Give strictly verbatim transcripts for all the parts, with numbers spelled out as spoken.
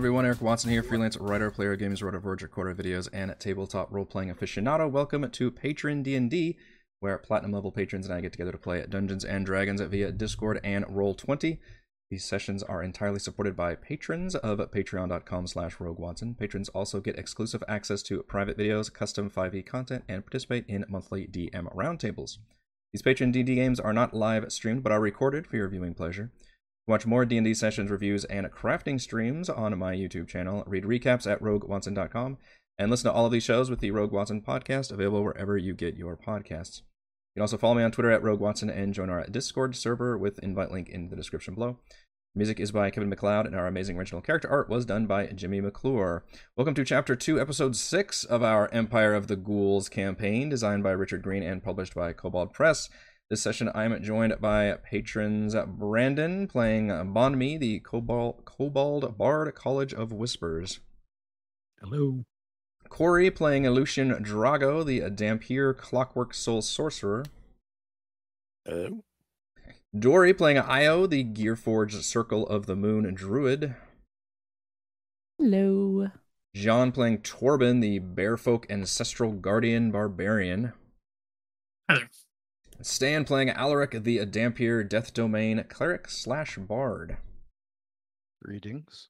everyone, Eric Watson here, freelance writer, player of games, writer of Voyager, quarter videos, and tabletop role-playing aficionado. Welcome to Patreon D and D, where platinum-level patrons and I get together to play at Dungeons and Dragons via Discord and roll twenty. These sessions are entirely supported by patrons of patreon dot com slash rogue watson. Patrons also get exclusive access to private videos, custom five E content, and participate in monthly D M roundtables. These Patreon D and D games are not live streamed, but are recorded for your viewing pleasure. Watch more D and D sessions, reviews, and crafting streams on my YouTube channel. Read recaps at rogue watson dot com. And listen to all of these shows with the Rogue Watson podcast, available wherever you get your podcasts. You can also follow me on Twitter at Rogue Watson and join our Discord server with invite link in the description below. Music is by Kevin McLeod, and our amazing original character art was done by Jimmy McClure. Welcome to Chapter two, Episode six of our Empire of the Ghouls campaign, designed by Richard Green and published by Kobold Press. This session, I'm joined by patrons Brandon, playing Bonmi, the Kobold, Kobold Bard College of Whispers. Hello. Corey, playing Lucian Drago, the Dampier Clockwork Soul Sorcerer. Hello. Dory, playing Io, the Gearforged Circle of the Moon Druid. Hello. John, playing Torben, the Bearfolk Ancestral Guardian Barbarian. Hello. Stan, playing Alaric, the Dampier Death Domain Cleric slash Bard. Greetings.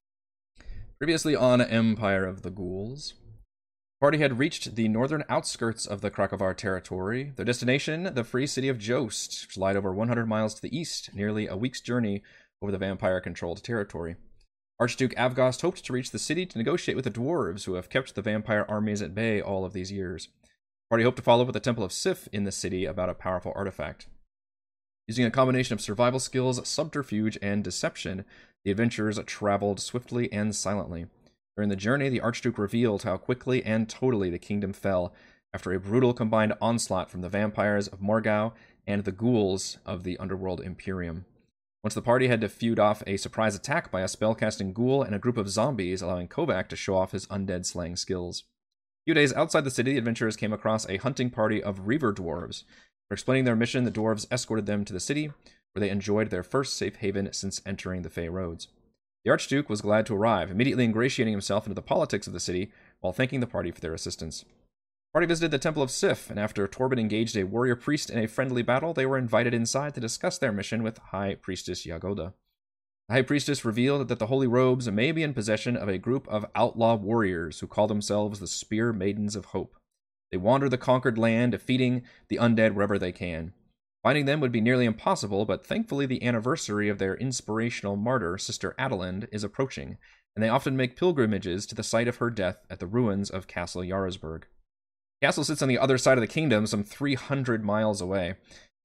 Previously on Empire of the Ghouls, the party had reached the northern outskirts of the Krakovar territory. Their destination, the free city of Jost, which lied over one hundred miles to the east, nearly a week's journey over the vampire-controlled territory. Archduke Avgost hoped to reach the city to negotiate with the dwarves, who have kept the vampire armies at bay all of these years. Party hoped to follow up with the Temple of Sif in the city about a powerful artifact. Using a combination of survival skills, subterfuge, and deception, the adventurers traveled swiftly and silently. During the journey, the Archduke revealed how quickly and totally the kingdom fell after a brutal combined onslaught from the vampires of Morgau and the ghouls of the underworld Imperium. Once the party had to feud off a surprise attack by a spellcasting ghoul and a group of zombies, allowing Kovac to show off his undead slaying skills. A few days outside the city, the adventurers came across a hunting party of Reaver dwarves. For explaining their mission, the dwarves escorted them to the city, where they enjoyed their first safe haven since entering the Fey Roads. The Archduke was glad to arrive, immediately ingratiating himself into the politics of the city while thanking the party for their assistance. The party visited the Temple of Sif, and after Torben engaged a warrior priest in a friendly battle, they were invited inside to discuss their mission with High Priestess Yagoda. The High Priestess revealed that the Holy Robes may be in possession of a group of outlaw warriors who call themselves the Spear Maidens of Hope. They wander the conquered land, defeating the undead wherever they can. Finding them would be nearly impossible, but thankfully the anniversary of their inspirational martyr, Sister Adelind, is approaching, and they often make pilgrimages to the site of her death at the ruins of Castle Yarosburg. The castle sits on the other side of the kingdom, some three hundred miles away.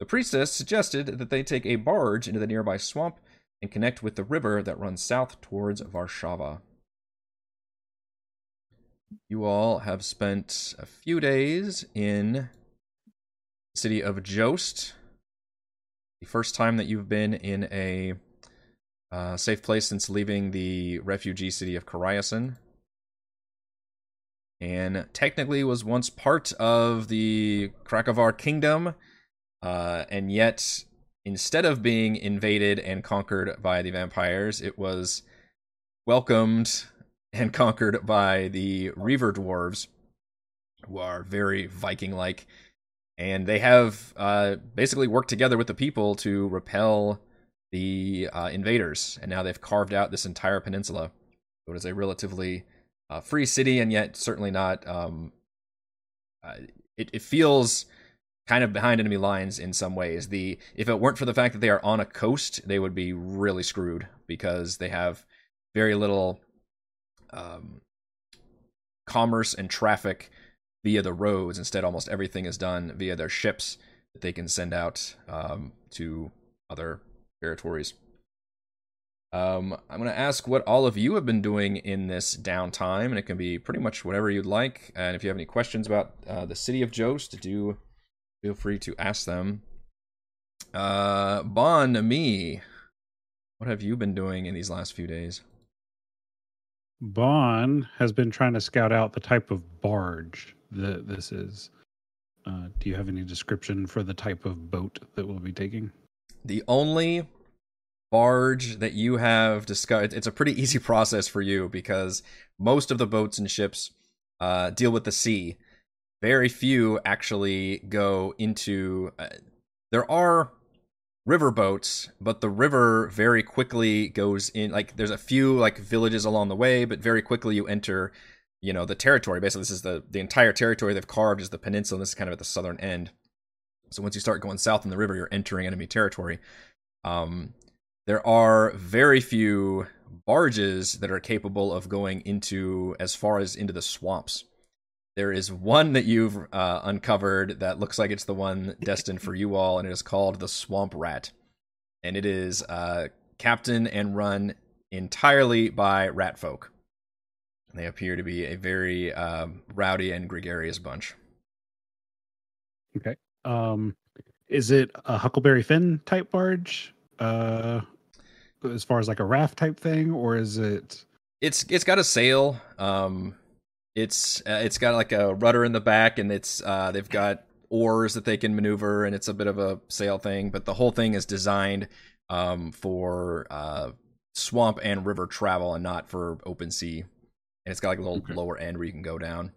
The priestess suggested that they take a barge into the nearby swamp and connect with the river that runs south towards Varshava. You all have spent a few days in the city of Jost. The first time that you've been in a uh, safe place since leaving the refugee city of Kariason. And technically was once part of the Krakovar kingdom, uh, and yet, instead of being invaded and conquered by the vampires, it was welcomed and conquered by the Reaver dwarves, who are very Viking-like. And they have uh, basically worked together with the people to repel the uh, invaders. And now they've carved out this entire peninsula. So it is a relatively uh, free city, and yet certainly not... Um, uh, it, it feels... kind of behind enemy lines in some ways. The if it weren't for the fact that they are on a coast, they would be really screwed because they have very little um, commerce and traffic via the roads. Instead, almost everything is done via their ships that they can send out um, to other territories. Um, I'm going to ask what all of you have been doing in this downtime, and it can be pretty much whatever you'd like. And if you have any questions about uh, the city of Jost, do... feel free to ask them. Uh, Bonmi, what have you been doing in these last few days? Bon has been trying to scout out the type of barge that this is. Uh, do you have any description for the type of boat that we'll be taking? The only barge that you have discussed, it's a pretty easy process for you because most of the boats and ships uh, deal with the sea. Very few actually go into... Uh, there are river boats, but the river very quickly goes in... Like, there's a few, like, villages along the way, but very quickly you enter, you know, the territory. Basically, this is the, the entire territory they've carved is the peninsula, and this is kind of at the southern end. So once you start going south in the river, you're entering enemy territory. Um, there are very few barges that are capable of going into as far as into the swamps. There is one that you've uh, uncovered that looks like it's the one destined for you all, and it is called the Swamp Rat. And it is uh, captained and run entirely by rat folk. And they appear to be a very uh, rowdy and gregarious bunch. Okay. Um, is it a Huckleberry Finn type barge? Uh, as far as like a raft type thing, or is it? It's it's got a sail. Um, it's uh, it's got like a rudder in the back, and it's uh they've got oars that they can maneuver, and it's a bit of a sail thing. But the whole thing is designed um for uh swamp and river travel, and not for open sea. And it's got like a little okay. lower end where you can go down.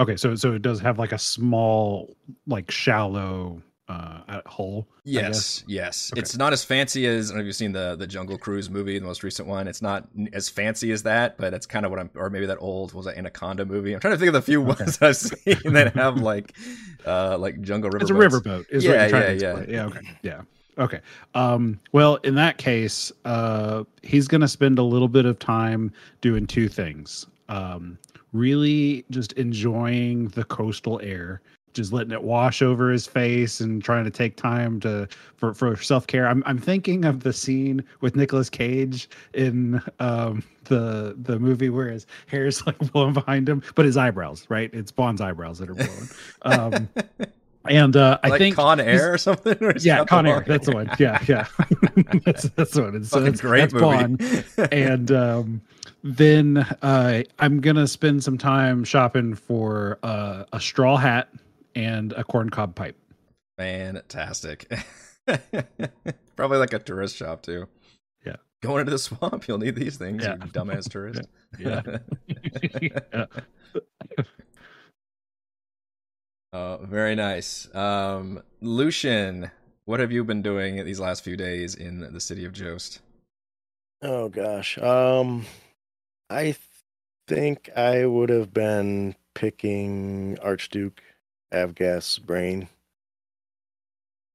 Okay, so so it does have like a small, like shallow uh, hull. Yes, yes. Okay. It's not as fancy as, I don't know if you've seen the the Jungle Cruise movie, the most recent one. It's not as fancy as that, but it's kind of what I'm, or maybe that old, was that Anaconda movie? I'm trying to think of the few okay. ones I've seen that have like uh, like jungle river. It's a riverboat. Is yeah, what you're trying yeah, to yeah, yeah. Okay, yeah. Okay. Um, well, in that case, uh, he's going to spend a little bit of time doing two things. Um, really just enjoying the coastal air, just letting it wash over his face and trying to take time to for, for self-care. I'm I'm thinking of the scene with Nicolas Cage in um, the the movie where his hair is like blowing behind him, but his eyebrows, right? It's Bond's eyebrows that are blowing. Um, and uh, I like think Con Air or something. Or yeah, Con Air. That's the one. Yeah, yeah. that's that's the one. It's, it's a great that's movie. Bond. And um, then uh, I'm gonna spend some time shopping for uh, a straw hat and a corncob pipe. Fantastic. Probably like a tourist shop too. Yeah. Going into the swamp, you'll need these things, yeah. You dumbass tourist. Yeah. yeah. yeah. Uh, very nice. Um, Lucian, what have you been doing these last few days in the city of Jost? Oh, gosh. Um, I th- think I would have been picking Archduke Avgas's brain.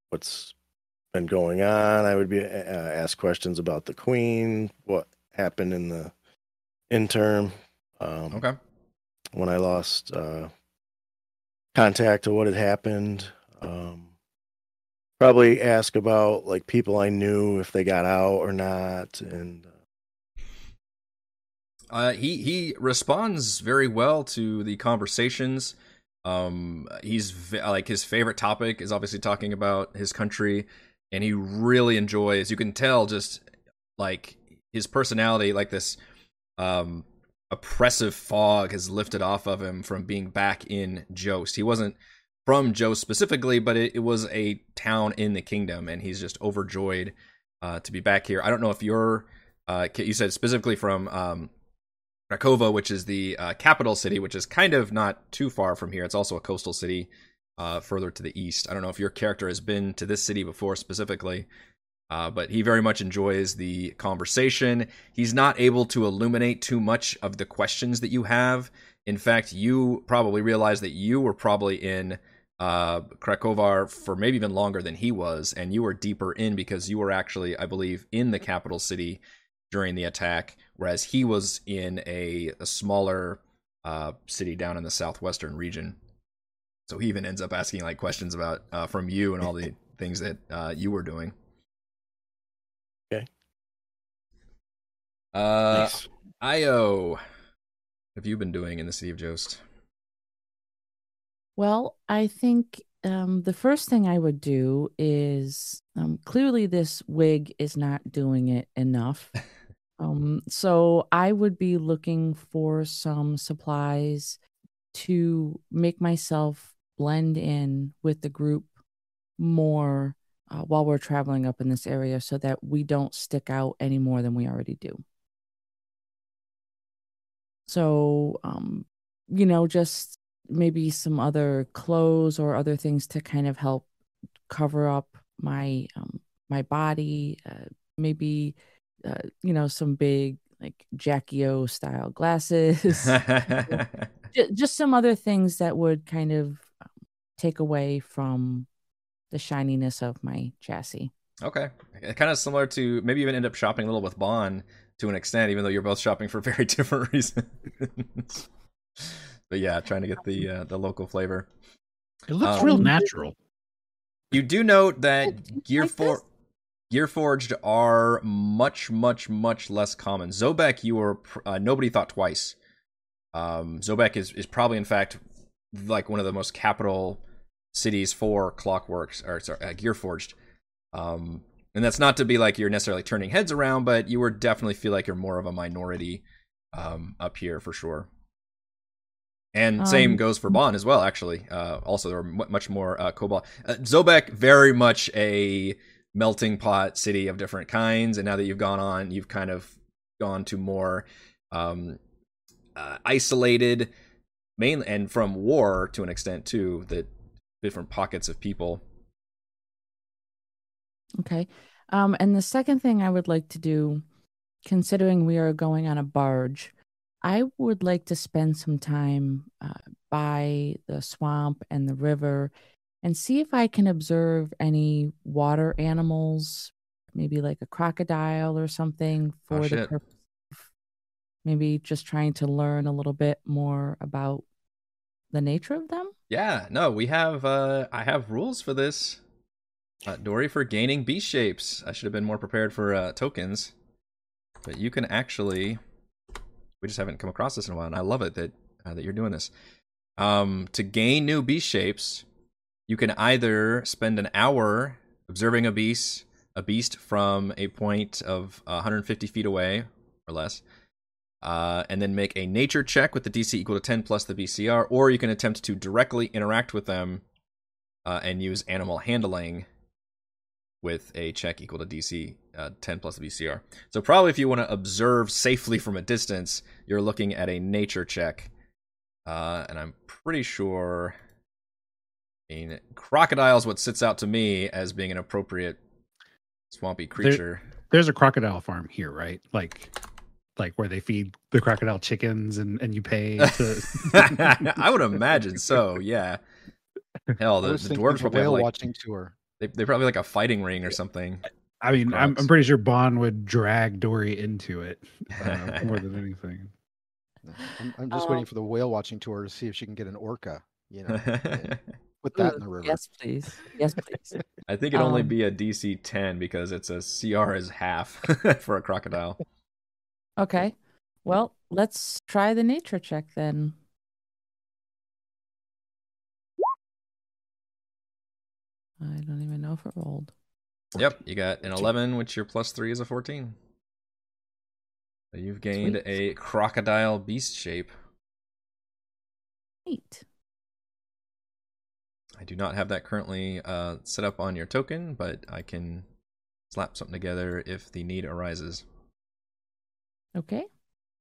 What's been going on? I would be uh, asked questions about the Queen, what happened in the interim. Um, okay. When I lost... Uh, contact to what had happened. Um, probably ask about like people I knew, if they got out or not. And uh... Uh, he he responds very well to the conversations. Um, he's like his favorite topic is obviously talking about his country, and he really enjoys. You can tell just like his personality, like this. Um, oppressive fog has lifted off of him from being back in Jost. He wasn't from Jost specifically, but it, it was a town in the kingdom, and he's just overjoyed uh, to be back here. I don't know if you're, uh, you said specifically from um, Krakovar, which is the uh, capital city, which is kind of not too far from here. It's also a coastal city uh, further to the east. I don't know if your character has been to this city before specifically, Uh, but he very much enjoys the conversation. He's not able to illuminate too much of the questions that you have. In fact, you probably realize that you were probably in uh, Krakovar for maybe even longer than he was, and you were deeper in because you were actually, I believe, in the capital city during the attack, whereas he was in a, a smaller uh, city down in the southwestern region. So he even ends up asking like questions about uh, from you and all the things that uh, you were doing. Uh, nice. Io, what have you been doing in the city of Jost? Well, I think um, the first thing I would do is um, clearly this wig is not doing it enough. um, so I would be looking for some supplies to make myself blend in with the group more uh, while we're traveling up in this area so that we don't stick out any more than we already do. So, um, you know, just maybe some other clothes or other things to kind of help cover up my um, my body. Uh, maybe, uh, you know, some big like Jackie O style glasses. Just some other things that would kind of um, take away from the shininess of my chassis. Okay. Kind of similar to maybe even end up shopping a little with Bon to an extent, even though you're both shopping for very different reasons. But yeah, trying to get the uh, the local flavor. It looks um, real natural. You do note that Gearforged Gearforged are much, much, much less common. Zobeck, you were uh, nobody thought twice. Um, Zobeck is, is probably, in fact, like one of the most capital cities for Clockworks or sorry, uh, Gearforged. Um, and that's not to be like you're necessarily turning heads around, but you would definitely feel like you're more of a minority um, up here for sure. And um, same goes for Bon as well, actually. Uh, also, there were much more uh, Cobalt. Uh, Zobeck, very much a melting pot city of different kinds. And now that you've gone on, you've kind of gone to more um, uh, isolated, main, and from war to an extent, too, the different pockets of people. Okay. Um, and the second thing I would like to do, considering we are going on a barge, I would like to spend some time uh, by the swamp and the river and see if I can observe any water animals, maybe like a crocodile or something for oh, the purpose of maybe just trying to learn a little bit more about the nature of them. Yeah, no, we have, uh, I have rules for this. Uh, Dory, for gaining beast shapes. I should have been more prepared for uh, tokens. But you can actually... We just haven't come across this in a while, and I love it that uh, that you're doing this. Um, to gain new beast shapes, you can either spend an hour observing a beast, a beast from a point of one hundred fifty feet away or less, uh, and then make a nature check with the D C equal to ten plus the B C R, or you can attempt to directly interact with them uh, and use animal handling with a check equal to D C uh, ten plus the B C R. So probably if you want to observe safely from a distance, you're looking at a nature check. Uh, and I'm pretty sure I mean, crocodile's what sits out to me as being an appropriate swampy creature. There, there's a crocodile farm here, right? Like like where they feed the crocodile chickens and, and you pay to... I would imagine so, yeah. Hell, the, the dwarves probably have like... watching tour. They they probably like a fighting ring or something. I mean, I'm, I'm pretty sure Bon would drag Dory into it uh, more than anything. I'm, I'm just um, waiting for the whale watching tour to see if she can get an orca. You know, put that in the river. Yes, please. Yes, please. I think it'd um, only be a D C ten because it's a C R is half for a crocodile. Okay, well, let's try the nature check then. I don't even know if it rolled. Yep, you got an eleven, which your plus three is a fourteen. So you've gained Sweet. a crocodile beast shape. Neat. I do not have that currently uh, set up on your token, but I can slap something together if the need arises. Okay.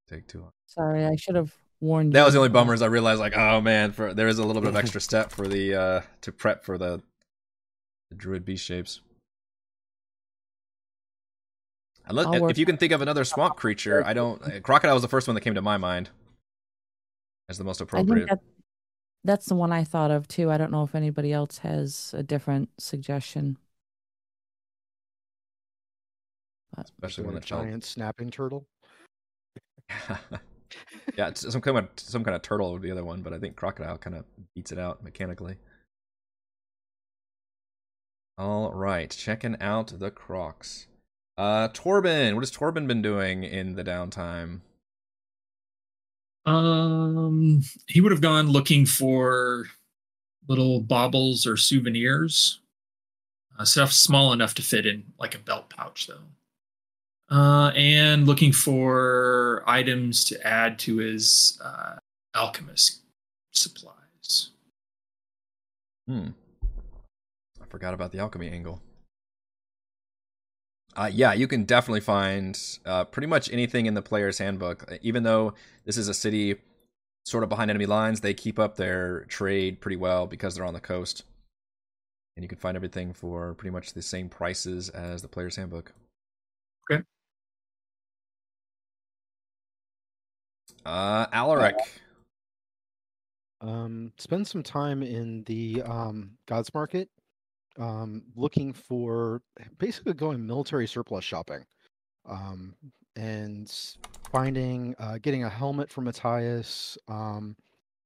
Take two. Sorry, I should have warned that you. That was the only bummer is I realized, like, oh man, for, there is a little bit of extra step for the uh, to prep for the. The druid beast shapes. Unless, if you can think of another swamp creature, I don't... Uh, crocodile was the first one that came to my mind as the most appropriate. I think that, that's the one I thought of, too. I don't know if anybody else has a different suggestion. But especially one that... Giant snapping turtle? Yeah, it's some kind of, some kind of turtle would be the other one, but I think crocodile kind of beats it out mechanically. All right, checking out the crocs. Uh, Torben, what has Torben been doing in the downtime? Um, he would have gone looking for little baubles or souvenirs. Uh, stuff small enough to fit in like a belt pouch, though. Uh, and looking for items to add to his uh, alchemist supplies. Hmm. Forgot about the alchemy angle. Uh, yeah, you can definitely find uh, pretty much anything in the player's handbook. Even though this is a city sort of behind enemy lines, they keep up their trade pretty well because they're on the coast. And you can find everything for pretty much the same prices as the player's handbook. Okay. Uh, Alaric. Um, spend some time in the um, God's Market. Um, looking for basically going military surplus shopping, um, and finding, uh, getting a helmet for Matthias, um,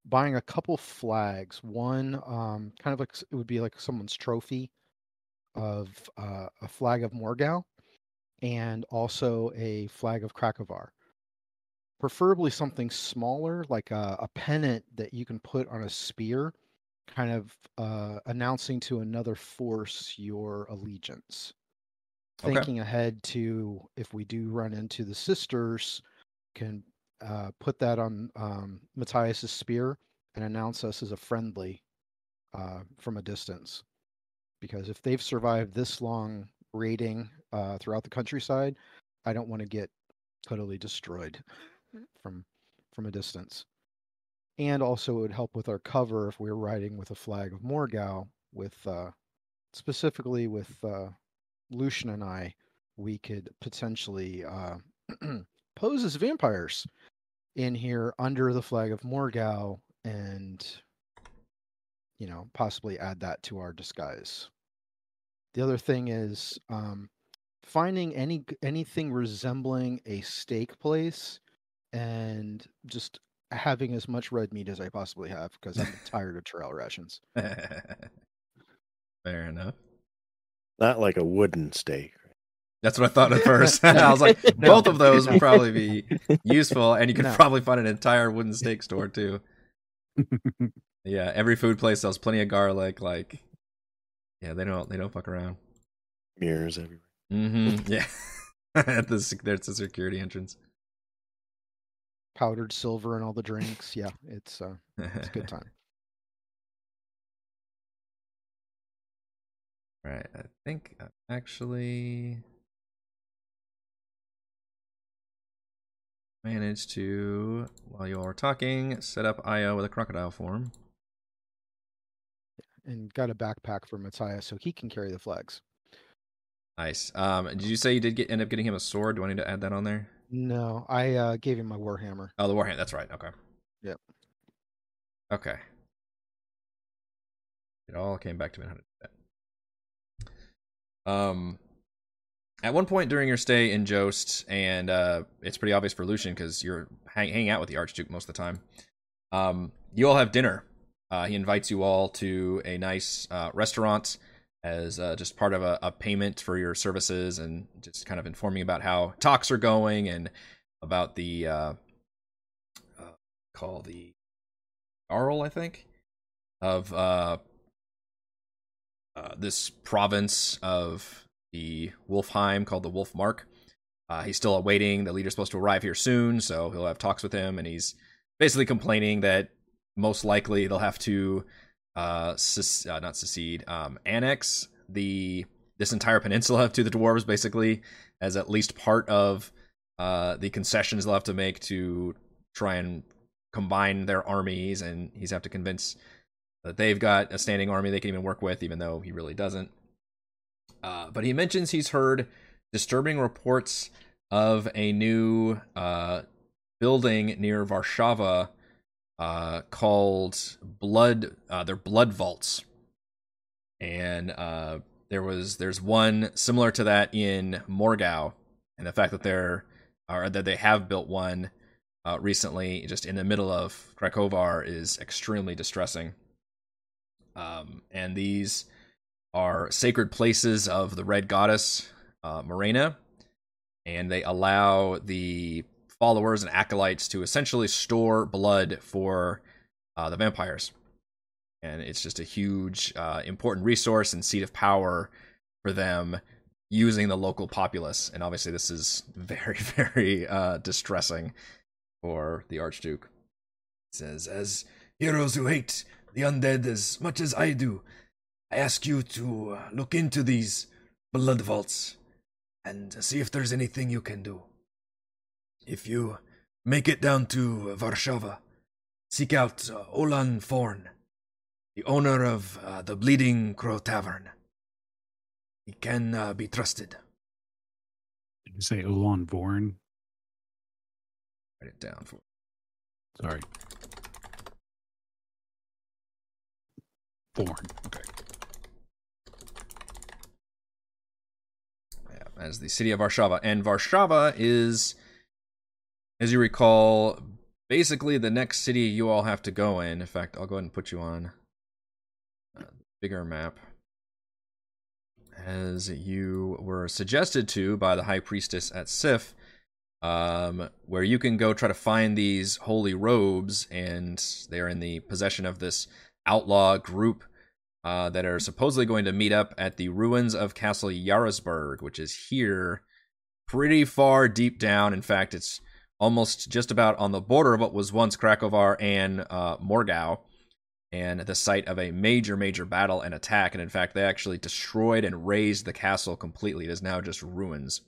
buying a couple flags. One, um, kind of like it would be like someone's trophy of uh, a flag of Morgau, and also a flag of Krakovar. Preferably something smaller, like a, a pennant that you can put on a spear, kind of uh, announcing to another force your allegiance. Okay. Thinking ahead to if we do run into the sisters, can uh, put that on um, Matthias's spear and announce us as a friendly uh, from a distance. Because if they've survived this long raiding uh, throughout the countryside, I don't want to get totally destroyed from from a distance. And also it would help with our cover if we were riding with a flag of Morgau, with uh, specifically with uh, Lucian and I, we could potentially uh, pose as vampires in here under the flag of Morgau and, you know, possibly add that to our disguise. The other thing is um, finding any anything resembling a steak place and just having as much red meat as I possibly have, because I'm tired of trail rations. Fair enough. Not like a wooden steak. That's what I thought at first. I was like, no, both of those no. would probably be useful, and you could no. probably find an entire wooden steak store, too. Yeah, every food place sells plenty of garlic. Like, yeah, they don't they don't fuck around. Mirrors everywhere. Mm-hmm. Yeah. At the, there's a security entrance. Powdered silver and all the drinks. Yeah, it's, uh, it's a good time. All right, I think I'm actually managed to, while you all were talking, set up Io with a crocodile form. And got a backpack for Matthias so he can carry the flags. Nice. Um, did you say you did get, end up getting him a sword? Do I need to add that on there? No, I uh, gave him my warhammer. Oh, the warhammer. That's right. Okay. Yep. Okay. It all came back to me how to do that. Um, at one point during your stay in Jost, and uh, it's pretty obvious for Lucian because you're hang- hanging out with the Archduke most of the time. Um, you all have dinner. Uh, he invites you all to a nice uh, restaurant as uh, just part of a, a payment for your services, and just kind of informing about how talks are going and about the uh, uh, call the Jarl, I think, of uh, uh, this province of the Wolfheim called the Wolf Mark. Uh, he's still awaiting. The leader's supposed to arrive here soon, so he'll have talks with him, and he's basically complaining that most likely they'll have to Uh, se- uh, not secede, um, annex the this entire peninsula to the dwarves, basically, as at least part of uh, the concessions they'll have to make to try and combine their armies, and he's have to convince that they've got a standing army they can even work with, even though he really doesn't. Uh, but he mentions he's heard disturbing reports of a new uh, building near Varshava, Uh, called Blood, uh, their Blood Vaults, and uh, there was there's one similar to that in Morgau, and the fact that they're or that they have built one uh, recently, just in the middle of Krakovar, is extremely distressing. Um, and these are sacred places of the Red Goddess uh, Morena, and they allow the followers and acolytes to essentially store blood for uh, the vampires, and it's just a huge, uh, important resource and seat of power for them, using the local populace. And obviously, this is very, very uh, distressing for the Archduke. He says, "As heroes who hate the undead as much as I do, I ask you to look into these blood vaults and see if there's anything you can do. If you make it down to Varshava, seek out uh, Olan Forn, the owner of uh, the Bleeding Crow Tavern. He can uh, be trusted. Did you say Olan Forn? Write it down for me. Sorry. Forn. Okay. Yeah, that is the city of Varshava. And Varshava is, as you recall, basically the next city you all have to go in. In fact, I'll go ahead and put you on a bigger map. As you were suggested to by the High Priestess at Sif, um, where you can go try to find these holy robes, and they are in the possession of this outlaw group uh, that are supposedly going to meet up at the ruins of Castle Yarosburg, which is here pretty far deep down. In fact, it's almost just about on the border of what was once Krakovar and uh, Morgau, and the site of a major, major battle and attack. And in fact, they actually destroyed and razed the castle completely. It is now just ruins.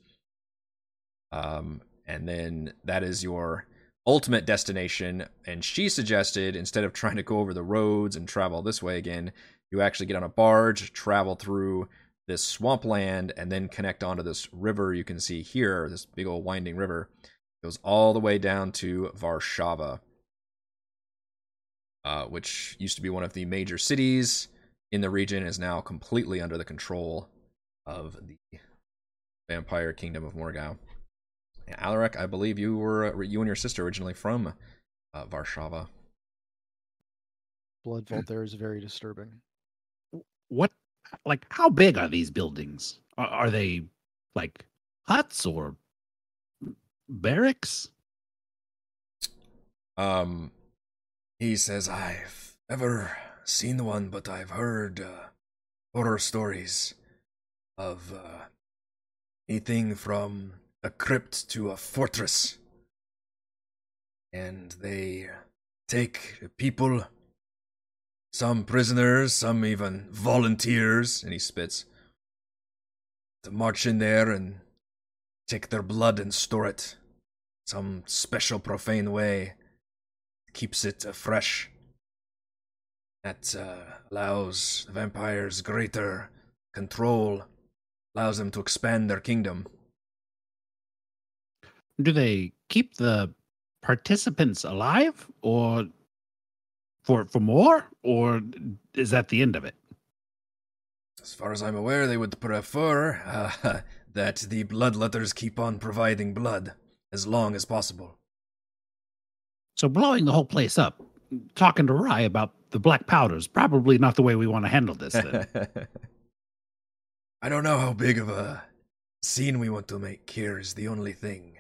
Um, and then that is your ultimate destination. And she suggested, instead of trying to go over the roads and travel this way again, you actually get on a barge, travel through this swampland, and then connect onto this river you can see here, this big old winding river. Goes all the way down to Varshava, uh, which used to be one of the major cities in the region, is now completely under the control of the vampire kingdom of Morgau. And Alaric, I believe you were you and your sister originally from uh, Varshava. Blood Vault there is very disturbing. What, like, how big are these buildings? Are, are they like huts or barracks? Um, he says, I've never seen one, but I've heard uh, horror stories of uh, anything from a crypt to a fortress. And they take people, some prisoners, some even volunteers, and he spits, to march in there and take their blood and store it some special profane way. Keeps it uh, fresh. That uh, allows the vampires greater control, allows them to expand their kingdom. Do they keep the participants alive, or for for more, or is that the end of it? As far as I'm aware, they would prefer uh, that the bloodletters keep on providing blood as long as possible. So blowing the whole place up, talking to Rye about the black powders, probably not the way we want to handle this then. I don't know how big of a scene we want to make here is the only thing.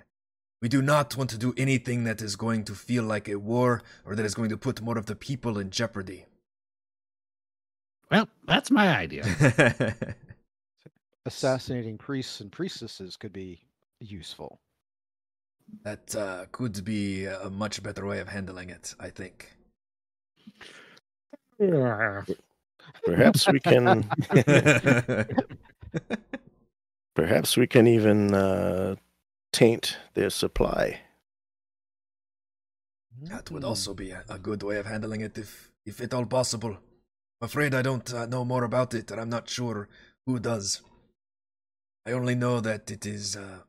We do not want to do anything that is going to feel like a war, or that is going to put more of the people in jeopardy. Well, that's my idea. Assassinating priests and priestesses could be useful. That uh, could be a much better way of handling it, I think. Perhaps we can... Perhaps we can even uh, taint their supply. That would also be a good way of handling it, if, if at all possible. I'm afraid I don't uh, know more about it, and I'm not sure who does. I only know that it is uh,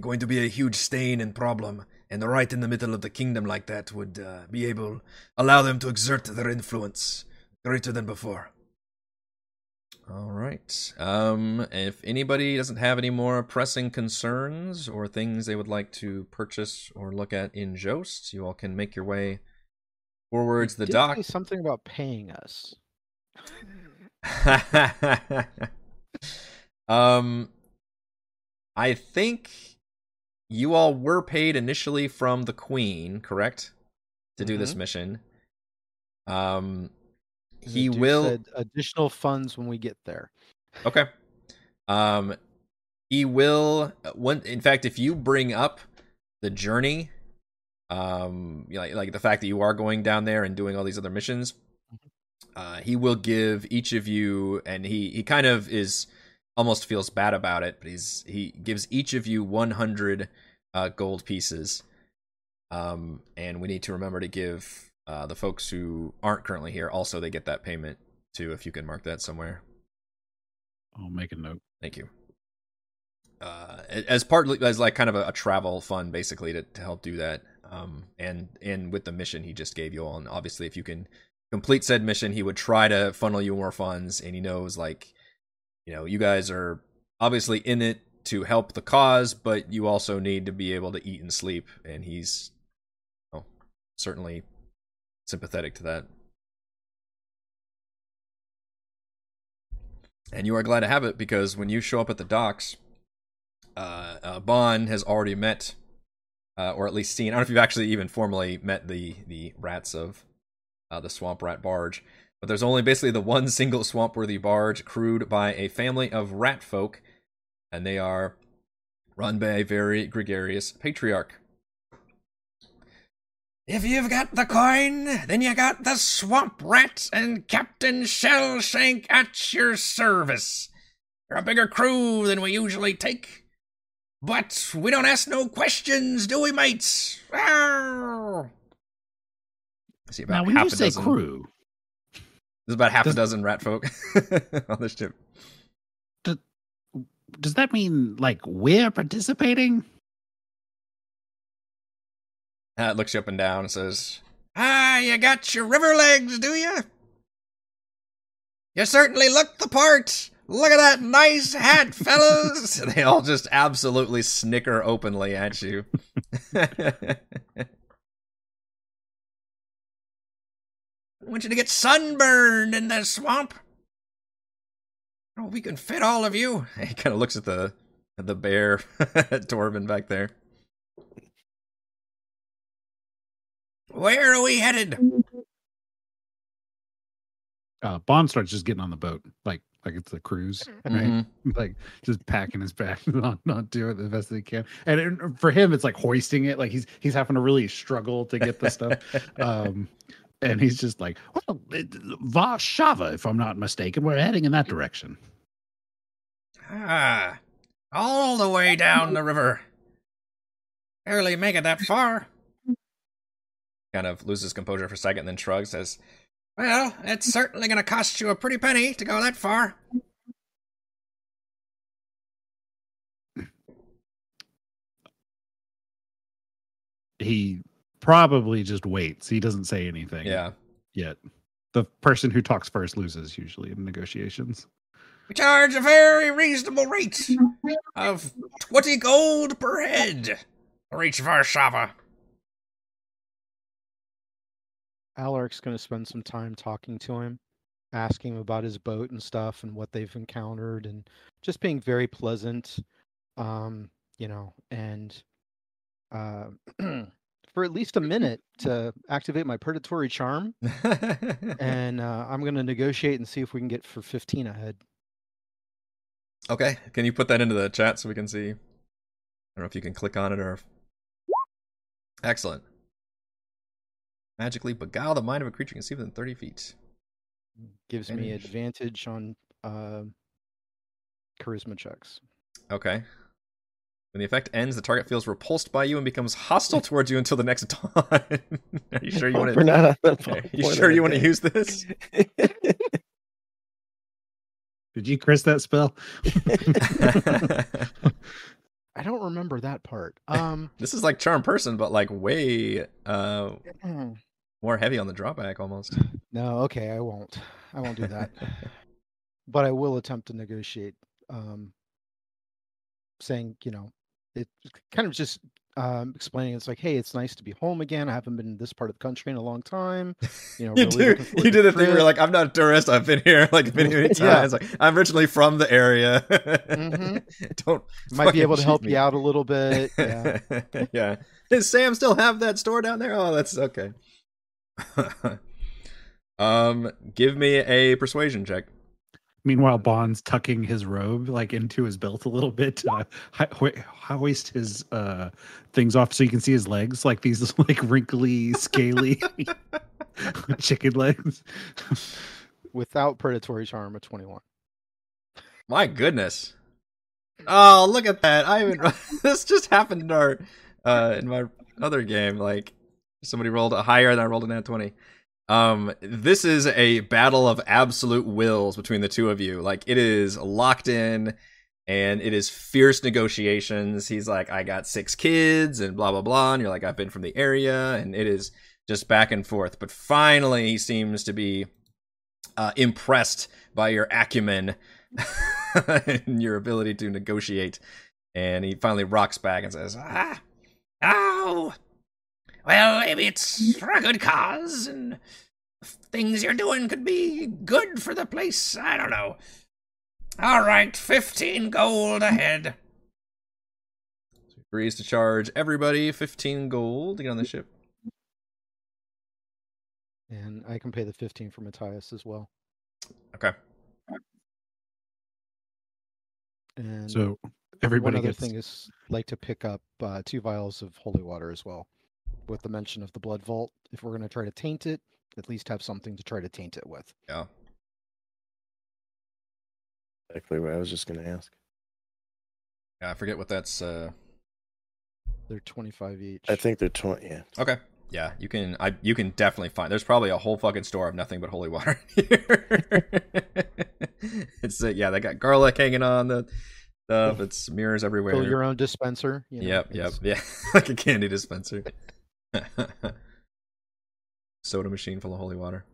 going to be a huge stain and problem, and right in the middle of the kingdom like that would uh, be able allow them to exert their influence greater than before. All right. Um, if anybody doesn't have any more pressing concerns or things they would like to purchase or look at in Jost, you all can make your way forwards the dock. Did say something about paying us. Um, I think you all were paid initially from the Queen, correct? To do mm-hmm. this mission. Um, he will said additional funds when we get there. Okay. Um, he will. When, in fact, if you bring up the journey, um, like like the fact that you are going down there and doing all these other missions, uh, he will give each of you, and he he kind of is. almost feels bad about it, but he's he gives each of you one hundred uh, gold pieces. Um, and we need to remember to give uh, the folks who aren't currently here, also they get that payment too, if you can mark that somewhere. I'll make a note. Thank you. Uh, as partly as like kind of a, a travel fund, basically, to, to help do that. Um, and, and with the mission he just gave you all, and obviously if you can complete said mission, he would try to funnel you more funds, and he knows, like, you know, you guys are obviously in it to help the cause, but you also need to be able to eat and sleep, and he's you know, certainly sympathetic to that. And you are glad to have it, because when you show up at the docks, uh, uh, Bon has already met, uh, or at least seen, I don't know if you've actually even formally met the, the rats of uh, the Swamp Rat Barge, but there's only basically the one single swamp-worthy barge crewed by a family of rat folk, and they are run by a very gregarious patriarch. If you've got the coin, then you got the Swamp Rat and Captain Shellshank at your service. You're a bigger crew than we usually take, but we don't ask no questions, do we, mates? Arr! I see about now, when half you a say dozen, crew, there's about half does, a dozen rat folk on this ship. Does, does that mean, like, we're participating? Uh, looks you up and down and says, "Ah, you got your river legs, do you? You certainly look the part. Look at that nice hat, fellas." They all just absolutely snicker openly at you. I want you to get sunburned in the swamp. Oh, we can fit all of you. He kind of looks at the at the bear, Torben back there. Where are we headed? Uh, Bond starts just getting on the boat, like like it's a cruise, right? Mm-hmm. Like just packing his bag, not not doing the best they can. And it, for him, it's like hoisting it. Like he's he's having to really struggle to get the stuff. um, and he's just like, well, it, Varshava, if I'm not mistaken, we're heading in that direction. Ah, all the way down the river. Barely make it that far. Kind of loses composure for a second, and then shrugs, says, well, it's certainly going to cost you a pretty penny to go that far. He probably just waits. He doesn't say anything yeah. yet. The person who talks first loses, usually, in negotiations. We charge a very reasonable rate of twenty gold per head for each Varshava. Alaric's going to spend some time talking to him, asking him about his boat and stuff and what they've encountered, and just being very pleasant, um, you know, and uh, for at least a minute to activate my predatory charm. And uh, I'm going to negotiate and see if we can get for fifteen a head. Okay. Can you put that into the chat so we can see? I don't know if you can click on it or... Excellent. Magically beguile the mind of a creature you can see within thirty feet. Gives advantage. me advantage on uh, charisma checks. Okay. When the effect ends, the target feels repulsed by you and becomes hostile towards you until the next dawn. Are you sure you want to? Okay. You sure you want to use this? Did you curse that spell? I don't remember that part. Um, this is like Charm Person, but like way uh, more heavy on the drawback almost. No, okay, I won't. I won't do that. But I will attempt to negotiate, um, saying, you know, it kind of just um, explaining. It's like, hey, it's nice to be home again. I haven't been in this part of the country in a long time. You know, you really do. You did the thing where you're like, I'm not a tourist. I've been here like many, many times. Yeah. Like, I'm originally from the area. Mm-hmm. Don't might be able to help me. you out a little bit. Yeah. Yeah. Does Sam still have that store down there? Oh, that's okay. um, give me a persuasion check. Meanwhile, Bond's tucking his robe like into his belt a little bit to ho- hoist his uh, things off so you can see his legs, like these like wrinkly, scaly chicken legs. Without predatory charm, a twenty-one. My goodness. Oh, look at that. I even this just happened in our uh in my other game. Like somebody rolled a higher and I rolled an nat twenty. Um this is a battle of absolute wills between the two of you. Like it is locked in and it is fierce negotiations. He's like, I got six kids and blah blah blah, and you're like, I've been from the area, and it is just back and forth. But finally he seems to be uh impressed by your acumen and your ability to negotiate, and he finally rocks back and says, ah, oh, well, it's for a good cause, and things you're doing could be good for the place. I don't know. All right, fifteen gold ahead. So he agrees to charge everybody fifteen gold to get on the ship, and I can pay the fifteen for Matthias as well. Okay. And so everybody one other gets... thing is like to pick up uh, two vials of holy water as well, with the mention of the blood vault. If we're going to try to taint it, at least have something to try to taint it with. Yeah. Exactly what I was just going to ask. Yeah, I forget what that's. Uh... They're twenty-five each. I think they're twenty. Yeah. Okay. Yeah, you can. I you can definitely find. There's probably a whole fucking store of nothing but holy water here. It's yeah, they got garlic hanging on the stuff. It's mirrors everywhere. Fill your own dispenser. You know, yep, yep, yeah, like a candy dispenser. Soda machine full of holy water.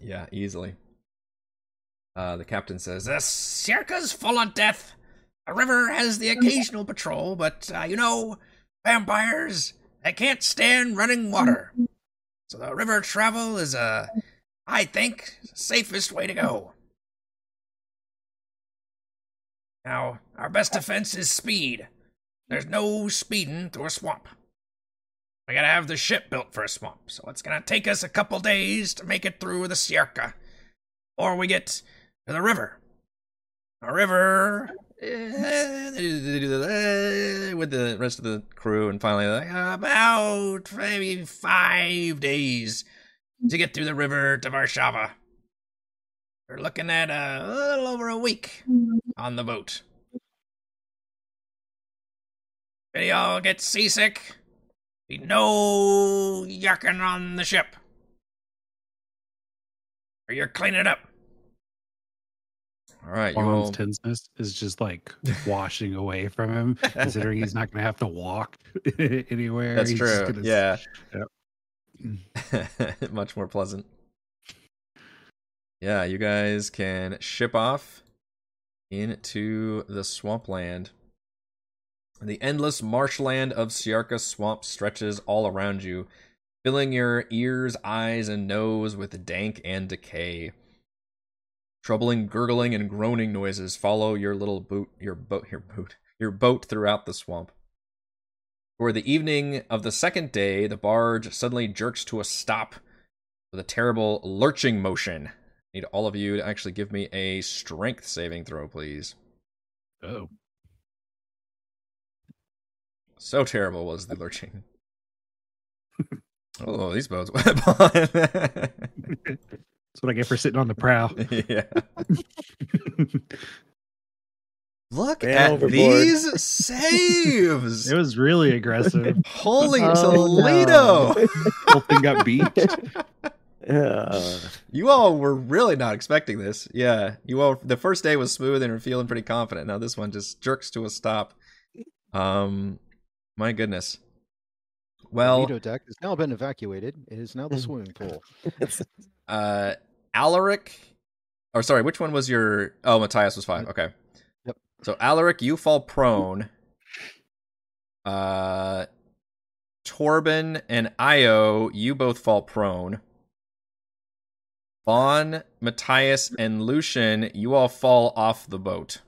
Yeah, easily. Uh, the captain says, "The circa's full on death. A river has the occasional patrol, but uh, you know, vampires." They can't stand running water. So the river travel is, uh, I think, the safest way to go. Now, our best defense is speed. There's no speeding through a swamp. We gotta have the ship built for a swamp, so it's gonna take us a couple days to make it through the Sierka. Or we get to the river. A river... with the rest of the crew, and finally like, about maybe five days to get through the river to Varshava. We're looking at a little over a week on the boat. If you all get seasick, be no yucking on the ship, or you're cleaning it up. All right, Lon's tenseness is just like washing away from him, considering he's not going to have to walk anywhere. That's he's true. Gonna... Yeah, yep. Much more pleasant. Yeah, you guys can ship off into the swampland. The endless marshland of Sierka Swamp stretches all around you, filling your ears, eyes, and nose with dank and decay. Troubling, gurgling, and groaning noises follow your little boot, your boat, your boot, your boat throughout the swamp. Toward the evening of the second day, the barge suddenly jerks to a stop with a terrible lurching motion. I need all of you to actually give me a strength saving throw, please. Oh. So terrible was the lurching. Oh, these boats went on. That's what I get for sitting on the prow. Yeah. Look Man at overboard. These saves. It was really aggressive. Holy Toledo. The whole thing got beached. Yeah. You all were really not expecting this. Yeah. You all the first day was smooth and were feeling pretty confident. Now this one just jerks to a stop. Um my goodness. Well, the veto deck has now been evacuated. It is now the swimming pool. Uh, Alaric, or sorry, which one was your? Oh, Matthias was five. Okay, yep. So Alaric, you fall prone. Uh, Torben and Io, you both fall prone. Bon, Matthias, and Lucian, you all fall off the boat.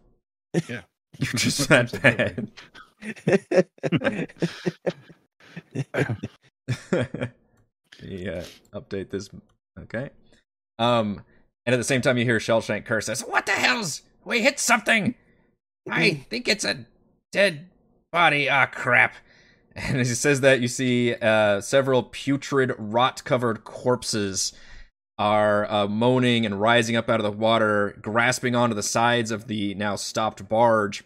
Yeah, you just that bad. Yeah, update this. Okay. Um, and at the same time, you hear Shellshank curse. Says, what the hell's? We hit something. I think it's a dead body. Ah, oh, crap. And as he says that, you see uh, several putrid, rot-covered corpses are uh, moaning and rising up out of the water, grasping onto the sides of the now stopped barge.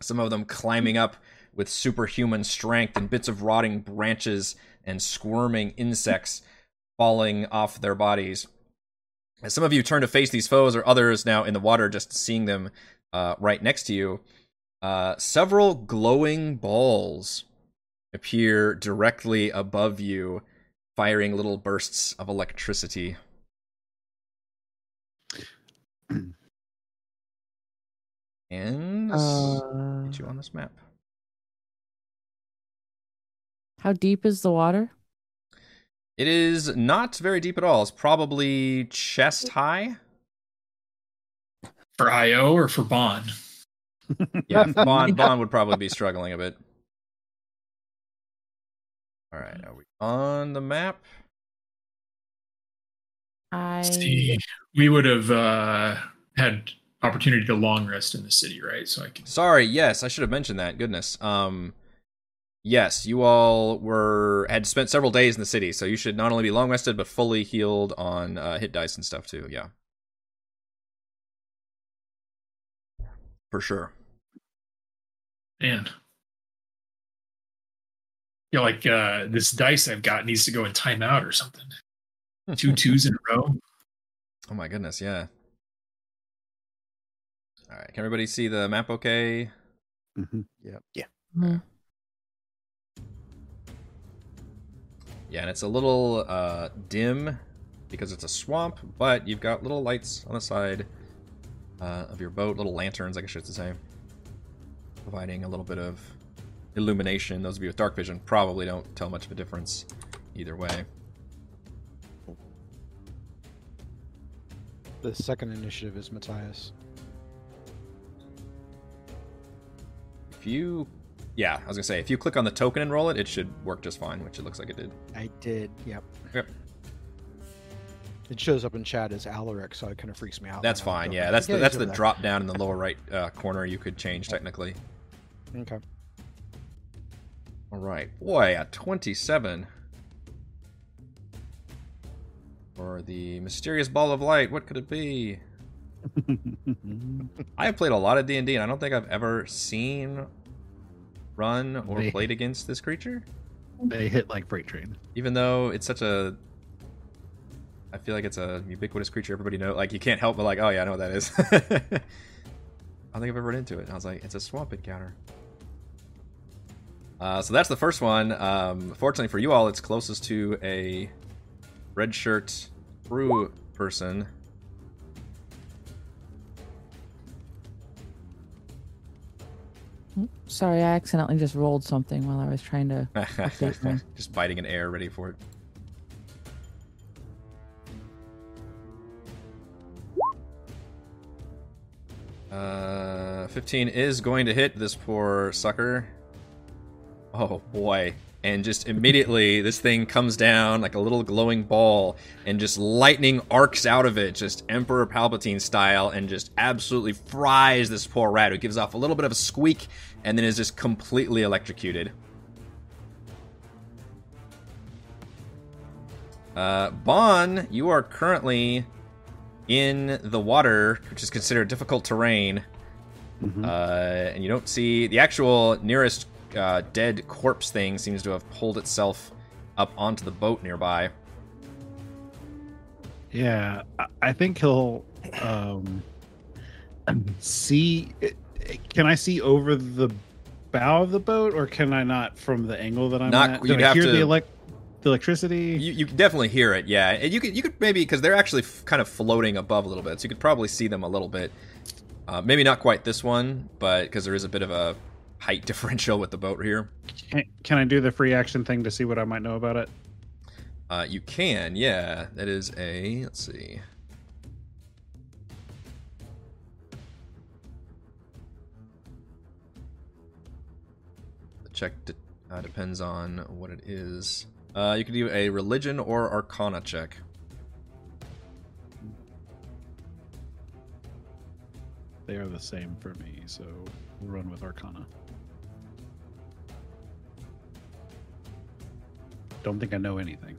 Some of them climbing up with superhuman strength, and bits of rotting branches and squirming insects falling off their bodies. As some of you turn to face these foes, or others now in the water, just seeing them uh, right next to you, uh, several glowing balls appear directly above you, firing little bursts of electricity. And uh, get you on this map. How deep is the water? It is not very deep at all. It's probably chest high. For I O or for Bon? Yeah, Bon, Bon would probably be struggling a bit. All right, are we on the map? I see. We would have uh, had opportunity to long rest in the city, right? So I can. Sorry, yes, I should have mentioned that. Goodness. Um. Yes, you all were had spent several days in the city, so you should not only be long rested but fully healed on uh, hit dice and stuff too. Yeah, for sure. And you're like, uh, this dice I've got needs to go in timeout or something. Two twos in a row. Oh my goodness! Yeah. All right, can everybody see the map? Okay. Mm-hmm. Yeah. Yeah. Mm-hmm. Yeah, and it's a little uh, dim because it's a swamp, but you've got little lights on the side uh, of your boat, little lanterns, I guess I should say, providing a little bit of illumination. Those of you with dark vision probably don't tell much of a difference either way. The second initiative is Matthias. If you... Yeah, I was going to say, if you click on the token and roll it, it should work just fine, which it looks like it did. I did, yep. Yep. It shows up in chat as Alaric, so it kind of freaks me out. That's fine, yeah. That's the, that's the drop down in the lower right uh, corner you could change, technically. Okay. All right. Boy, a twenty-seven. For the mysterious ball of light, what could it be? I have played a lot of D and D, and I don't think I've ever seen... run or they, played against this creature. They hit like freight train. Even though it's such a, I feel like it's a ubiquitous creature. Everybody knows. Like you can't help but like, oh yeah, I know what that is. I don't think I've ever run into it. And I was like, it's a swamp encounter. Uh, so that's the first one. Um, fortunately for you all, it's closest to a red shirt brew person. Sorry, I accidentally just rolled something while I was trying to update my... Just biting an air, ready for it. Uh, fifteen is going to hit this poor sucker. Oh, boy. And just immediately, this thing comes down like a little glowing ball, and just lightning arcs out of it, just Emperor Palpatine style, and just absolutely fries this poor rat, who gives off a little bit of a squeak, and then is just completely electrocuted. Uh, Bon, you are currently in the water, which is considered difficult terrain, mm-hmm. uh, and you don't see the actual nearest... Uh, dead corpse thing seems to have pulled itself up onto the boat nearby. Yeah, I think he'll um, see. Can I see over the bow of the boat, or can I not from the angle that I'm not, at? Do I have hear to, the, elec- the electricity? You, you can definitely hear it, yeah. And you could, you could maybe, because they're actually f- kind of floating above a little bit, so you could probably see them a little bit. Uh, maybe not quite this one, but because there is a bit of a height differential with the boat here. Can, can I do the free action thing to see what I might know about it? Uh, you can, yeah. That is a, let's see. The check de- uh, depends on what it is. Uh, you can do a religion or arcana check. They are the same for me, so we'll run with arcana. Don't think I know anything.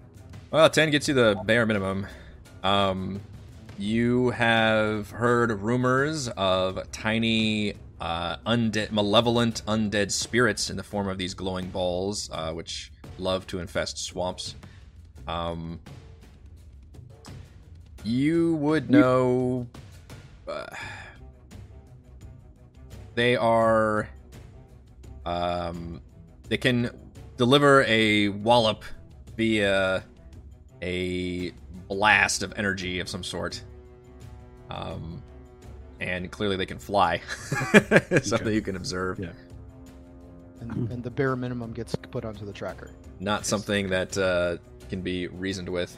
Well, ten gets you the bare minimum. Um, you have heard rumors of tiny, uh, undead, malevolent undead spirits in the form of these glowing balls, uh, which love to infest swamps. Um, you would know... Uh, they are... Um, they can deliver a wallop via a blast of energy of some sort. Um, and clearly they can fly. Something okay. you can observe. Yeah. And, and the bare minimum gets put onto the tracker. Not something that uh, can be reasoned with.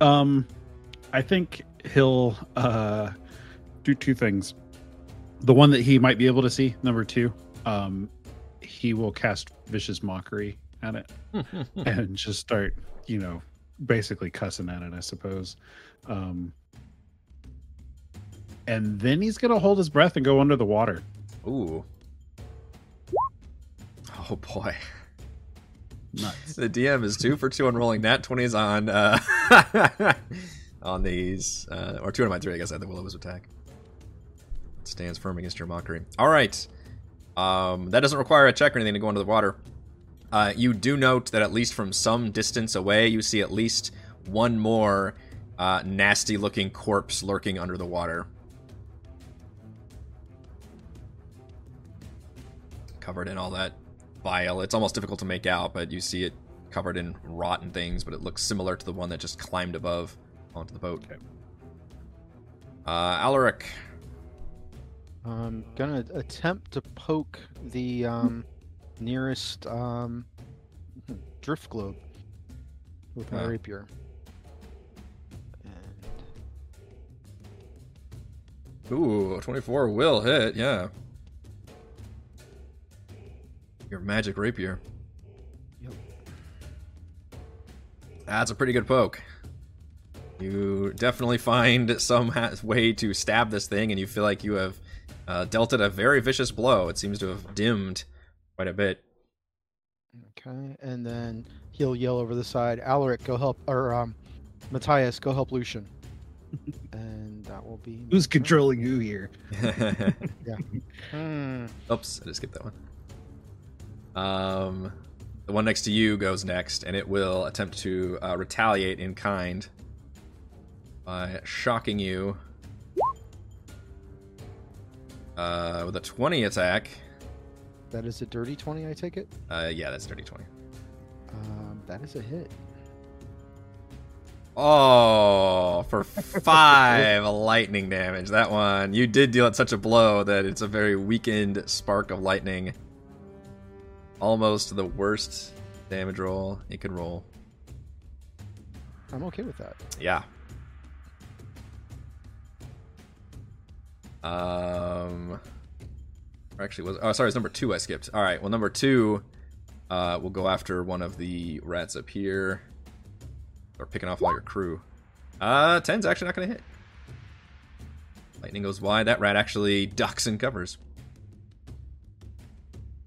Um, I think he'll uh, do two things. The one that he might be able to see, number two. Um, he will cast Vicious Mockery at it and just start, you know, basically cussing at it, I suppose. Um, and then he's going to hold his breath and go under the water. Ooh. Oh, boy. Nuts. The D M is two for two on rolling nat twenties on, uh, on these, uh, or two out of my three, I guess, at the Will O Wisp attack. It stands firm against your mockery. All right. Um, that doesn't require a check or anything to go into the water. Uh, you do note that at least from some distance away, you see at least one more uh, nasty-looking corpse lurking under the water. Covered in all that bile. It's almost difficult to make out, but you see it covered in rotten things, but it looks similar to the one that just climbed above onto the boat. Okay. Uh, Alaric... I'm gonna attempt to poke the um, nearest um, drift globe with my uh. rapier. And... Ooh, twenty-four will hit, yeah. Your magic rapier. Yep. That's a pretty good poke. You definitely find some ha- way to stab this thing, and you feel like you have Uh, dealt it a very vicious blow. It seems to have dimmed quite a bit. Okay, and then he'll yell over the side, Alaric, go help, or um, Matthias, go help Lucian. And that will be... Who's turn. Controlling who here? Yeah. Mm. Oops, I just skipped that one. Um, the one next to you goes next, and it will attempt to uh, retaliate in kind by shocking you. Uh, with a twenty attack. That is a dirty twenty, I take it? Uh, yeah, that's dirty twenty. Um, that is a hit. Oh, for five lightning damage. That one. You did deal it such a blow that it's a very weakened spark of lightning. Almost the worst damage roll it could roll. I'm okay with that. Yeah. Um, or actually was, oh, sorry, it's number two I skipped. All right, well, number two, uh, we'll go after one of the rats up here. They're picking off all your crew. Uh, ten's actually not going to hit. Lightning goes wide. That rat actually ducks and covers.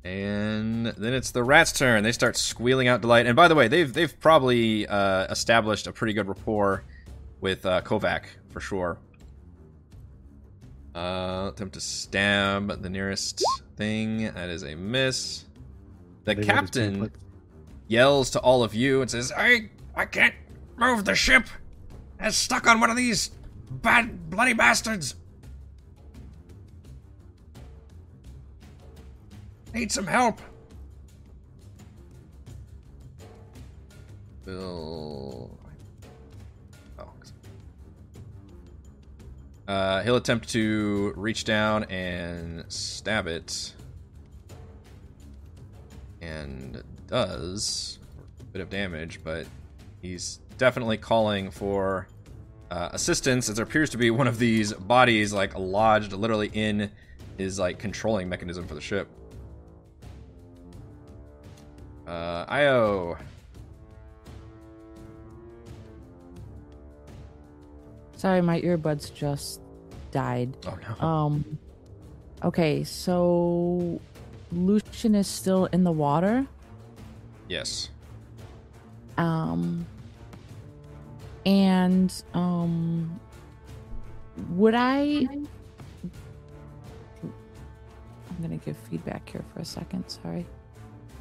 And then it's the rat's turn. They start squealing out delight. And by the way, they've, they've probably, uh, established a pretty good rapport with, uh, Kovac for sure. Uh, attempt to stab the nearest thing. That is a miss. The they captain yells to all of you and says, I, I can't move the ship. It's stuck on one of these bad bloody bastards. Need some help. Bill... Uh, he'll attempt to reach down and stab it. And does a bit of damage, but he's definitely calling for uh, assistance, as there appears to be one of these bodies, like, lodged literally in his, like, controlling mechanism for the ship. Uh, Io. Sorry, my earbuds just died. Oh, no. Um, okay, so Lucian is still in the water? Yes. Um, And um, would I... I'm going to give feedback here for a second. Sorry.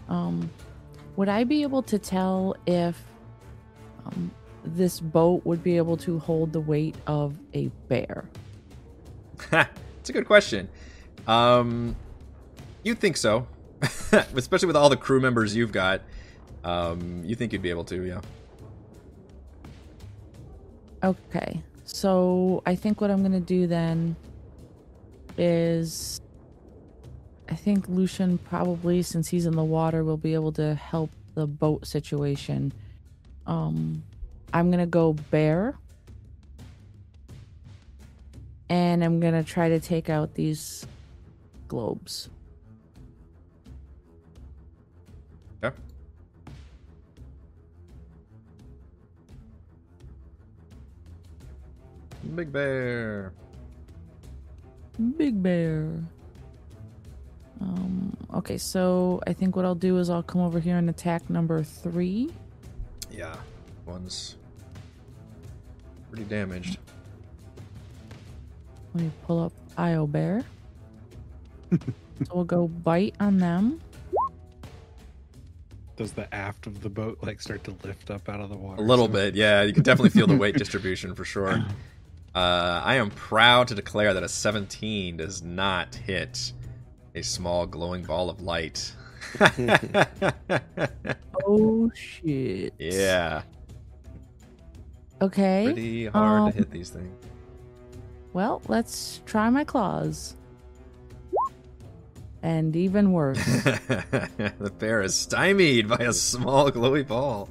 Um, would I be able to tell if um, this boat would be able to hold the weight of a bear? It's a good question. Um, you think so, especially with all the crew members you've got. Um, you think you'd be able to, yeah. Okay, so I think what I'm going to do then is... I think Lucian probably, since he's in the water, will be able to help the boat situation. Um, I'm gonna go bear, and I'm gonna try to take out these globes. Yeah. Big bear. Big bear. Um, okay, so I think what I'll do is I'll come over here and attack number three. Yeah, one's pretty damaged. Let me pull up Io Bear. So we'll go bite on them. Does the aft of the boat like start to lift up out of the water? A little so? bit, yeah. You can definitely feel the weight distribution for sure. Uh, I am proud to declare that a seventeen does not hit. A small glowing ball of light. Oh, shit. Yeah. Okay. Pretty hard um, to hit these things. Well, let's try my claws. And even worse. The bear is stymied by a small glowy ball.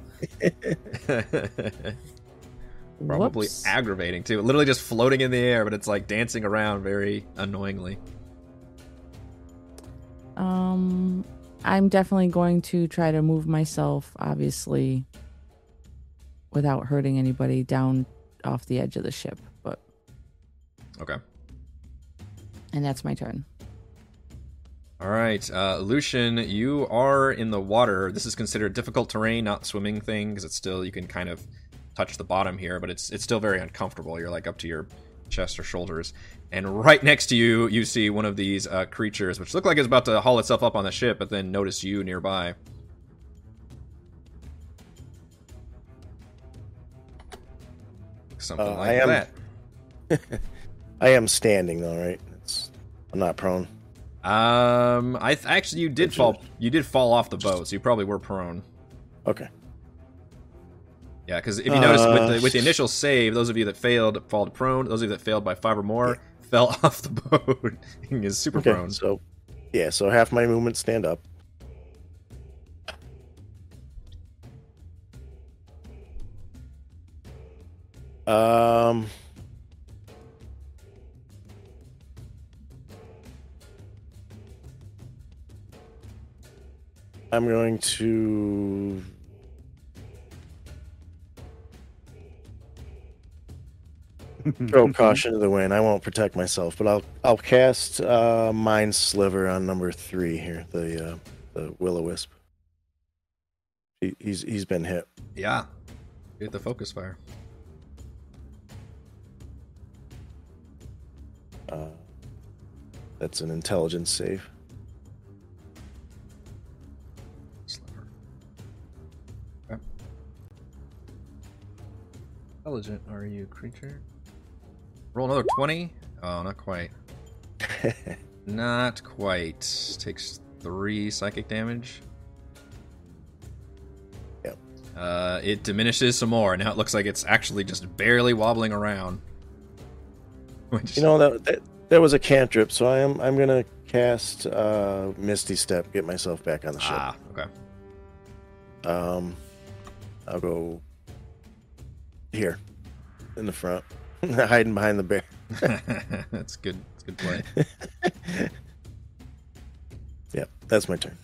Probably Whoops. aggravating, too. Literally just floating in the air, but it's like dancing around very annoyingly. Um, I'm definitely going to try to move myself, obviously, without hurting anybody, down off the edge of the ship. But okay, and that's my turn. All right, uh, Lucian, you are in the water. This is considered difficult terrain, not swimming thing, because it's still you can kind of touch the bottom here, but it's it's still very uncomfortable. You're like up to your chest or shoulders, and right next to you you see one of these uh creatures which look like it's about to haul itself up on the ship, but then notice you nearby. Something uh, like I am... that. I am standing though, right? It's... I'm not prone. Um I th- actually you did fall you did fall off the boat, so you probably were prone. Okay. Yeah, because if you notice, uh, with, the, with the initial save, those of you that failed fall to prone. Those of you that failed by five or more yeah. fell off the boat and is super okay, prone. So, yeah, so half my movement stand up. Um, I'm going to... Throw caution to the wind. I won't protect myself, but I'll I'll cast uh, Mind Sliver on number three here, the uh, the Will-O-Wisp. He, he's he's been hit. Yeah, hit the focus fire. Uh, that's an intelligence save. Sliver. Okay. Intelligent, are you creature? Roll another twenty. Oh, not quite. Not quite. Takes three psychic damage. Yep. Uh, it diminishes some more. Now it looks like it's actually just barely wobbling around. Which... You know, that, that that was a cantrip, so I am I'm gonna cast uh, Misty Step, get myself back on the ship. Ah, okay. Um, I'll go here in the front. Hiding behind the bear. That's good. That's good play. Yeah, that's my turn.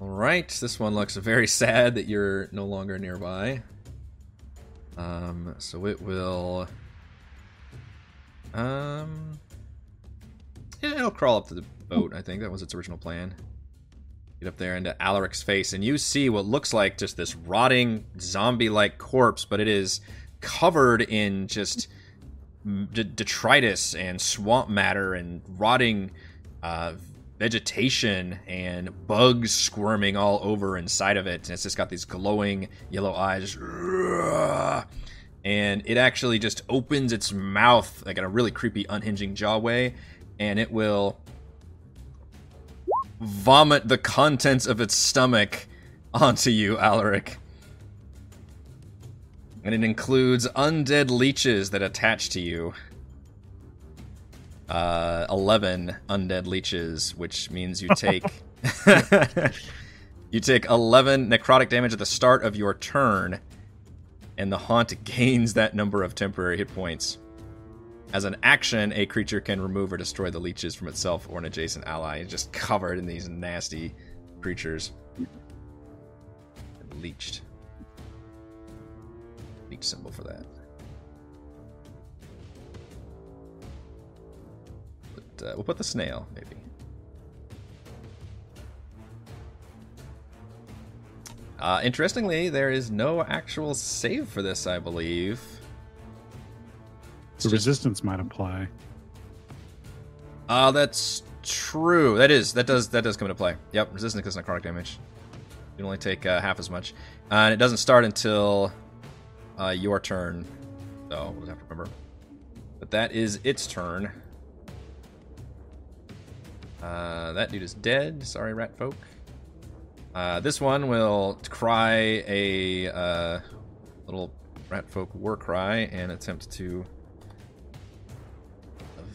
All right, this one looks very sad that you're no longer nearby. Um, so it will. Um, it'll crawl up to the boat. I think that was its original plan. Get up there into Alaric's face, and you see what looks like just this rotting, zombie-like corpse, but it is covered in just d- detritus and swamp matter and rotting uh, vegetation and bugs squirming all over inside of it. And it's just got these glowing yellow eyes. And it actually just opens its mouth like in a really creepy, unhinging jaw way, and it will vomit the contents of its stomach onto you, Alaric. And it includes undead leeches that attach to you. Uh, eleven undead leeches, which means you take... you take eleven necrotic damage at the start of your turn, and the haunt gains that number of temporary hit points. As an action, a creature can remove or destroy the leeches from itself or an adjacent ally. It's just covered in these nasty creatures. And leeched. Leech symbol for that. But, uh, we'll put the snail, maybe. Uh, interestingly, there is no actual save for this, I believe. The resistance might apply. Uh, that's true. That is, that does, that does come into play. Yep, resistance does necrotic damage. You can only take uh, half as much. Uh, and it doesn't start until uh, your turn. So, we'll have to remember. But that is its turn. Uh, that dude is dead. Sorry, rat folk. Uh, this one will cry a uh, little rat folk war cry and attempt to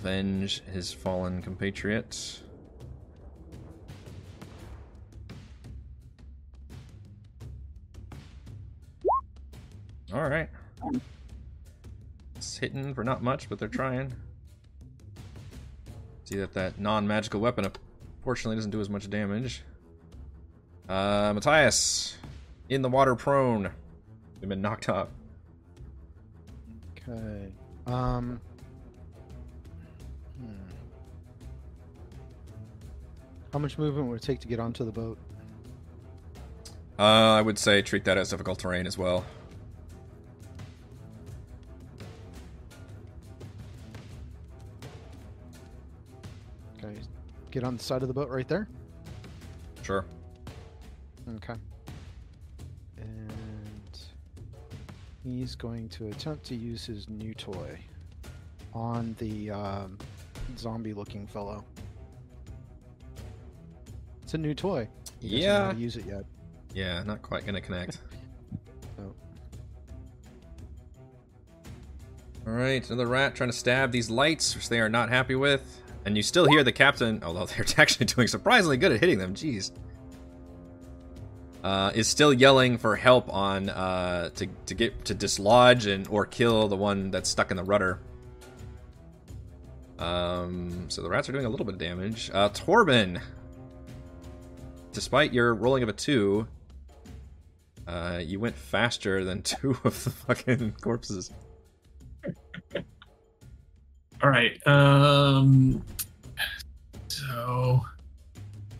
avenge his fallen compatriot. All right, it's hitting for not much, but they're trying. See that that non-magical weapon, unfortunately, doesn't do as much damage. Uh, Matthias, in the water prone. They've been knocked up. Okay. Um. Hmm. How much movement would it take to get onto the boat? Uh, I would say treat that as difficult terrain as well. Okay. Get on the side of the boat right there? Sure. Okay. And he's going to attempt to use his new toy on the um, zombie-looking fellow. It's a new toy. He doesn't know how to use it yet. Yeah, not quite going to connect. So. All right, another rat trying to stab these lights, which they are not happy with. And you still hear the captain, although they're actually doing surprisingly good at hitting them. Jeez. Uh, is still yelling for help on uh, to to get to dislodge and or kill the one that's stuck in the rudder. Um, so the rats are doing a little bit of damage. Uh, Torben, despite your rolling of a two, uh, you went faster than two of the fucking corpses. All right. Um, so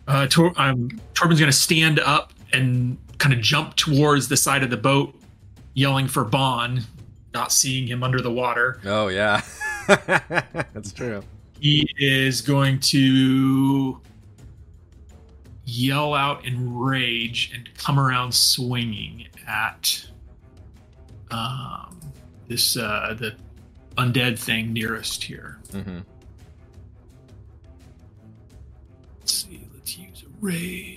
uh, Tor- um, Torben's gonna stand up and kind of jump towards the side of the boat, yelling for Bon, not seeing him under the water. Oh, yeah. That's true. He is going to yell out in rage and come around swinging at um, this uh, the undead thing nearest here. Mm-hmm. Let's see. Let's use a rage.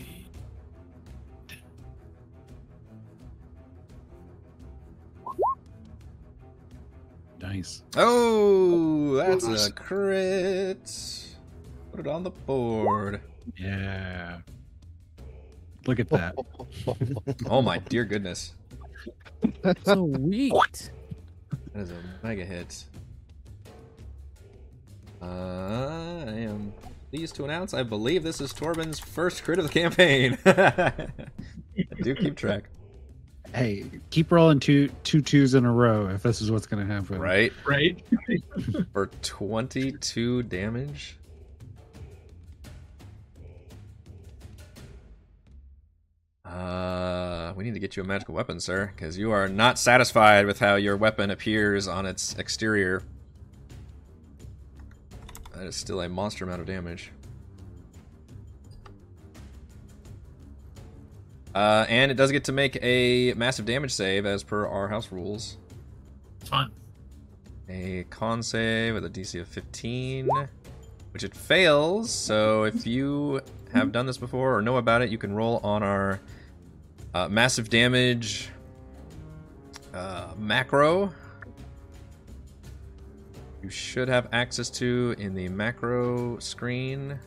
Nice. Oh, that's a crit. Put it on the board. Yeah. Look at that. Oh my dear goodness. That's so weak. That is a mega hit. Uh, I am pleased to announce I believe this is Torben's first crit of the campaign. I do keep track. Hey, keep rolling two, two twos in a row if this is what's going to happen. Right? Right. For twenty-two damage. Uh, we need to get you a magical weapon, sir, because you are not satisfied with how your weapon appears on its exterior. That is still a monster amount of damage. Uh, and it does get to make a massive damage save as per our house rules. Fun. A con save with a D C of fifteen, which it fails. So if you have done this before or know about it, you can roll on our uh, massive damage uh, macro. You should have access to in the macro screen.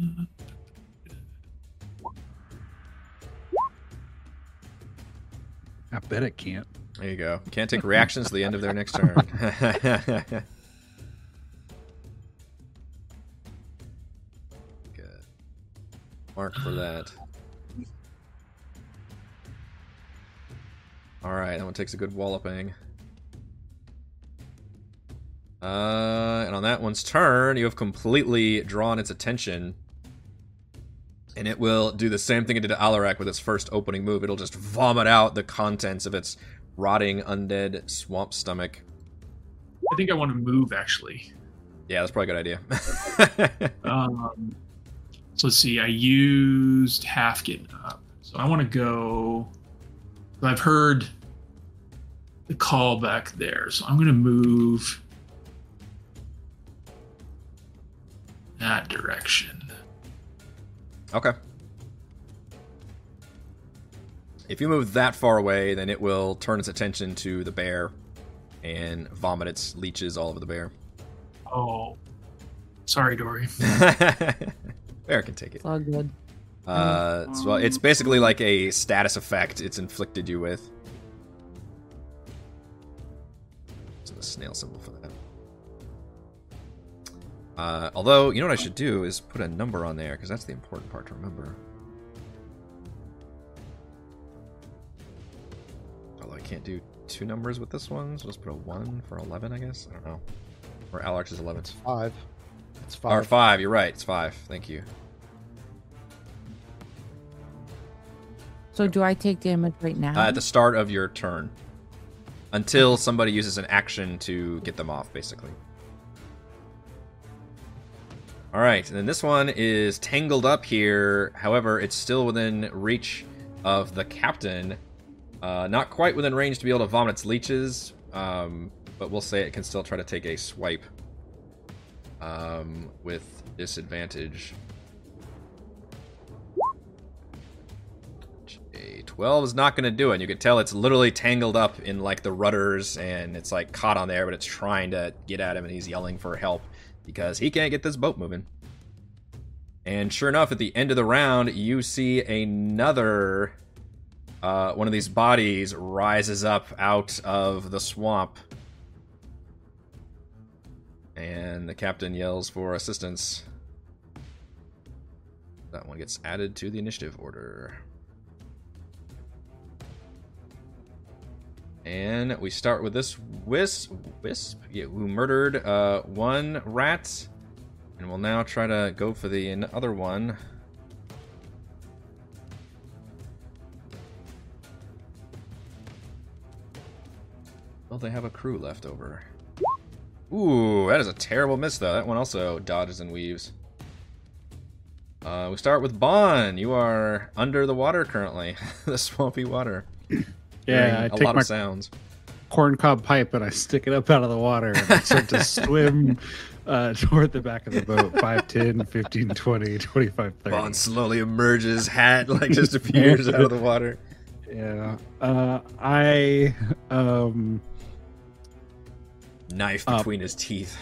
Mm-hmm. I bet it can't. There you go. Can't take reactions to the end of their next turn. Good. Mark for that. Alright, that one takes a good walloping. Uh, and on that one's turn, you have completely drawn its attention. And it will do the same thing it did to Alaric with its first opening move. It'll just vomit out the contents of its rotting undead swamp stomach. I think I want to move, actually. Yeah, that's probably a good idea. um, so let's see. I used half getting up. So I want to go... I've heard the call back there. So I'm going to move that direction. Okay. If you move that far away, then it will turn its attention to the bear and vomit its leeches all over the bear. Oh. Sorry, Dory. Bear can take it. It's all good. Uh, so it's basically like a status effect it's inflicted you with. It's a snail symbol for that. Uh, although, you know what I should do is put a number on there, because that's the important part to remember. Although I can't do two numbers with this one, so let's put a one for eleven, I guess? I don't know. Or Alex is eleven. It's five. It's five. Or five, you're right, it's five. Thank you. So do I take damage right now? Uh, at the start of your turn. Until somebody uses an action to get them off, basically. Alright, and then this one is tangled up here. However, it's still within reach of the captain. Uh, not quite within range to be able to vomit its leeches. Um, but we'll say it can still try to take a swipe. Um, with disadvantage. twelve is not going to do it. And you can tell it's literally tangled up in like the rudders and it's like caught on there, but it's trying to get at him and he's yelling for help because he can't get this boat moving. And sure enough, at the end of the round, you see another uh, one of these bodies rises up out of the swamp. And the captain yells for assistance. That one gets added to the initiative order. And we start with this wisp, wisp yeah, who murdered uh, one rat. And we'll now try to go for the other one. Well, they have a crew left over. Ooh, that is a terrible miss, though. That one also dodges and weaves. Uh, we start with Bon. You are under the water currently. The swampy water. Yeah, I a take lot my of sounds. Corncob pipe and I stick it up out of the water and I start to swim uh, toward the back of the boat. five, ten, fifteen, twenty, twenty-five, thirty. Bon slowly emerges, hat like just appears out of the water. Yeah. Uh, I. Um, Knife between uh, his teeth.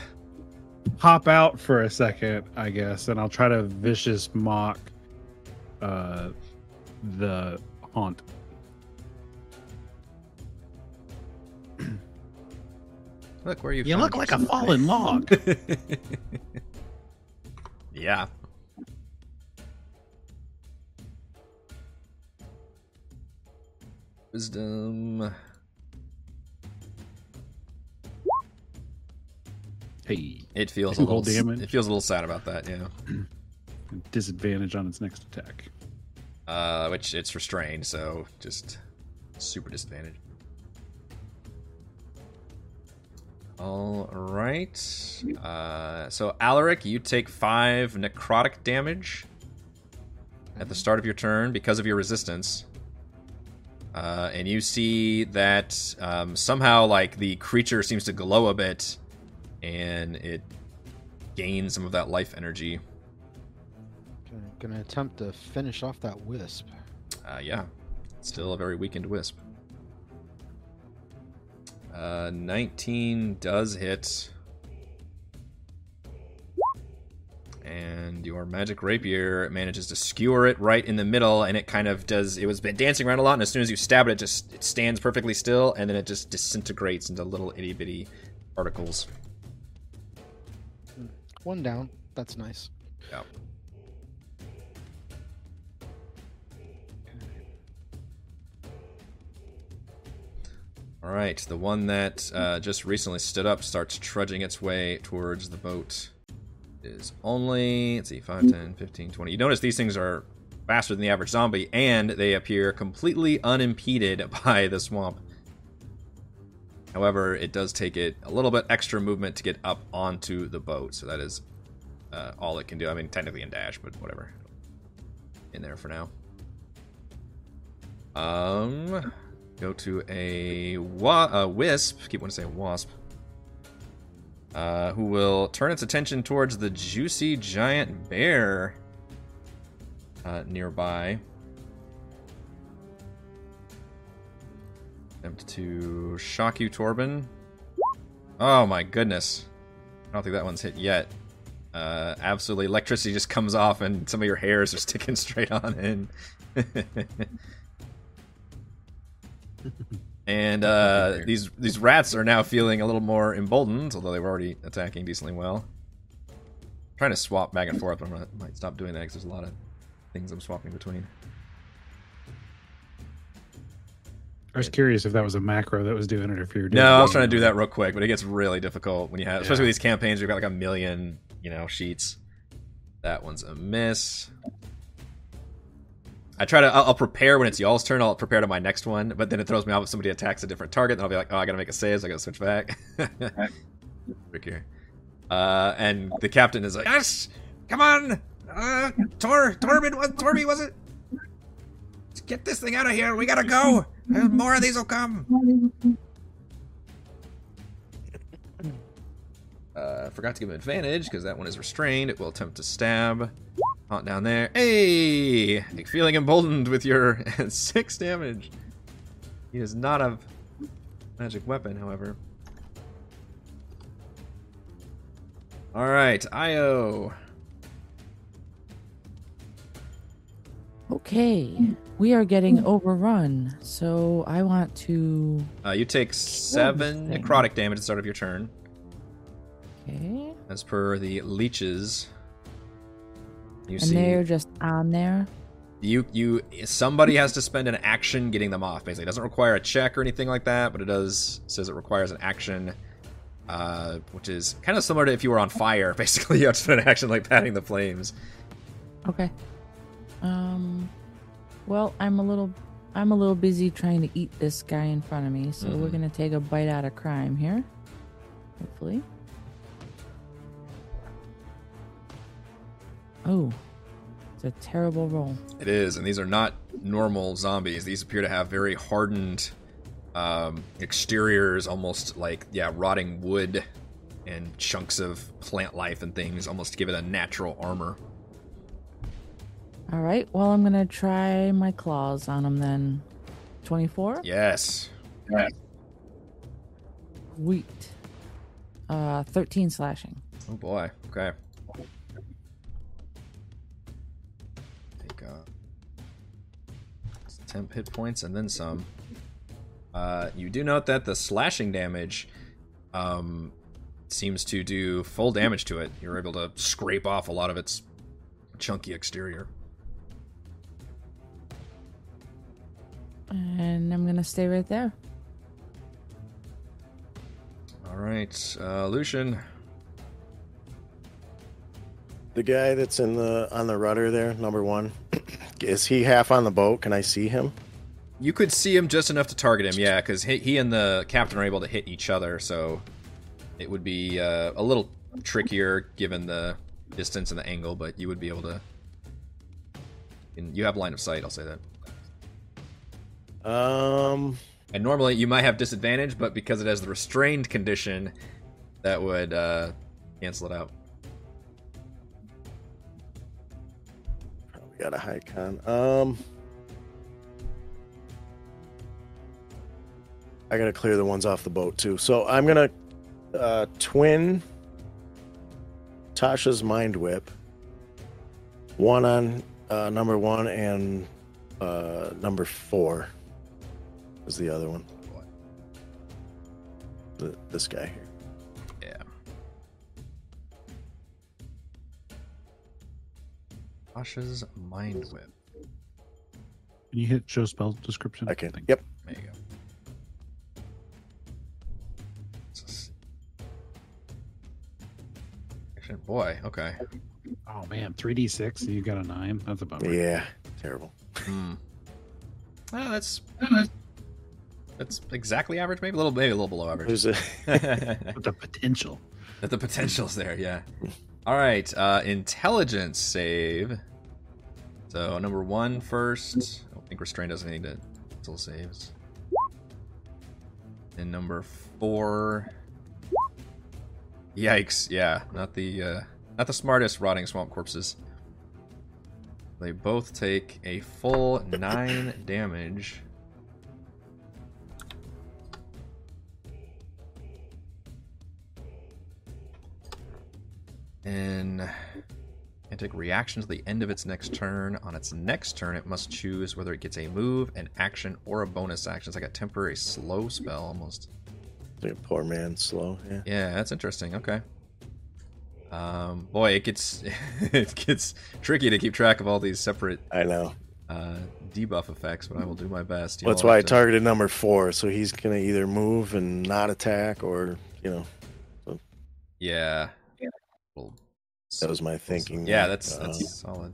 Hop out for a second, I guess, and I'll try to vicious mock uh, the haunt. Look where you. You look like a fallen log. Yeah. Wisdom. Hey, it feels a little damage. It feels a little sad about that, yeah. Disadvantage on its next attack. Uh, which it's restrained, so just super disadvantage. All right. Uh, so Alaric, you take five necrotic damage at the start of your turn because of your resistance. Uh, and you see that um, somehow, like, the creature seems to glow a bit, and it gains some of that life energy. Okay, gonna attempt to finish off that wisp. Uh, yeah, still a very weakened wisp. Uh, nineteen does hit. And your magic rapier manages to skewer it right in the middle, and it kind of does, it was been dancing around a lot, and as soon as you stab it, it just it stands perfectly still, and then it just disintegrates into little itty-bitty particles. One down. That's nice. Yeah. All right, the one that uh, just recently stood up starts trudging its way towards the boat. Is only, let's see, five, ten, fifteen, twenty. You notice these things are faster than the average zombie, and they appear completely unimpeded by the swamp. However, it does take it a little bit extra movement to get up onto the boat, so that is uh, all it can do. I mean, technically in dash, but whatever. In there for now. Um, go to a, wa- a wisp. I keep wanting to say wasp. Uh, who will turn its attention towards the juicy giant bear uh, nearby. Attempt to shock you, Torben. Oh my goodness. I don't think that one's hit yet. Uh, absolutely, electricity just comes off and some of your hairs are sticking straight on in. And uh, these these rats are now feeling a little more emboldened, although they were already attacking decently well. I'm trying to swap back and forth, but I might stop doing that because there's a lot of things I'm swapping between. I was curious if that was a macro that was doing it or if you were doing No, it. I was trying to do that real quick, but it gets really difficult when you have, especially yeah. with these campaigns, we've got like a million, you know, sheets. That one's a miss. I try to, I'll, I'll prepare when it's y'all's turn, I'll prepare to my next one, but then it throws me off if somebody attacks a different target, then I'll be like, oh, I gotta make a save, so I gotta switch back. Right here. Uh, and the captain is like, yes! Come on! Uh, Tor, Torben, Torby, was it? Let's get this thing out of here, we gotta go! There's more of these will come! Uh, forgot to give him advantage, because that one is restrained, it will attempt to stab. Hot down there. Hey! Feeling emboldened with your six damage. He does not have magic weapon, however. Alright, Io. Okay. We are getting overrun, so I want to... Uh, you take seven necrotic damage at the start of your turn. Okay. As per the leeches... You and they're just on there? You, you. Somebody has to spend an action getting them off, basically. It doesn't require a check or anything like that, but it does, says it requires an action, uh, which is kind of similar to if you were on fire. Basically, you have to spend an action like patting the flames. Okay. Um. Well, I'm a little, I'm a little busy trying to eat this guy in front of me, so mm-hmm. we're going to take a bite out of crime here, hopefully. Oh, it's a terrible roll. It is, and these are not normal zombies. These appear to have very hardened um, exteriors, almost like, yeah, rotting wood and chunks of plant life and things, almost to give it a natural armor. All right, well, I'm going to try my claws on them then. twenty-four? Yes. Yes. Sweet. Uh, thirteen slashing. Oh, boy. Okay. temp hit points and then some. Uh, you do note that the slashing damage um, seems to do full damage to it. You're able to scrape off a lot of its chunky exterior. And I'm going to stay right there. All right, uh, Lucian. The guy that's in the on the rudder there, number one, is he half on the boat? Can I see him? You could see him just enough to target him, yeah, because he, he and the captain are able to hit each other, so it would be uh, a little trickier given the distance and the angle, but you would be able to... And you have line of sight, I'll say that. Um... And normally you might have disadvantage, but because it has the restrained condition, that would uh, cancel it out. Probably got a high con. Um... I gotta clear the ones off the boat too. So I'm gonna uh, twin Tasha's Mind Whip. One on uh, number one and uh, number four is the other one. What? The, this guy here. Yeah. Tasha's Mind Whip. Can you hit show spell description? I can. Thing? Yep. There you go. Boy, okay. Oh man, three d six. So you got a nine. That's a bummer. Yeah, terrible. Hmm. Well, that's that's exactly average. Maybe a little, maybe a little below average. A... but the potential. But the potential's there. Yeah. All right. Uh, intelligence save. So number one first. I don't think restraint doesn't need to still saves. And number four. Yikes! Yeah, not the uh, not the smartest rotting swamp corpses. They both take a full nine damage. And can take reaction to the end of its next turn. On its next turn, it must choose whether it gets a move, an action, or a bonus action. It's like a temporary slow spell almost. Poor man, slow. Yeah. Yeah, that's interesting. Okay. Um, boy, it gets it gets tricky to keep track of all these separate. I know. Uh, debuff effects, but I will do my best. Well, that's why I to... targeted number four, so he's gonna either move and not attack, or you know. So. Yeah. Yeah. Well, that was my thinking. Yeah, that's that's uh, solid.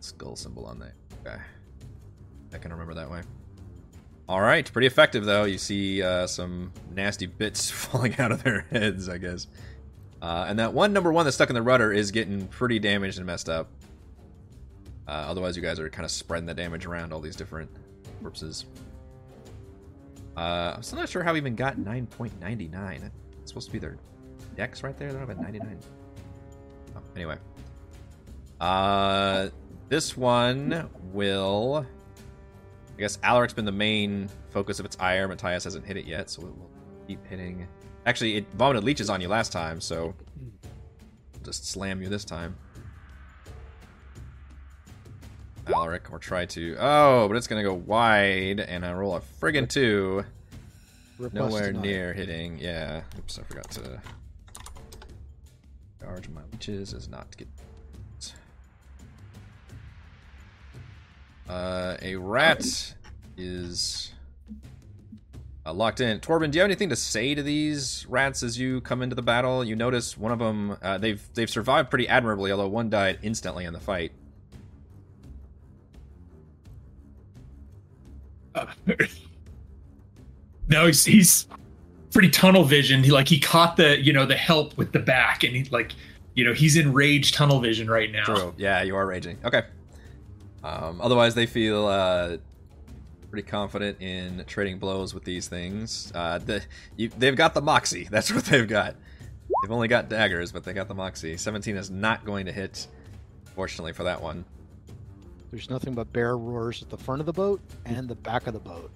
Skull symbol on there. Okay. I can remember that way. All right, pretty effective, though. You see uh, some nasty bits falling out of their heads, I guess. Uh, and that one number one that's stuck in the rudder is getting pretty damaged and messed up. Uh, otherwise, you guys are kind of spreading the damage around all these different corpses. Uh, I'm still not sure how we even got nine point nine nine. It's supposed to be their dex right there. They're not at ninety-nine. Oh, anyway. Uh, this one will... I guess Alaric's been the main focus of its ire. Matthias hasn't hit it yet, so it will keep hitting. Actually, it vomited leeches on you last time, so I'll just slam you this time. Alaric, or try to. Oh, but it's going to go wide, and I roll a friggin' two. Request Nowhere tonight. Near hitting. Yeah. Oops, I forgot to charge my leeches. Is not get. Uh, a rat is uh, locked in. Torben, do you have anything to say to these rats as you come into the battle? You notice one of them, uh, they've they've survived pretty admirably, although one died instantly in the fight. Uh, no, he's, he's pretty tunnel visioned. He, like, he caught the, you know, the help with the back, and he, like, you know, he's in rage tunnel vision right now. True. Yeah, you are raging. Okay. Um, otherwise, they feel uh, pretty confident in trading blows with these things. Uh, the, you, they've got the moxie. That's what they've got. They've only got daggers, but they got the moxie. seventeen is not going to hit, fortunately, for that one. There's nothing but bear roars at the front of the boat and the back of the boat.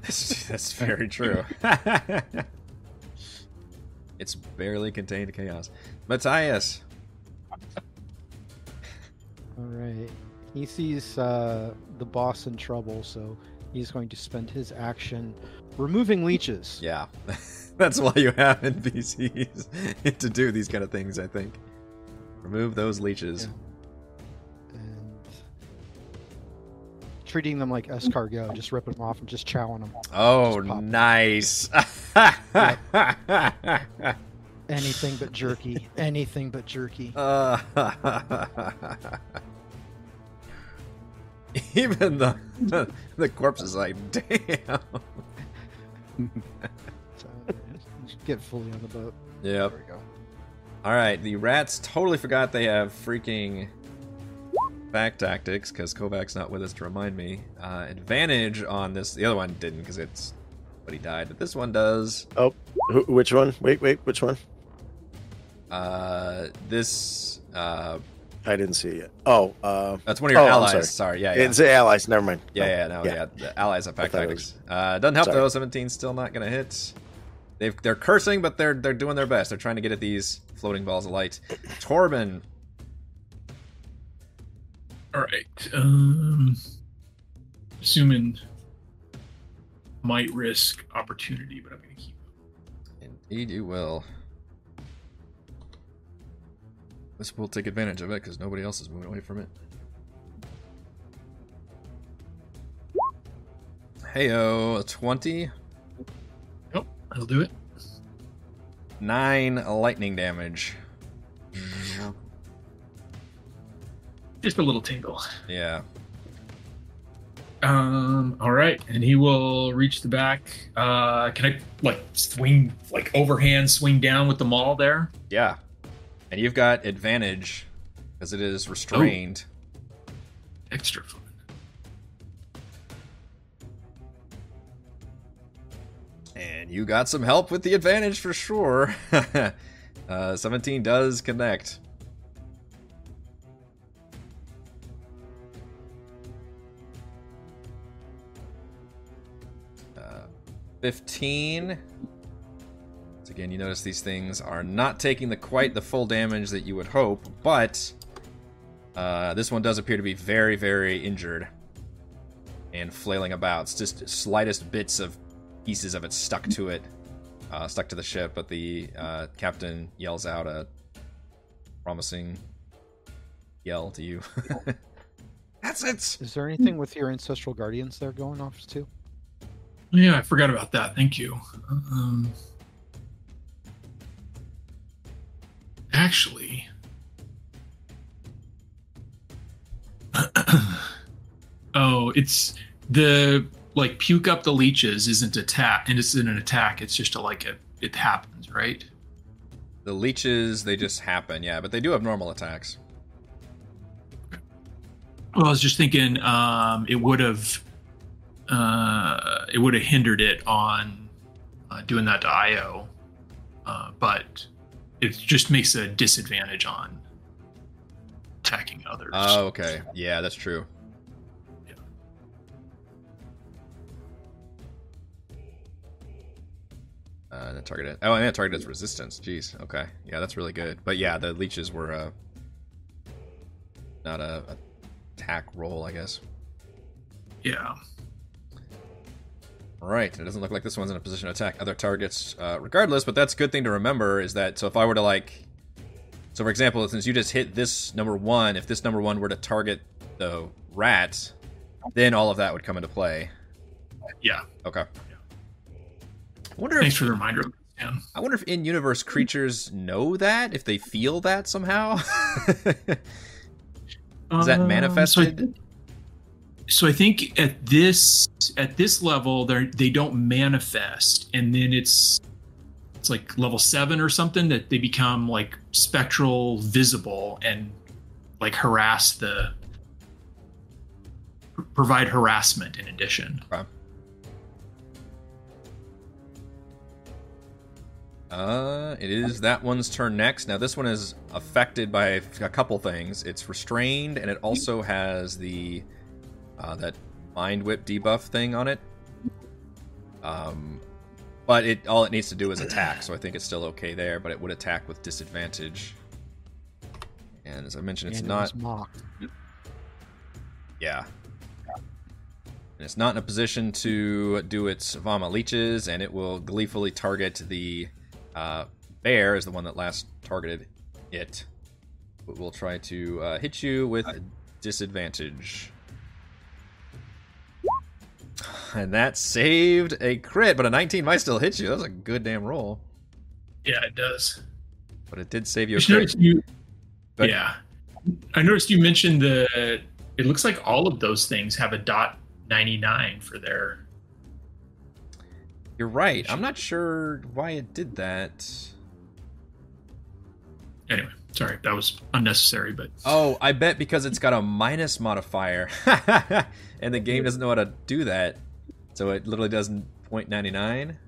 That's, that's very true. It's barely contained chaos. Matthias. All right. He sees uh, the boss in trouble, so he's going to spend his action removing leeches. Yeah, that's why you have N P Cs to do these kind of things, I think. Remove those leeches. Yeah. And treating them like escargot, just ripping them off and just chowing them. Oh, just nice. Yep. Anything but jerky. Anything but jerky. Uh, even the, the the corpse is like, damn. So, get fully on the boat. Yep. There we go. All right, the rats totally forgot they have freaking back tactics because Kovac's not with us to remind me. Uh, advantage on this. The other one didn't because it's but he died. But this one does. Oh, wh which one? Wait, wait, which one? Uh, this. Uh, I didn't see it yet. Oh, uh, that's one of your oh, allies. Sorry. sorry, yeah, yeah. It's allies. Never mind. Yeah, yeah, no, yeah. yeah the allies have back tactics. Was... Uh, doesn't help sorry. though. seventeen's still not gonna hit. They've, they're cursing, but they're they're doing their best. They're trying to get at these floating balls of light. Torben. All right. Um, assuming might risk opportunity, but I'm going to keep it. Indeed, you will. This will take advantage of it because nobody else is moving away from it. Heyo, a twenty. I'll do it. Nine lightning damage. Just a little tingle. Yeah. Um. All right, and he will reach the back. Uh, can I like swing, like overhand swing down with the maul there? Yeah. And you've got advantage because it is restrained. Oh. Extra fun. And you got some help with the advantage for sure. uh, seventeen does connect. Uh, fifteen. So again, you notice these things are not taking the quite the full damage that you would hope, but uh, this one does appear to be very, very injured and flailing about. It's just slightest bits of pieces of it stuck to it, uh, stuck to the ship, but the uh, captain yells out a promising yell to you. That's it! Is there anything with your Ancestral Guardians there going off too? Yeah, I forgot about that. Thank you. Um, actually... oh, it's the... Like puke up the leeches isn't attack, and it's an attack. It's just a, like a, it happens, right? The leeches, they just happen, yeah. But they do have normal attacks. Well, I was just thinking, um, it would have, uh, it would have hindered it on uh, doing that to Io, uh, but it just makes a disadvantage on attacking others. Oh, okay, yeah, that's true. Uh, and targeted. Oh, and that targeted as resistance. Jeez. Okay. Yeah, that's really good. But yeah, the leeches were uh, not a, a attack roll, I guess. Yeah. Right. It doesn't look like this one's in a position to attack other targets, uh, regardless. But that's a good thing to remember is that. So if I were to like, so for example, since you just hit this number one, if this number one were to target the rat, then all of that would come into play. Yeah. Okay. Wonder Thanks if, for the reminder. Yeah. I wonder if in-universe creatures know that, if they feel that somehow. Is that manifested? Um, so, I, so I think at this at this level, they they don't manifest, and then it's it's like level seven or something that they become like spectral visible and like harass the provide harassment in addition. Wow. Uh, it is that one's turn next. Now this one is affected by a couple things. It's restrained, and it also has the uh, that mind whip debuff thing on it. Um, but it all it needs to do is attack, so I think it's still okay there. But it would attack with disadvantage. And as I mentioned, it's and not. It was mocked. Yeah. And it's not in a position to do its Vama leeches, and it will gleefully target the. Uh, bear is the one that last targeted it. But we'll try to uh, hit you with a disadvantage. And that saved a crit, but a nineteen might still hit you. That was a good damn roll. Yeah, it does. but it did save you a crit. You, but, yeah. I noticed you mentioned the, it looks like all of those things have a dot ninety-nine for their... You're right. I'm not sure why it did that. Anyway, sorry. That was unnecessary, but... Oh, I bet because it's got a minus modifier. And the game doesn't know how to do that. So it literally does zero point nine nine.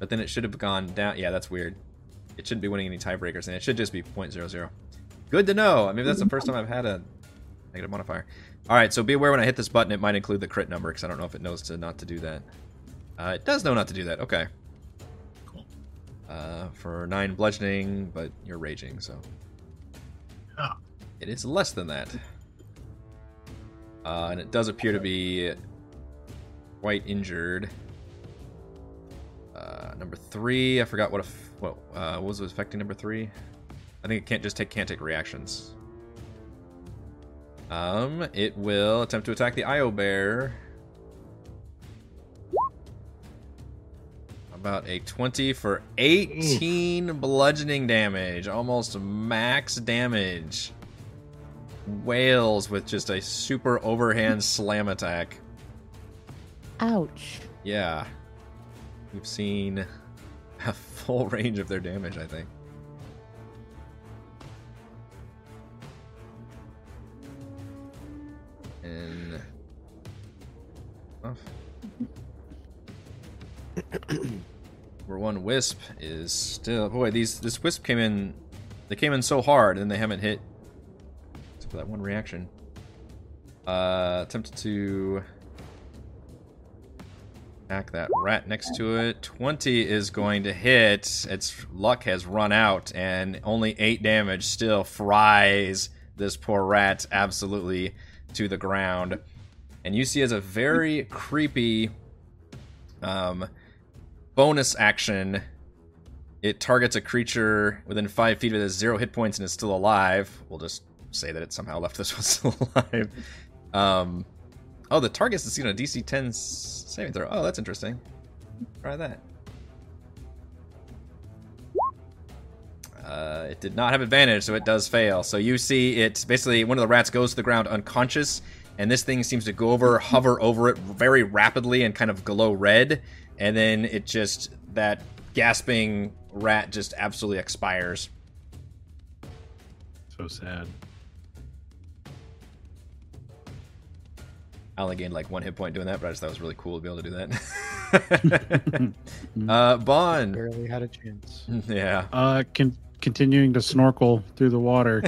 But then it should have gone down. Yeah, that's weird. It shouldn't be winning any tiebreakers, and it should just be zero point zero zero. Good to know. I mean, that's the first time I've had a negative modifier. All right, so be aware when I hit this button, it might include the crit number, because I don't know if it knows to not to do that. Uh, it does know not to do that. Okay. Cool. Uh, for nine bludgeoning, but you're raging, so. Yeah. It is less than that. Uh, and it does appear to be quite injured. Uh, number three, I forgot what, what, uh, what was affecting number three. I think it can't just take can't take reactions. Um, it will attempt to attack the Io bear. About a twenty for eighteen Oof. Bludgeoning damage, almost max damage. Wails with just a super overhand slam attack. Ouch. Yeah. We've seen a full range of their damage, I think. And number one wisp is still boy. These this wisp came in, they came in so hard, and they haven't hit except for that one reaction. Uh, attempted to attack that rat next to it. twenty is going to hit. Its luck has run out, and only eight damage still fries this poor rat absolutely to the ground. And you see as a very creepy um, bonus action, it targets a creature within five feet of it that has zero hit points and is still alive. We'll just say that it somehow left this one still alive. Um... Oh, the target's is, you know, D C ten saving throw. Oh, that's interesting. Try that. Uh, it did not have advantage, so it does fail. So you see it, basically one of the rats goes to the ground unconscious, and this thing seems to go over, hover over it very rapidly and kind of glow red, and then it just, that gasping rat just absolutely expires. So sad. I only gained like one hit point doing that, but I just thought it was really cool to be able to do that. uh, Bon barely had a chance. Yeah. Uh, con- continuing to snorkel through the water.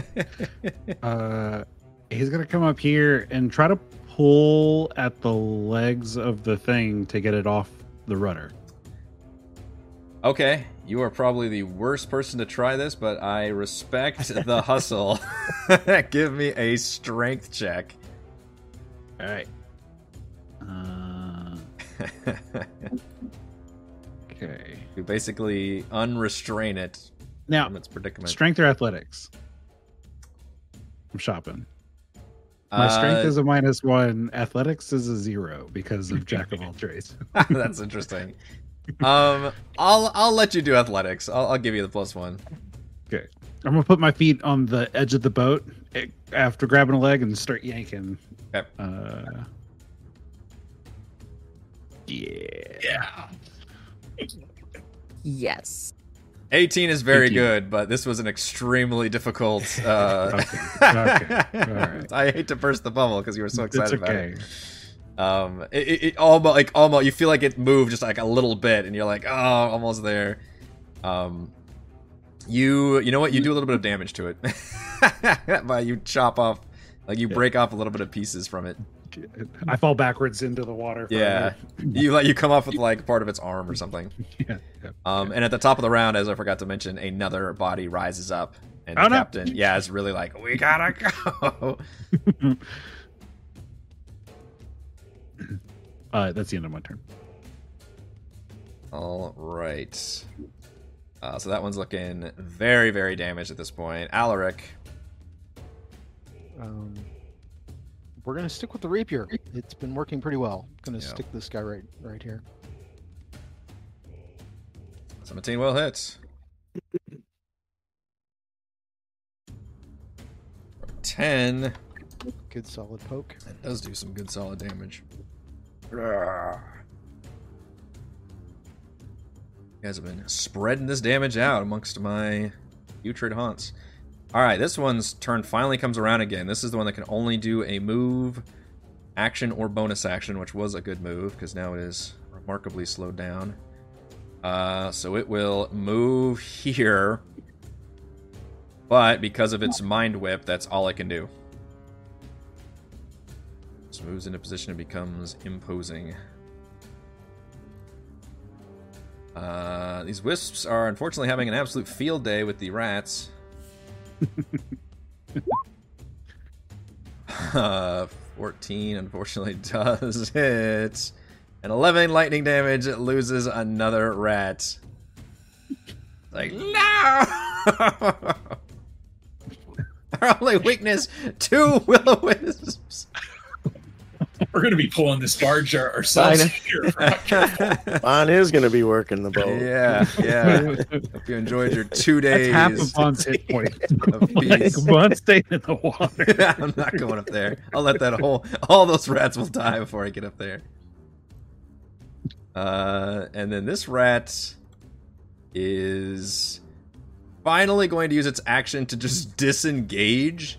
uh, he's gonna come up here and try to pull at the legs of the thing to get it off the rudder. Okay, you are probably the worst person to try this, but I respect the hustle. Give me a strength check. All right. Uh, okay. You basically unrestrain it now, from its predicament. Strength or athletics? I'm shopping. My uh, strength is a minus one. Athletics is a zero because of jack of all trades. That's interesting. Um, I'll I'll let you do athletics. I'll, I'll give you the plus one. Okay. I'm gonna put my feet on the edge of the boat after grabbing a leg and start yanking. Okay. Uh, yeah. Yes. eighteen is very eighteen. Good, but this was an extremely difficult. Uh... okay. okay. All right. I hate to burst the bubble because you were so excited it's okay. about it. Um, it, it, it almost like almost you feel like it moved just like a little bit, and you're like, oh, almost there. Um. You you know what? You do a little bit of damage to it. By you chop off, like you break off a little bit of pieces from it. I fall backwards into the water. Yeah, you like you come off with like part of its arm or something. Yeah. Um, and at the top of the round, as I forgot to mention, another body rises up, and the oh, captain, no. yeah, is really like, we gotta go. uh, that's the end of my turn. All right. Uh, so that one's looking very, very damaged at this point. Alaric. Um, we're going to stick with the rapier. It's been working pretty well. I'm going to yeah. stick this guy right right here. seventeen well hits. ten. Good solid poke. That does do some good solid damage. Ugh. You guys have been spreading this damage out amongst my putrid haunts. Alright, this one's turn finally comes around again. This is the one that can only do a move, action, or bonus action, which was a good move, because now it is remarkably slowed down. Uh, so it will move here, but because of its Mind Whip, that's all it can do. This moves into position and becomes imposing. Uh, these wisps are unfortunately having an absolute field day with the rats. uh, fourteen unfortunately does hit. And eleven lightning damage, it loses another rat. Like, no! Our only weakness, two will-o-wisps. We're going to be pulling this barge ourselves here. Bon is going to be working the boat. Yeah, yeah. If you enjoyed your two days. That's half of Bon's hit point. Like, Bon stayed in the water. Yeah, I'm not going up there. I'll let that whole, all those rats will die before I get up there. Uh, and then this rat is finally going to use its action to just disengage.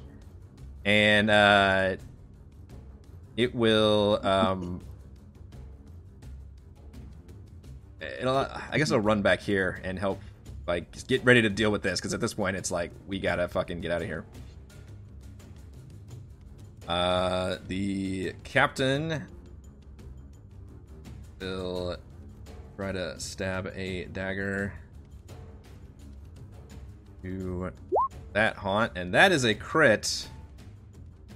And, uh... it will, um, it'll, I guess it'll run back here and help, like, get ready to deal with this, because at this point it's like, we gotta fucking get out of here. Uh, the captain will try to stab a dagger to that haunt, and that is a crit.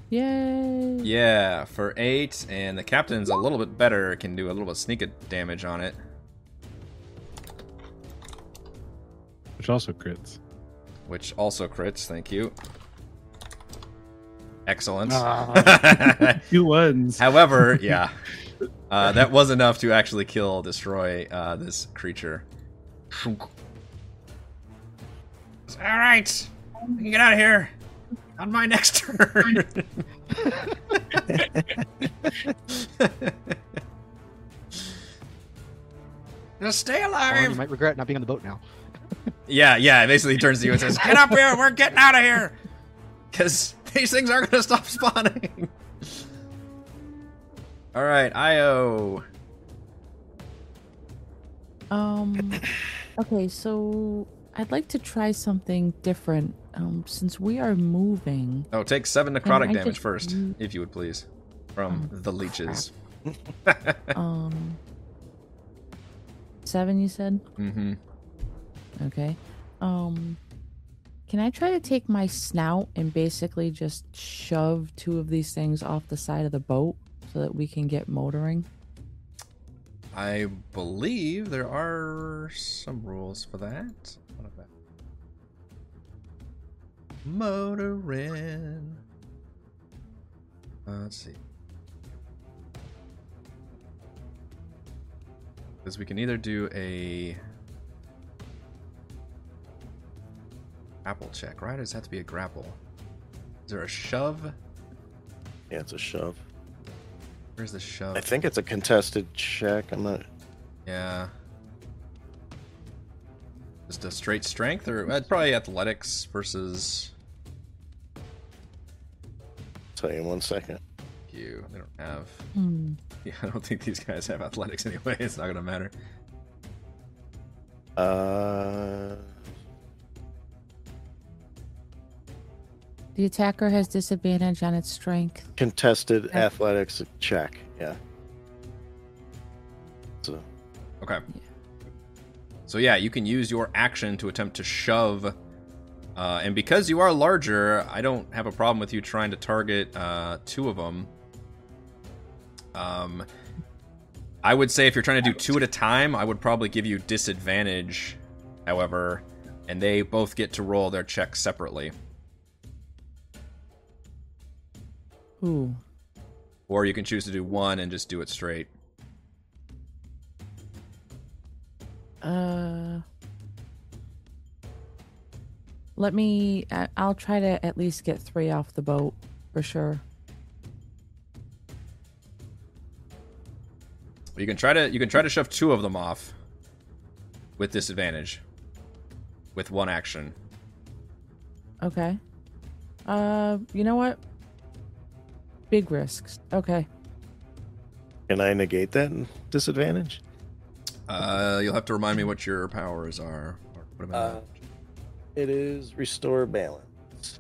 Yay! Yeah, for eight, and the captain's a little bit better, can do a little bit of sneak damage on it. Which also crits. Which also crits, thank you. Excellent. Ah, two ones. However, yeah, uh, that was enough to actually kill, destroy uh, this creature. Alright, we can get out of here. On my next turn. Just stay alive. Oh, you might regret not being on the boat now. Yeah, yeah. Basically, he turns to you and says, "Get up here. We're getting out of here, because these things aren't going to stop spawning." All right, Io. Um. Okay, so I'd like to try something different. Um, since we are moving... Oh, take seven necrotic damage just... first, if you would please, from oh, the leeches. um, seven, you said? Mm-hmm. Okay. Um, can I try to take my snout and basically just shove two of these things off the side of the boat so that we can get motoring? I believe there are some rules for that. What about motoring? Uh, let's see. Because we can either do a grapple check, right? Or does it have to be a grapple? Is there a shove? Yeah, it's a shove. Where's the shove? I think it's a contested check. I'm not. Yeah. Just a straight strength, or uh, probably athletics versus. I'll tell you in one second. Thank you. They don't have. Mm. Yeah, I don't think these guys have athletics anyway. It's not gonna matter. Uh. The attacker has disadvantage on its strength. Contested okay. athletics check. Yeah. So. Okay. Yeah. So yeah, you can use your action to attempt to shove, uh, and because you are larger, I don't have a problem with you trying to target uh, two of them. Um, I would say if you're trying to do two at a time, I would probably give you disadvantage, however, and they both get to roll their checks separately. Ooh. Or you can choose to do one and just do it straight. Uh, Let me, I'll try to at least get three off the boat for sure. You can try to, you can try to shove two of them off with disadvantage with one action. Okay. Uh, you know what? Big risks. Okay. Can I negate that disadvantage? Uh, you'll have to remind me what your powers are. Or what am I uh, it is restore balance.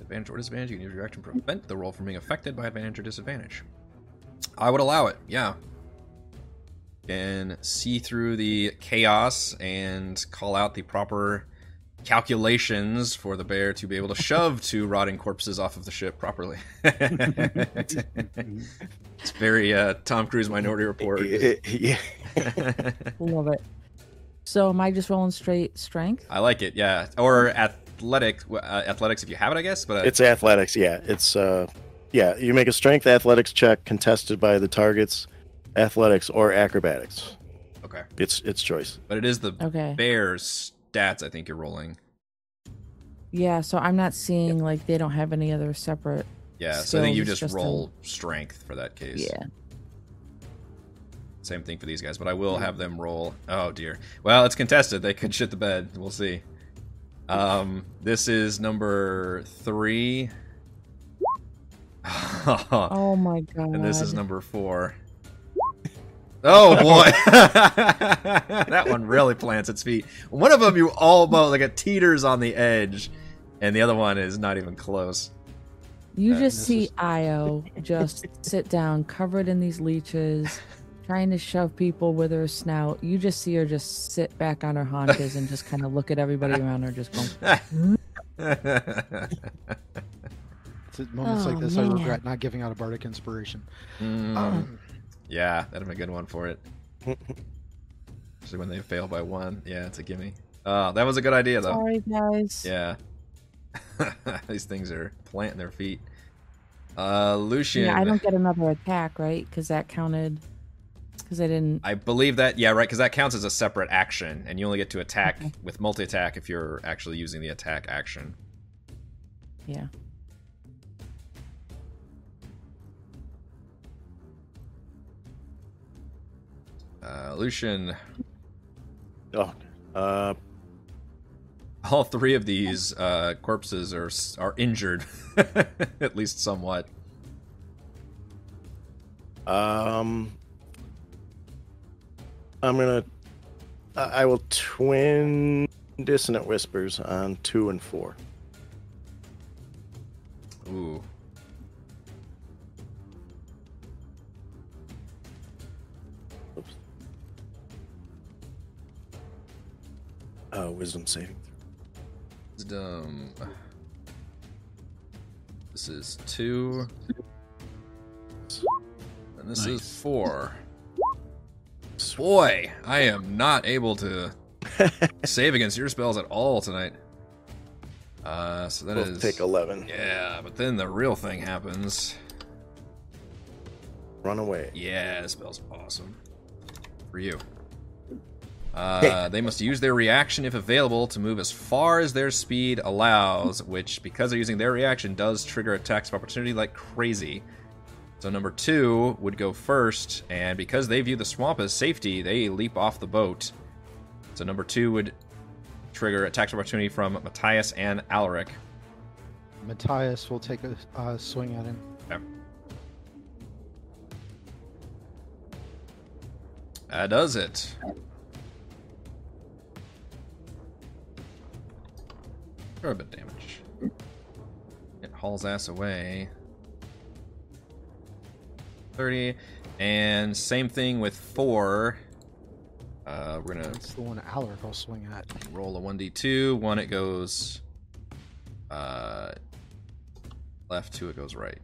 Advantage or disadvantage, you can use your action to prevent the roll from being affected by advantage or disadvantage. I would allow it, yeah. Can see through the chaos and call out the proper calculations for the bear to be able to shove two rotting corpses off of the ship properly. It's very uh, Tom Cruise Minority Report. Yeah. Love it. So am I just rolling straight strength? I like it, yeah. Or athletic, uh, athletics if you have it, I guess. But uh... It's athletics, yeah. It's uh, yeah. You make a strength athletics check contested by the target's athletics or acrobatics. Okay. It's, it's choice. But it is the okay. bear's... stats, I think you're rolling. Yeah, so I'm not seeing yep. like they don't have any other separate. Yeah, skills. So I think you just, just roll a... strength for that case. Yeah. Same thing for these guys, but I will have them roll. Oh dear. Well, it's contested. They could shit the bed. We'll see. Um, this is number three. Oh my god. And this is number four. Oh boy, that one really plants its feet. One of them you almost like it teeters on the edge, and the other one is not even close. You uh, just see is... Io just sit down, covered in these leeches, trying to shove people with her snout. You just see her just sit back on her haunches and just kind of look at everybody around her, just going. It's at moments oh, like this man. I regret not giving out a bardic inspiration. Mm. Um, Yeah, that'd have been a good one for it. Especially when they fail by one. Yeah, it's a gimme. Uh, that was a good idea, though. Sorry, guys. Yeah. These things are planting their feet. Uh, Lucian. Yeah, I don't get another attack, right? Because that counted... Because I didn't... I believe that... Yeah, right, because that counts as a separate action, and you only get to attack okay. with multi-attack if you're actually using the attack action. Yeah. Uh, Lucian. Oh, uh, all three of these uh, corpses are are injured, at least somewhat. Um, I'm gonna. I will twin dissonant whispers on two and four. Ooh. Uh, wisdom saving throw. Wisdom. This is two. And this nice. is four. Boy, I am not able to save against your spells at all tonight. Uh, so that Both is. Take eleven. Yeah, but then the real thing happens. Run away. Yeah, this spell's awesome. For you. Uh, they must use their reaction, if available, to move as far as their speed allows, which, because they're using their reaction, does trigger attacks of opportunity like crazy. So number two would go first, and because they view the swamp as safety, they leap off the boat. So number two would trigger attacks of opportunity from Matthias and Alaric. Matthias will take a uh, swing at him. Okay. That does it. A bit of damage. It hauls ass away. thirty. And same thing with four. Uh, we're gonna. That's the one Alaric will swing at. Roll a one d two. One, it goes uh, left. Two, it goes right.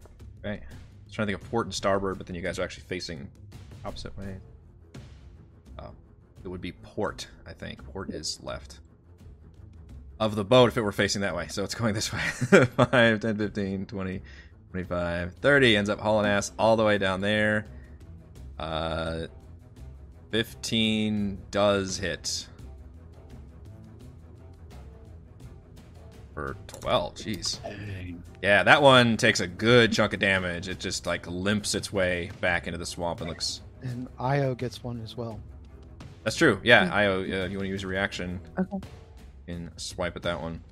Okay. I was trying to think of port and starboard, but then you guys are actually facing opposite way. Uh, it would be port, I think. Port is left. Of the boat if it were facing that way. So it's going this way. five, ten, fifteen, twenty, twenty-five, thirty. Ends up hauling ass all the way down there. Uh, fifteen does hit. for twelve. Jeez. Yeah, that one takes a good chunk of damage. It just like limps its way back into the swamp and looks. And Io gets one as well. That's true. Yeah, mm-hmm. Io, uh, you want to use a reaction? Okay. And swipe at that one.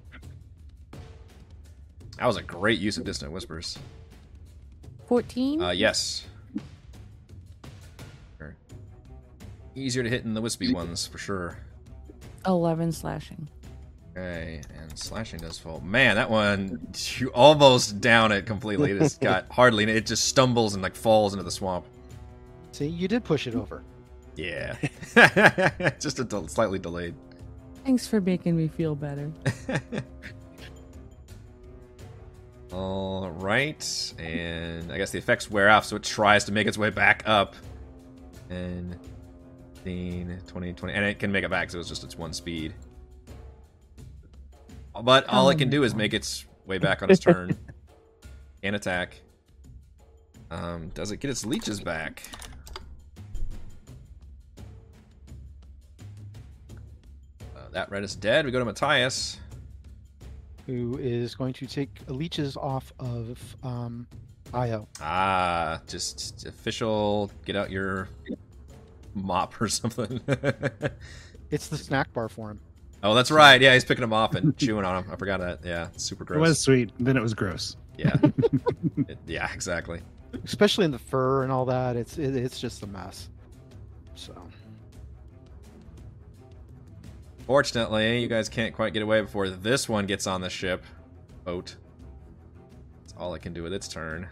That was a great use of Distant Whispers. fourteen? Uh, yes. Sure. Easier to hit than the wispy ones, for sure. eleven slashing. Okay, and slashing does fall. Man, that one, you almost down it completely. It just got hardly, it just stumbles and like falls into the swamp. See, you did push it over. Yeah. Just a del- slightly delayed. Thanks for making me feel better. All right, and I guess the effects wear off, so it tries to make its way back up. And fifteen, twenty, twenty, and it can make it back, so it's just its one speed. But all oh, it can do is make its way back on its turn and attack. Um, does it get its leeches back? Uh, that red is dead. We go to Matthias, who is going to take leeches off of um, Io. Ah, just official. Get out your mop or something. It's the snack bar for him. Oh, that's right. Yeah, he's picking them off and chewing on them. I forgot that. Yeah, it's super gross. It was sweet. Then it was gross. Yeah. it, yeah, exactly. Especially in the fur and all that. It's it, it's just a mess. So, fortunately, you guys can't quite get away before this one gets on the ship. Boat. That's all it can do with its turn.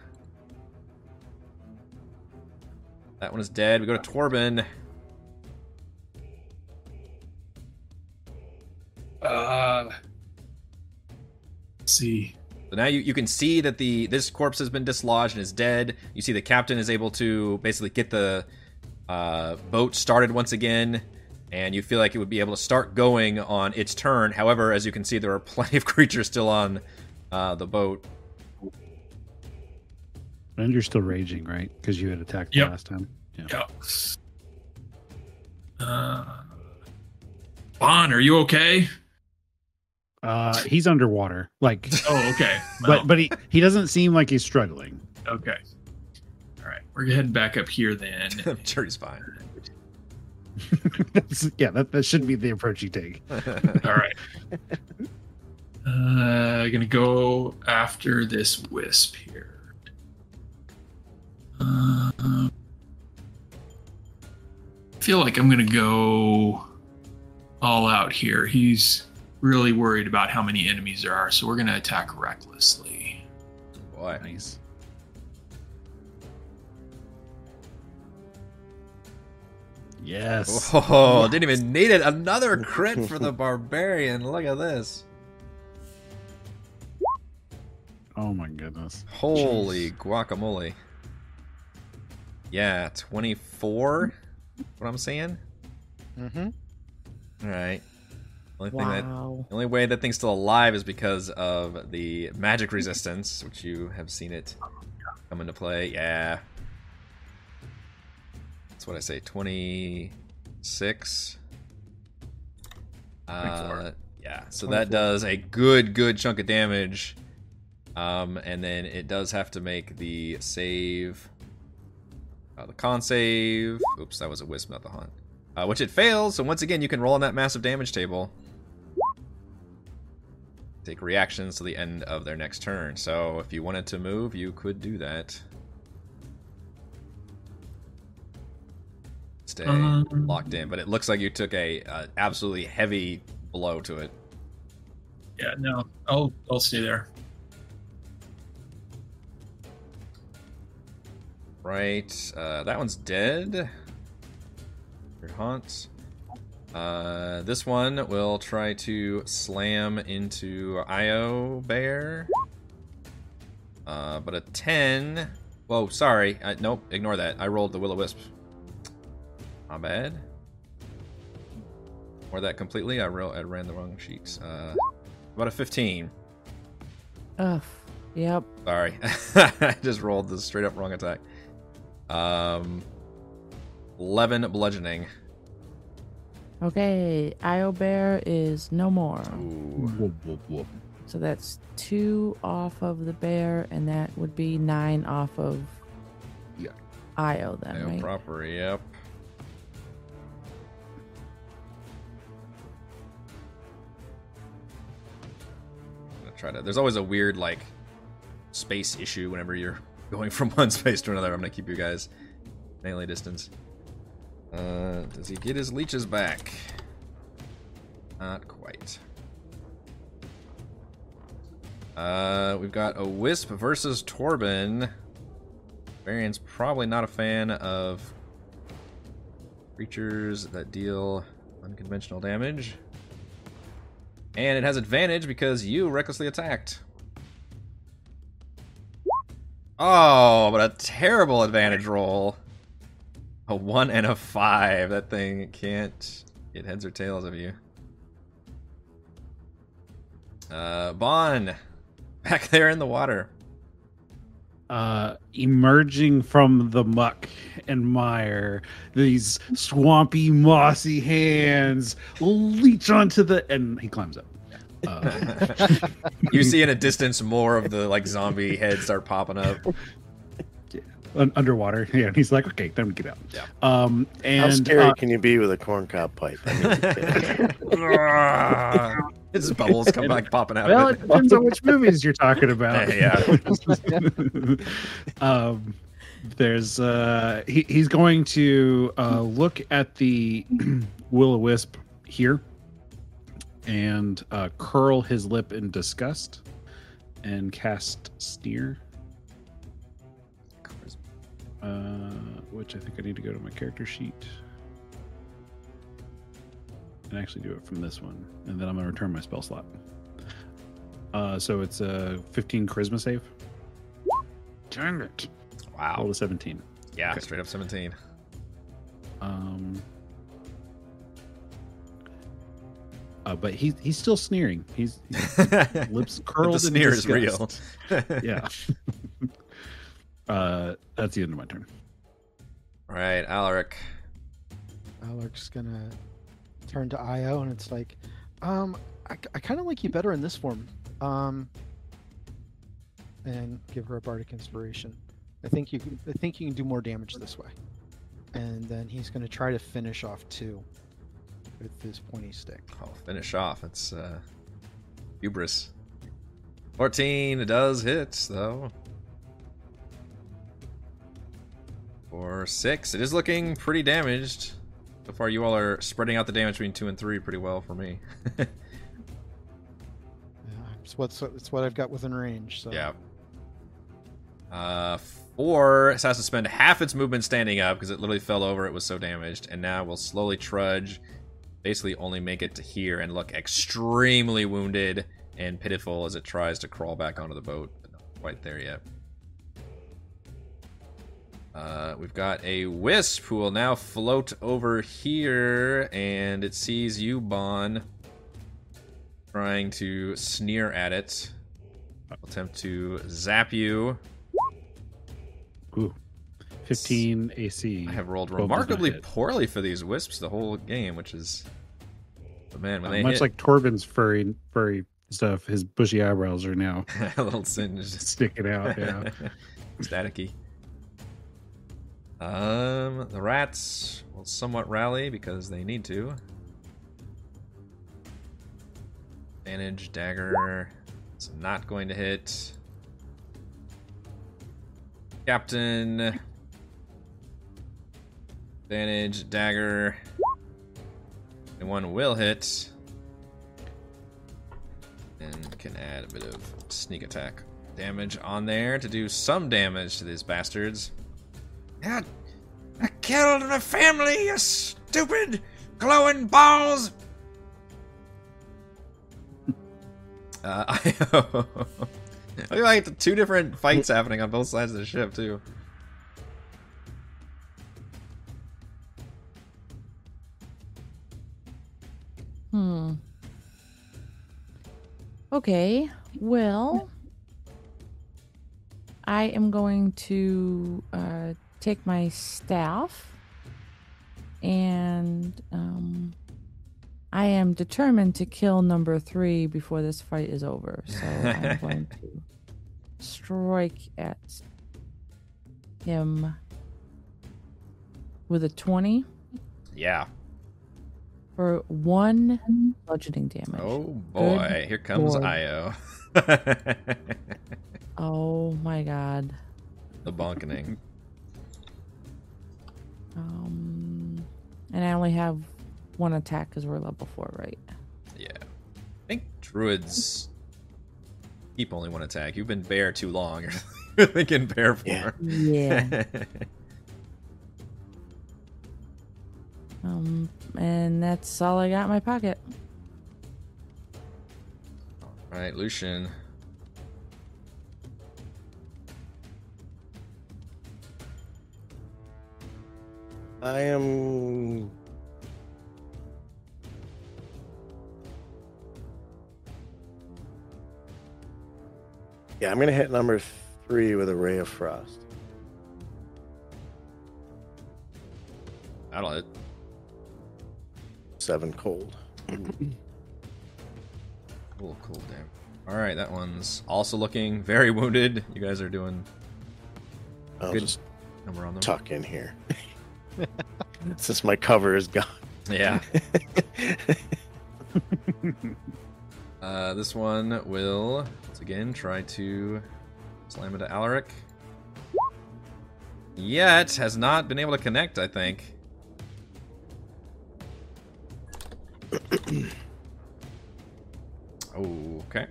That one is dead. We go to Torben. Uh, let's see. So now you, you can see that the this corpse has been dislodged and is dead. You see the captain is able to basically get the uh, boat started once again, and you feel like it would be able to start going on its turn. However, as you can see, there are plenty of creatures still on uh, the boat. And you're still raging, right? Because you had attacked yep. the last time. Yeah. Yep. Uh, Bon, are you okay? Uh, he's underwater. Like, oh, okay. Well. But but he, he doesn't seem like he's struggling. Okay. All right, we're heading back up here then. I'm sure he's fine. That's, yeah, that that should be the approach you take. All right. Uh, gonna go after this wisp here. Uh, I feel like I'm gonna go all out here. He's really worried about how many enemies there are, so we're gonna attack recklessly. Boy, nice. Yes. Oh, didn't even need it. Another crit for the barbarian. Look at this. Oh my goodness. Holy Jeez. Guacamole. Yeah, twenty-four. What I'm saying. Mm-hmm. All right. Only thing wow. that, the only way that thing's still alive is because of the magic resistance, which you have seen it come into play. Yeah. That's what I say. twenty-six. Uh, yeah. So twenty-four. That does a good, good chunk of damage. Um, and then it does have to make the save. Uh, the con save. Oops, that was a wisp, not the haunt. Uh, which it fails. So once again, you can roll on that massive damage table. Take reactions to the end of their next turn. So if you wanted to move, you could do that. Stay um, locked in, but it looks like you took a uh, absolutely heavy blow to it. Yeah, no, I'll I'll stay there. Right, uh, that one's dead. Your haunts. Uh, this one will try to slam into Io Bear. Uh, but a ten. Whoa, sorry. I, nope, ignore that. I rolled the Will-O-Wisp. My bad. Or that completely. I, ro- I ran the wrong sheets. Uh, about a fifteen. Ugh. Yep. Sorry. I just rolled the straight up wrong attack. Um, eleven bludgeoning. Okay, Io Bear is no more. Whoop, whoop, whoop. So that's two off of the bear, and that would be nine off of yeah. Io then, Io right? Proper, yep. I'm gonna try to. There's always a weird like space issue whenever you're going from one space to another. I'm gonna keep you guys melee distance. Uh, does he get his leeches back? Not quite. Uh, we've got a Wisp versus Torben. Varian's probably not a fan of creatures that deal unconventional damage. And it has advantage because you recklessly attacked. Oh, but a terrible advantage roll. A one and a five. That thing can't get heads or tails of you. Uh, Bon. Back there in the water. Uh, emerging from the muck and mire, these swampy, mossy hands leech onto the... And he climbs up. Uh, you see in a distance more of the like zombie heads start popping up. Yeah. Underwater. Yeah, and he's like, okay, time to get out. Yeah. Um, and, how scary uh, can you be with a corncob pipe? I mean, it's bubbles come back popping out. Well, it depends on which movies you're talking about. Yeah. um, there's uh, he, he's going to uh, look at the will-o-wisp here and uh, curl his lip in disgust and cast sneer, uh, which I think I need to go to my character sheet and actually do it from this one, and then I'm going to return my spell slot. Uh, so it's a fifteen charisma save. Turn it. Wow. Roll to seventeen. Yeah, okay. Straight up seventeen. Um. Uh, but he he's still sneering. He's, he's lips curled. The sneer is real. Yeah. uh, that's the end of my turn. All right, Alaric. Alaric's gonna turn to Io, and it's like, um, I, I kind of like you better in this form. Um, and give her a bardic inspiration. I think you can, I think you can do more damage this way. And then he's going to try to finish off two with his pointy stick. Oh, finish off. It's uh, hubris. fourteen does hit, though. Or six. It is looking pretty damaged. So far, you all are spreading out the damage between two and three pretty well for me. Yeah, it's, what's, it's what I've got within range. So. Yeah. Uh, four. It has to spend half its movement standing up because it literally fell over. It was so damaged. And now we'll slowly trudge, basically only make it to here and look extremely wounded and pitiful as it tries to crawl back onto the boat. But not quite there yet. Uh, we've got a Wisp who will now float over here, and it sees you, Bon, trying to sneer at it. I'll attempt to zap you. Ooh, fifteen A C. I have rolled remarkably poorly for these Wisps the whole game, which is... But man, when uh, they much hit... like Torben's furry, furry stuff, his bushy eyebrows are now... a little singed. Sticking out, yeah. Staticky. Um, the rats will somewhat rally because they need to. Advantage, dagger. It's not going to hit. Captain. Advantage, dagger. And one will hit. And can add a bit of sneak attack damage on there to do some damage to these bastards. I, I killed my family, you stupid glowing balls! Uh, I know. Look like the two different fights happening on both sides of the ship, too. Hmm. Okay, well... I am going to... Uh, take my staff and um, I am determined to kill number three before this fight is over. So I'm going to strike at him with a twenty. Yeah. For one bludgeoning damage. Oh boy, Good here comes Lord. Io. Oh my god. The bonkening. Um, and I only have one attack because we're level four, right? Yeah. I think druids keep only one attack. You've been bear too long. You're thinking bear for. Yeah. um, and that's all I got in my pocket. All right, Lucian. I am... Yeah, I'm going to hit number three with a Ray of Frost. That'll hit. Seven cold. Cool, cool, damn. All right, that one's also looking very wounded. You guys are doing a I'll good just number on them. Tuck in here. Since my cover is gone. Yeah. uh, this one will, once again, try to slam into Alaric. Yet has not been able to connect, I think. Oh, okay.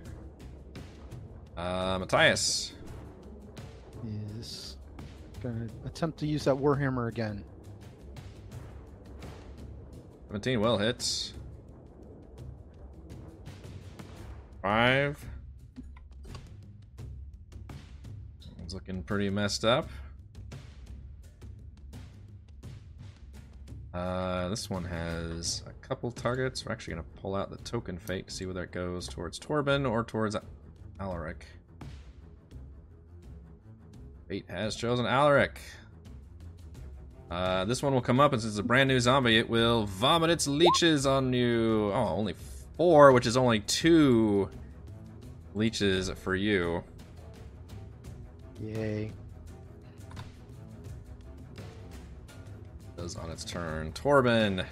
Uh, Matthias. Yes. Gonna attempt to use that Warhammer again. seventeen well hits. Five. It's looking pretty messed up. Uh, this one has a couple targets. We're actually going to pull out the token fate to see whether it goes towards Torben or towards Alaric. Fate has chosen Alaric. Uh, this one will come up, and since it's a brand new zombie, it will vomit its leeches on you. Oh, only four, which is only two leeches for you. Yay. Does on its turn. Torben.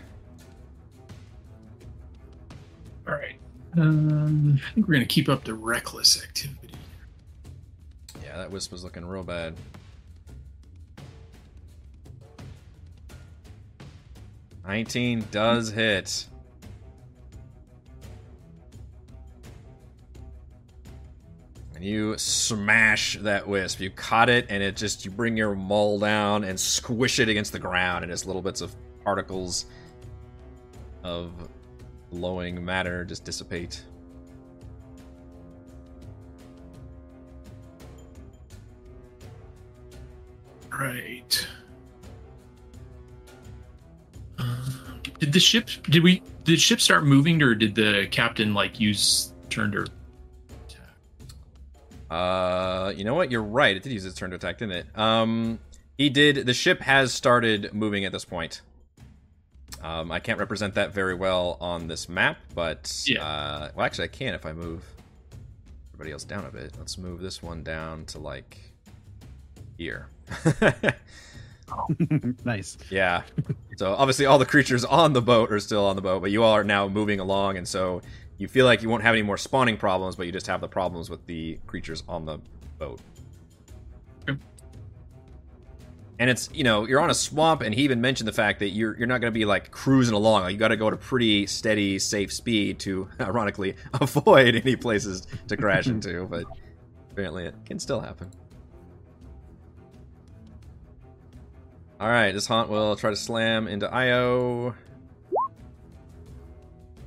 All right. Um, I think we're going to keep up the reckless activity. Yeah, that wisp was looking real bad. nineteen does hit. And you smash that wisp. You caught it, and it just, you bring your maul down and squish it against the ground, and it's little bits of particles of glowing matter just dissipate. Right. Did the ship? Did we? Did the ship start moving, or did the captain like use turn to? Uh, you know what? You're right. It did use its turn to attack, didn't it? Um, he did. The ship has started moving at this point. Um, I can't represent that very well on this map, but yeah. Uh, well, actually, I can if I move everybody else down a bit. Let's move this one down to like here. Oh. Nice. Yeah. So obviously all the creatures on the boat are still on the boat, but you all are now moving along, and so you feel like you won't have any more spawning problems, but you just have the problems with the creatures on the boat. Okay. And it's, you know, you're on a swamp, and he even mentioned the fact that you're you're not going to be like cruising along. Like, you got to go at a pretty steady, safe speed to, ironically, avoid any places to crash into. But apparently, it can still happen. All right, this haunt will try to slam into Io.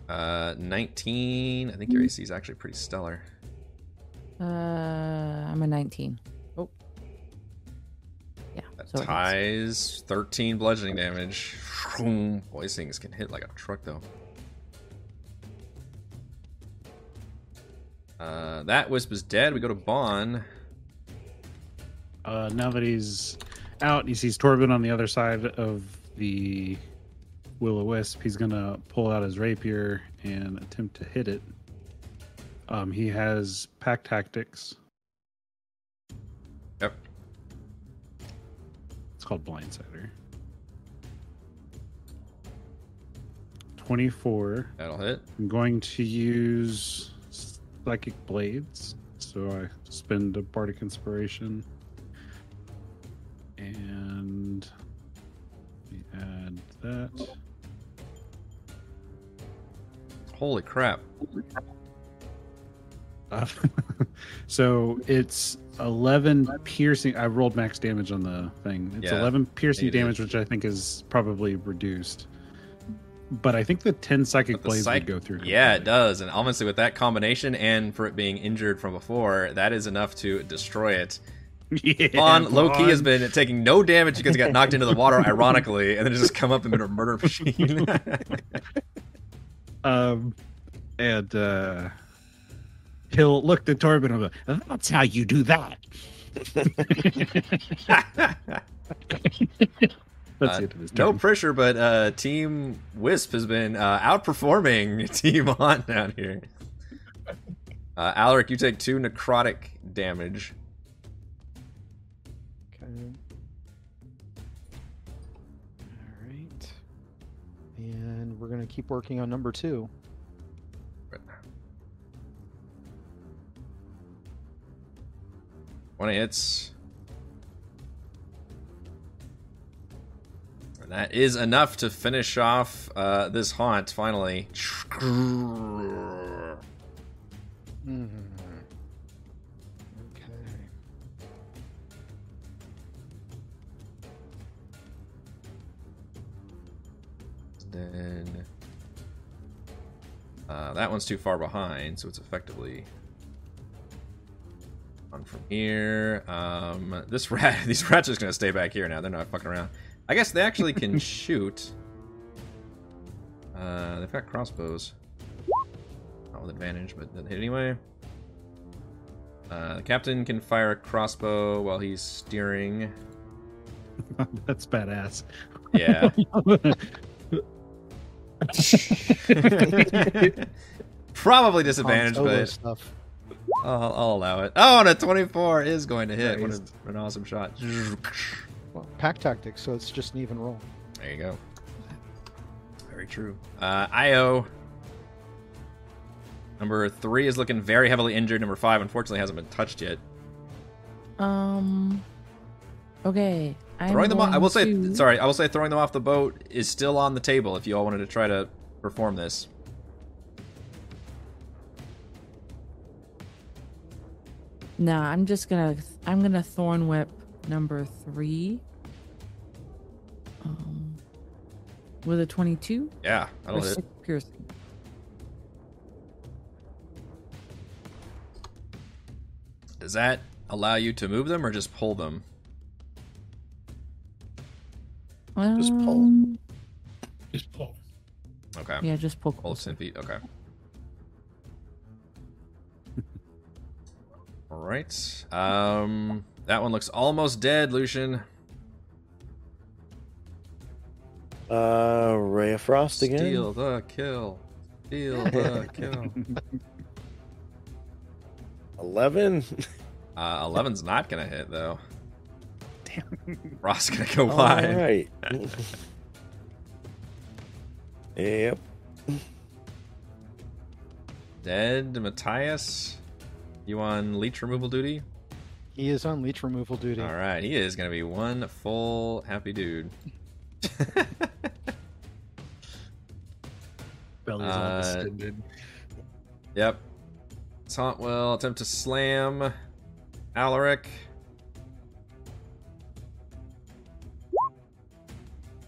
Uh, nineteen. I think your A C is actually pretty stellar. Uh, I'm a nineteen. Oh, yeah. That so ties thirteen bludgeoning damage. Boy, these things can hit like a truck, though. Uh, that wisp is dead. We go to Bon. Uh, now that he's out, he sees Torben on the other side of the will-o-wisp, he's gonna pull out his rapier and attempt to hit it. Um, he has pack tactics. Yep. It's called blindsider. twenty-four. That'll hit. I'm going to use psychic blades, so I spend a bardic inspiration. And we add that. Holy crap. Holy crap. Uh, so it's eleven piercing. I rolled max damage on the thing. It's yeah, eleven piercing needed. Damage, which I think is probably reduced. But I think the ten psychic the blades psych- would go through. Completely. Yeah, it does. And honestly, with that combination and for it being injured from before, that is enough to destroy it. Yeah, Vaughn, low-key, has been taking no damage because he got knocked into the water, ironically, and then just come up and been a murder machine. um, and uh, he'll look to Torben and go, that's how you do that. uh, no pressure, but uh, Team Wisp has been uh, outperforming Team On down here. Uh, Alaric, you take two necrotic damage. And we're going to keep working on number two. twenty hits. And that is enough to finish off uh, this haunt, finally. Mm. Okay. Then uh, that one's too far behind, so it's effectively on from here. Um, this rat, these rats are just gonna stay back here now. They're not fucking around. I guess they actually can shoot. Uh, they've got crossbows, not with advantage, but doesn't hit anyway. Uh, the captain can fire a crossbow while he's steering. That's badass. Yeah. Probably disadvantaged, but I'll, I'll allow it. Oh, and a twenty-four is going to hit. What, a, what an awesome shot. Well, pack tactics, so it's just an even roll. There you go. Very true. Uh, Io. Number three is looking very heavily injured. Number five, unfortunately, hasn't been touched yet. Um. Okay. Throwing them off, I will say, to... sorry, I will say throwing them off the boat is still on the table if you all wanted to try to perform this. Nah, I'm just gonna, I'm gonna Thorn Whip number three. Um, with a twenty-two? Yeah, that'll hit. Piercing. Does that allow you to move them or just pull them? Just pull. Um, just pull. Okay. Yeah, just pull. Pull ten feet. Okay. All right. Um, that one looks almost dead, Lucian. Uh, Ray of Frost Steal again. Steal the kill. Steal the kill. Eleven. Uh, eleven's not gonna hit though. Ross gonna go wide. All right. Yep. Dead Matthias. You on leech removal duty? He is on leech removal duty. All right. He is gonna be one full happy dude. Belly's all uh, distended. Yep. Taunt will attempt to slam Alaric.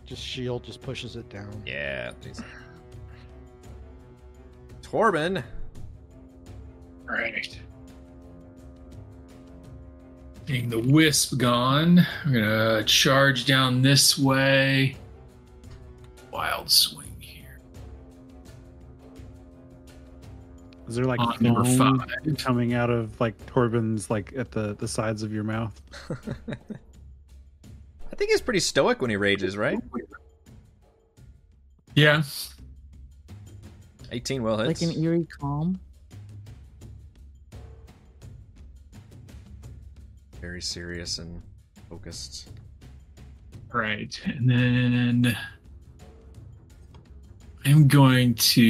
Just shield just pushes it down. Yeah. Geez. Torben. Right. Getting the wisp gone. We're gonna charge down this way. Wild swing here. Is there like uh, number five coming out of like Torben's like at the, the sides of your mouth? I think he's pretty stoic when he rages, right? Yeah. eighteen well hits. Like an eerie calm. Very serious and focused. Right, and then I'm going to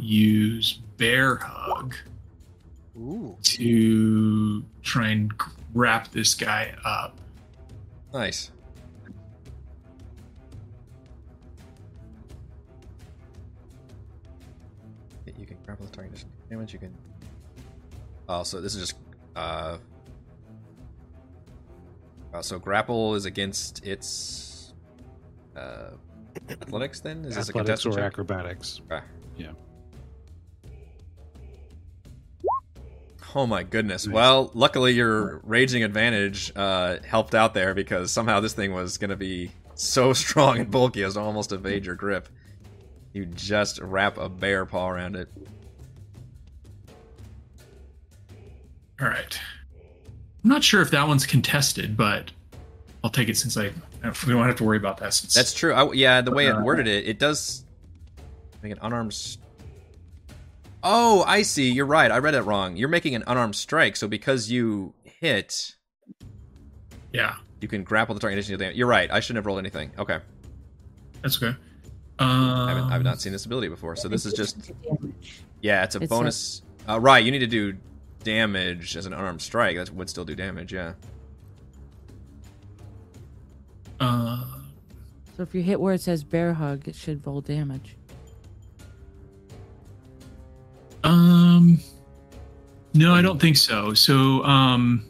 use Bear Hug. Ooh. To try and wrap this guy up. Nice. You can grapple the target damage. You can. Oh, so this is just. Uh... Uh, so grapple is against its uh, athletics. Then is this athletics a or check? Acrobatics? Ah. Yeah. Oh my goodness! Nice. Well, luckily your raging advantage uh, helped out there because somehow this thing was going to be so strong and bulky as to almost evade your grip. You just wrap a bear paw around it. All right. I'm not sure if that one's contested, but I'll take it since I we don't have to worry about that. Since that's true. I, yeah, the way it worded it, it does make an unarmed. St- oh, I see. You're right. I read it wrong. You're making an unarmed strike, so because you hit, yeah, you can grapple the target. You're right. I shouldn't have rolled anything. Okay, that's okay. Um, I haven't, I've not seen this ability before, so this is just yeah, it's a it's bonus. A- uh, right, you need to do. Damage as an unarmed strike that would still do damage, yeah. Uh, so if you hit where it says bear hug, it should roll damage. Um, no, I don't think so. So, um,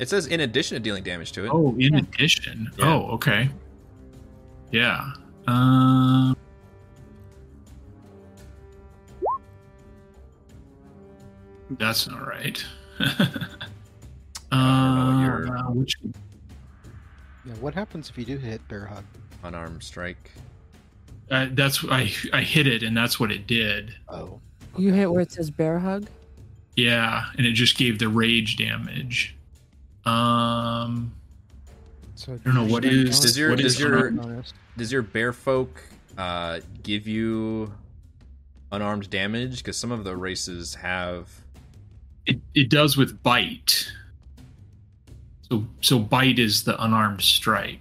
it says in addition to dealing damage to it. Oh, in yeah. addition. Yeah. Oh, okay. Yeah. Um. Uh... That's not right. uh, which... Yeah, what happens if you do hit bear hug? Unarmed strike. Uh, that's I I hit it, and that's what it did. Oh, okay. You hit where it says bear hug. Yeah, and it just gave the rage damage. Um, so I don't know what is. Does your does your does your bear folk uh, give you unarmed damage? Because some of the races have. It it does with bite. So so bite is the unarmed strike,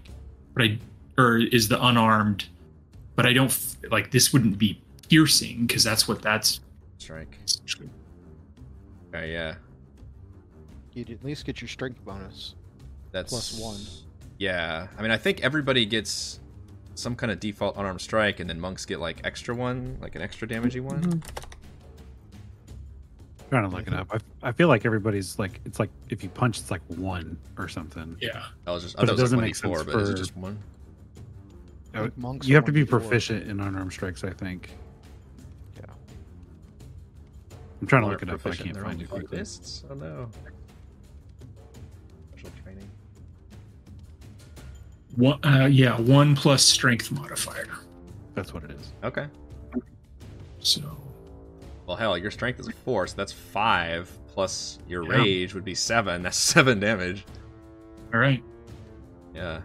but I or is the unarmed, but I don't like this wouldn't be piercing because that's what that's strike. Oh uh, yeah. You'd at least get your strength bonus. That's plus one. Yeah, I mean I think everybody gets some kind of default unarmed strike, and then monks get like extra one, like an extra damagey one. Mm-hmm. Trying to look it up. I, I feel like everybody's like it's like if you punch, it's like one or something. Yeah, I was just. I thought it doesn't it was like make sense. But for, is it just one? I would, monks you have to be proficient in unarmed strikes, I think. Yeah. I'm trying to look it up, but I can't find it quickly. Lists? Oh no. Special training. One. Uh, yeah, one plus strength modifier. That's what it is. Okay. So. Well, hell, your strength is a four, so that's five, plus your yeah. rage would be seven. That's seven damage. All right. Yeah.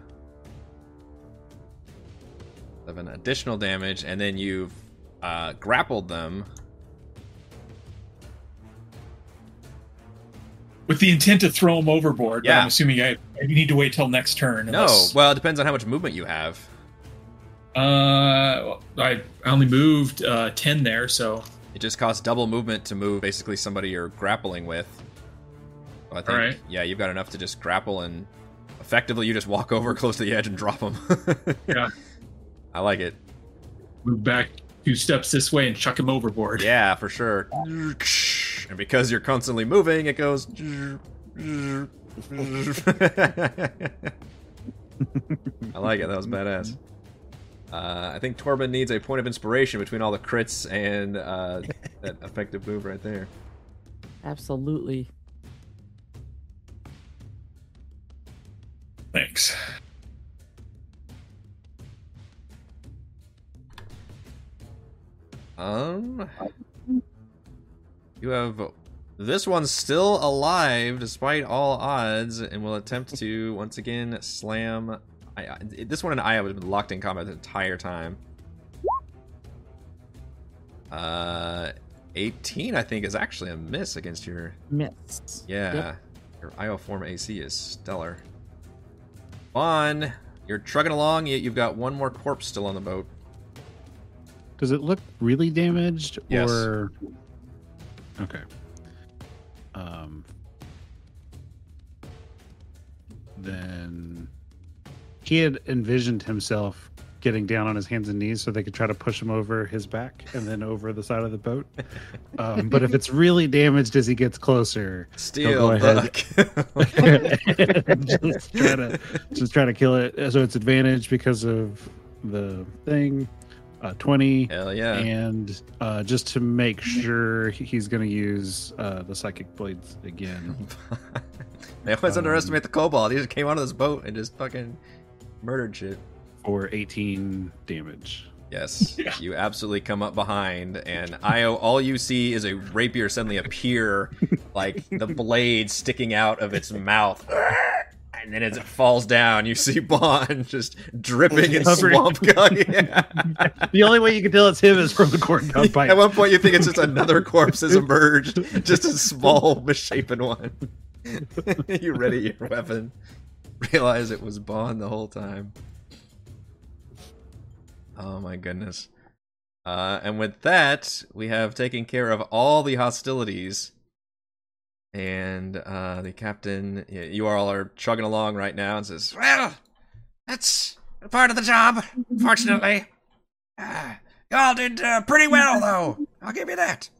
Seven additional damage, and then you've uh, grappled them. With the intent to throw them overboard, yeah. But I'm assuming I, I need to wait till next turn. Unless... No, well, it depends on how much movement you have. Uh, I only moved uh, ten there, so... It just costs double movement to move basically somebody you're grappling with. So I think, all right. Yeah, you've got enough to just grapple and effectively you just walk over close to the edge and drop them. Yeah. I like it. Move back two steps this way and chuck him overboard. Yeah, for sure. And because you're constantly moving, it goes... I like it. That was badass. Uh, I think Torben needs a point of inspiration between all the crits and uh, that effective move right there. Absolutely. Thanks. Um, you have this one still alive despite all odds, and will attempt to once again slam I, this one and I have been locked in combat the entire time. Uh, eighteen, I think, is actually a miss against your... Miss. Yeah. Yep. Your I O form A C is stellar. On, you're trugging along, yet you've got one more corpse still on the boat. Does it look really damaged? Yes. Or... Okay. Um... Then... He had envisioned himself getting down on his hands and knees so they could try to push him over his back and then over the side of the boat. Um, but if it's really damaged as he gets closer, Steal, go just, try to, just try to kill it. So it's advantage because of the thing. Uh, twenty. Hell yeah. And uh, just to make sure, he's going to use uh, the psychic blades again. They always um, underestimate the kobold. He just came out of this boat and just fucking murdered shit. For eighteen damage. Yes. Yeah. You absolutely come up behind, and Io, all you see is a rapier suddenly appear, like the blade sticking out of its mouth. And then as it falls down, you see Bond just dripping in swamp gunk. Yeah. The only way you can tell it's him is from the corn cob pipe. At one point, you think it's just another corpse has emerged, just a small, misshapen one. You ready your weapon. Realize it was Bond the whole time. Oh my goodness. Uh, and with that, we have taken care of all the hostilities. And uh, the captain, yeah, you all are chugging along right now and says, "Well, that's part of the job, fortunately. Uh, y'all did uh, pretty well, though. I'll give you that."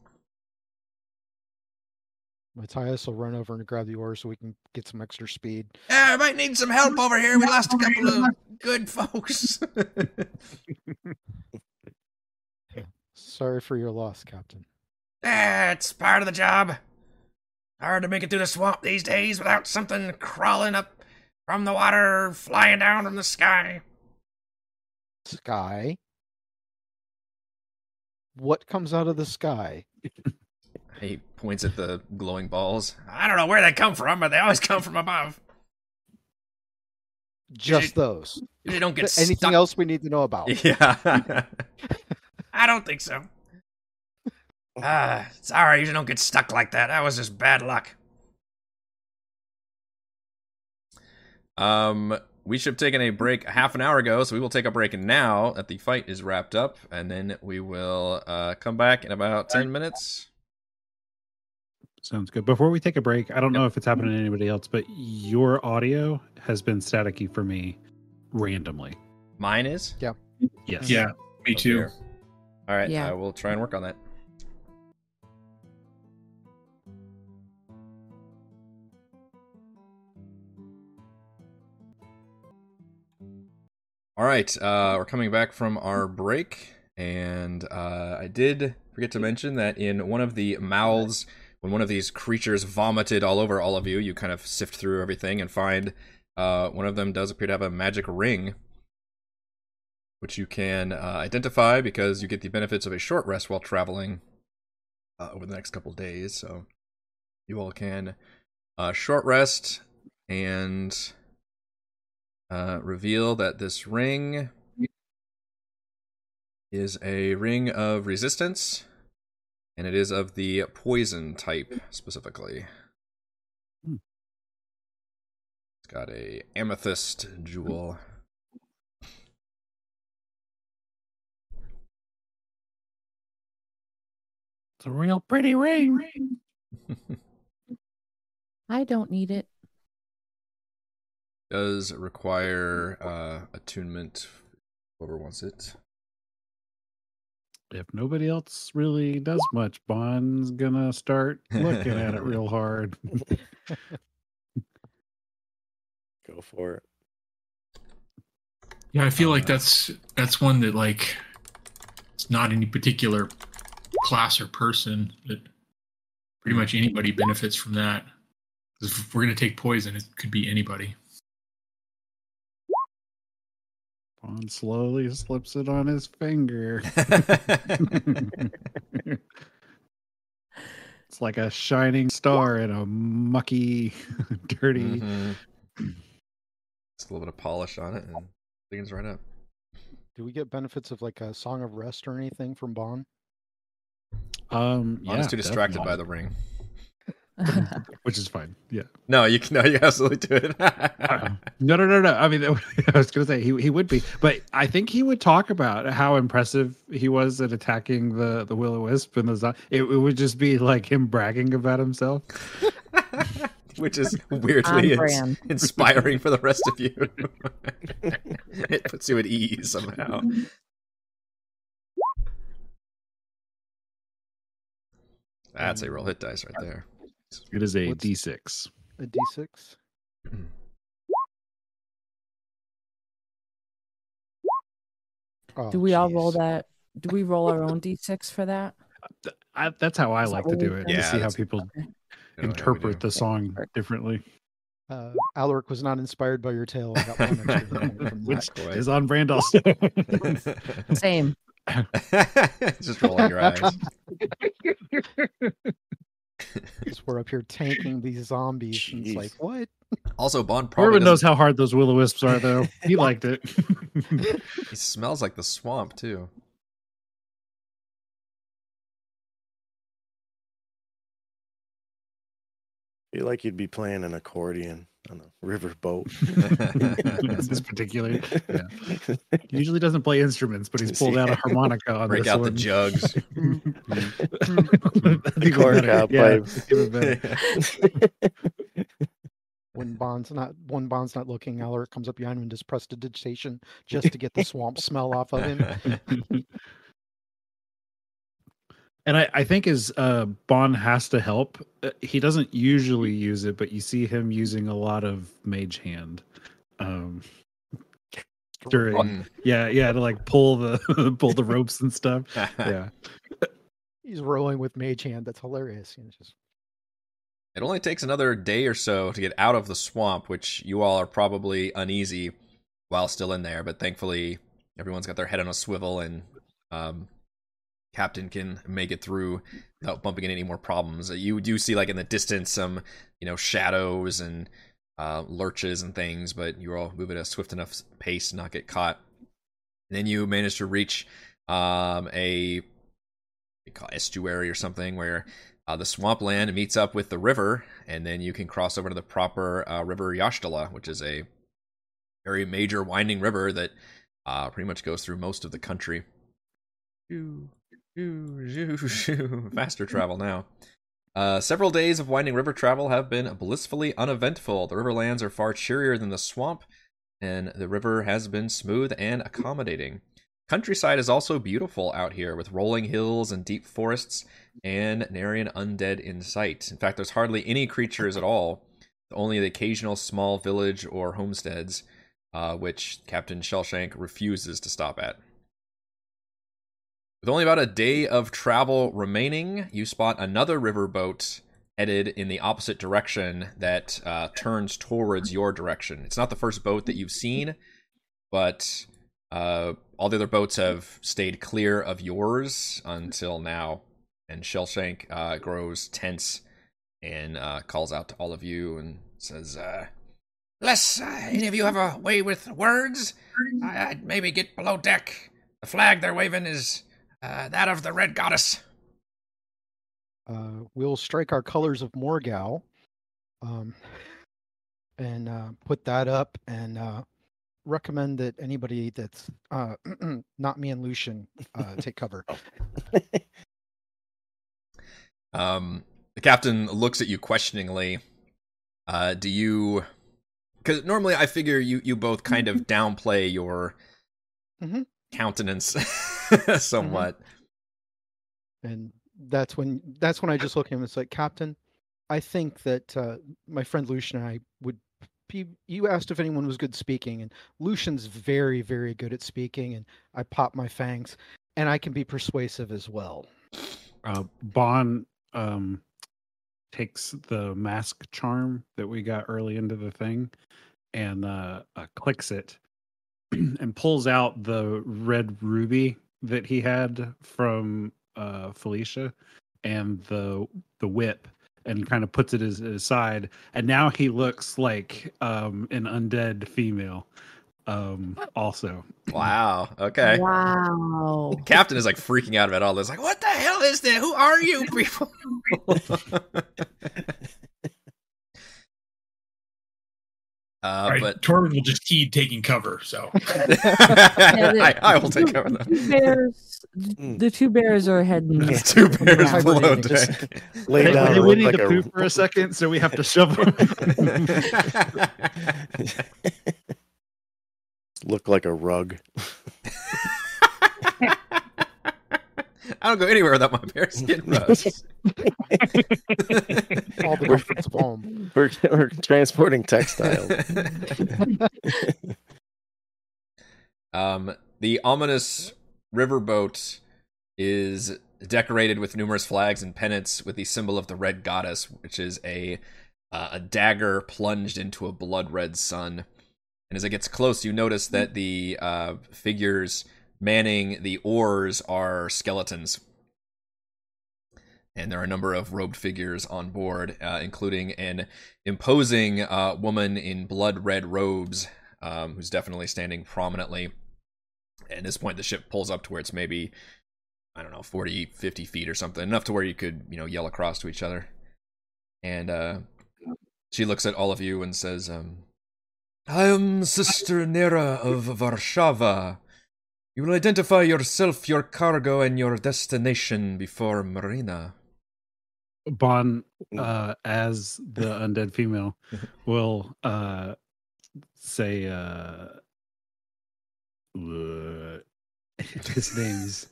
Matthias will run over and grab the oar so we can get some extra speed. Yeah, I might need some help over here. We lost a couple of good folks. Sorry for your loss, Captain. That's part of the job. Hard to make it through the swamp these days without something crawling up from the water, flying down from the sky. Sky? What comes out of the sky? He points at the glowing balls. I don't know where they come from, but they always come from above. Just you, those. They don't get anything stuck. Else we need to know about. Yeah. I don't think so. Ah, uh, sorry, you don't get stuck like that. That was just bad luck. Um, we should have taken a break half an hour ago, so we will take a break now that the fight is wrapped up, and then we will uh, come back in about ten minutes. Sounds good. Before we take a break, I don't yep. know if it's happening to anybody else, but your audio has been staticky for me randomly. Mine is? Yeah. Yes. Yeah, me oh, too. Dear. All right, yeah. I will try and work on that. All right, uh, we're coming back from our break, and uh, I did forget to mention that in one of the mouths... When one of these creatures vomited all over all of you, you kind of sift through everything and find uh, one of them does appear to have a magic ring, which you can uh, identify because you get the benefits of a short rest while traveling uh, over the next couple days. So you all can uh, short rest and uh, reveal that this ring is a ring of resistance. And it is of the poison type, specifically. Hmm. It's got a amethyst jewel. It's a real pretty ring. I don't need it. It does require uh, attunement, whoever wants it. If nobody else really does much, Bond's gonna start looking at it real hard. Go for it. Yeah, I feel uh, like that's that's one that, like, it's not any particular class or person, but pretty much anybody benefits from that. If we're gonna take poison, it could be anybody. Bond slowly slips it on his finger. It's like a shining star in a mucky, dirty... Mm-hmm. just a little bit of polish on it and cleans right up. Do we get benefits of like a Song of Rest or anything from Bon? Um, yeah, I was too distracted by the ring. Which is fine. Yeah. No, you can. No, you absolutely do it. uh, no, no, no, no. I mean, I was going to say he he would be, but I think he would talk about how impressive he was at attacking the the will-o-wisp and the. It, it would just be like him bragging about himself, which is weirdly ins inspiring for the rest of you. It puts you at ease somehow. That's a real hit dice right there. It is a D six. A D six? Oh, do we geez. all roll that? Do we roll our own D six for that? I, that's how I is like to do it. Yeah, to see how people okay. interpret the song differently. Uh, Alaric was not inspired by your tale. I got one extra from Which that. is on brand also. Same. Just rolling your eyes. We're up here tanking these zombies. Jeez. And it's like, what? Also, Bond probably knows how hard those will-o-wisps are, though. He liked it. He smells like the swamp, too. I feel like you'd be playing an accordion on a river boat. This particular. Yeah. He usually doesn't play instruments, but he's pulled out a harmonica on Break this out one. the jugs. The corn cow pipes. When Bond's not when Bond's not looking, Alaric comes up behind him and does prestidigitation just to get the swamp smell off of him. And I, I think as uh, Bon has to help, uh, he doesn't usually use it, but you see him using a lot of Mage Hand. Um, during, yeah, yeah, to like pull the pull the ropes and stuff. Yeah, he's rolling with Mage Hand. That's hilarious. Just... It only takes another day or so to get out of the swamp, which you all are probably uneasy while still in there. But thankfully, everyone's got their head on a swivel and. Um, Captain can make it through without bumping into any more problems. You do see, like, in the distance some, you know, shadows and uh, lurches and things, but you're all moving at a swift enough pace to not get caught. And then you manage to reach um, a estuary or something where uh, the swampland meets up with the river, and then you can cross over to the proper uh, river Yashtala, which is a very major winding river that uh, pretty much goes through most of the country. Ooh. Shoo, shoo, shoo. Faster travel now. Uh, several days of winding river travel have been blissfully uneventful. The riverlands are far cheerier than the swamp, and the river has been smooth and accommodating. Countryside is also beautiful out here, with rolling hills and deep forests, and nary an undead in sight. In fact, there's hardly any creatures at all, only the occasional small village or homesteads, uh, which Captain Shellshank refuses to stop at. With only about a day of travel remaining, you spot another riverboat headed in the opposite direction that uh, turns towards your direction. It's not the first boat that you've seen, but uh, all the other boats have stayed clear of yours until now. And Shellshank uh, grows tense and uh, calls out to all of you and says, uh, unless uh, any of you have a way with words, I I'd maybe get below deck. The flag they're waving is... Uh, that of the Red Goddess. Uh, we'll strike our colors of Morgau, um, and uh, put that up, and uh, recommend that anybody that's uh, not me and Lucian uh, take cover. um, the captain looks at you questioningly. Uh, do you? Because normally I figure you you both kind mm-hmm. of downplay your. Mm-hmm. countenance somewhat, mm-hmm. and that's when that's when I just look at him. It's like, Captain, I think that uh, my friend Lucian and I would be, you asked if anyone was good speaking, and Lucian's very very good at speaking, and I pop my fangs, and I can be persuasive as well. uh, Bon um, takes the mask charm that we got early into the thing and uh, uh, clicks it and pulls out the red ruby that he had from uh, Felicia and the the whip and kind of puts it as, aside. And now he looks like um, an undead female. Um, also. Wow. Okay. Wow. The captain is like freaking out about all this. Like, what the hell is that? Who are you people? Uh, right, but Torben will just heed taking cover. So I, I will take cover. Though. Two bears, the two bears are heading. The two bears yeah. below deck. Lay down. Hey, we need like to a... poop for a second, so we have to shove them. Look like a rug. I don't go anywhere without my bear skin rugs. All the reference poem. We're, we're transporting textiles. um, the ominous riverboat is decorated with numerous flags and pennants with the symbol of the Red Goddess, which is a uh, a dagger plunged into a blood-red sun. And as it gets close, you notice that the uh, figures manning the oars are skeletons. And there are a number of robed figures on board, uh, including an imposing uh, woman in blood-red robes, um, who's definitely standing prominently. And at this point, the ship pulls up to where it's maybe, I don't know, forty, fifty feet or something, enough to where you could, you know, yell across to each other. And uh, she looks at all of you and says, um, I am Sister Nera of Varshava. You will identify yourself, your cargo, and your destination before Marina. Bon, uh, as the undead female, will uh, say uh, his name's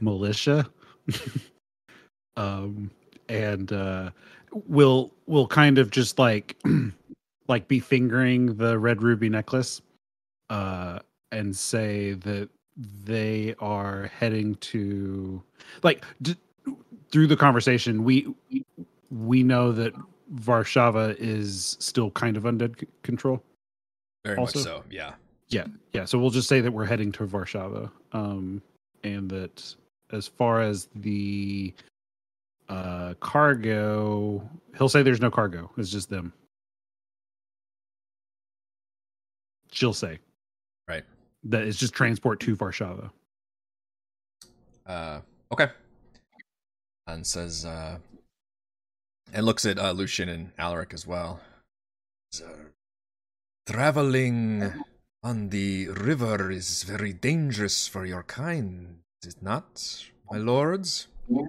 Militia, um, and uh, will will kind of just like like be fingering the red ruby necklace, uh, and say that they are heading to, like, d- through the conversation, we we know that Varshava is still kind of undead c- control. Very also. Much so, yeah. Yeah, yeah. So we'll just say that we're heading to Varshava, um, and that as far as the uh, cargo, he'll say there's no cargo. It's just them. She'll say. Right. That is just transport to Varshava. Uh, okay. And says, uh, and looks at uh, Lucian and Alaric as well. So, traveling on the river is very dangerous for your kind, is it not, my lords? Yes.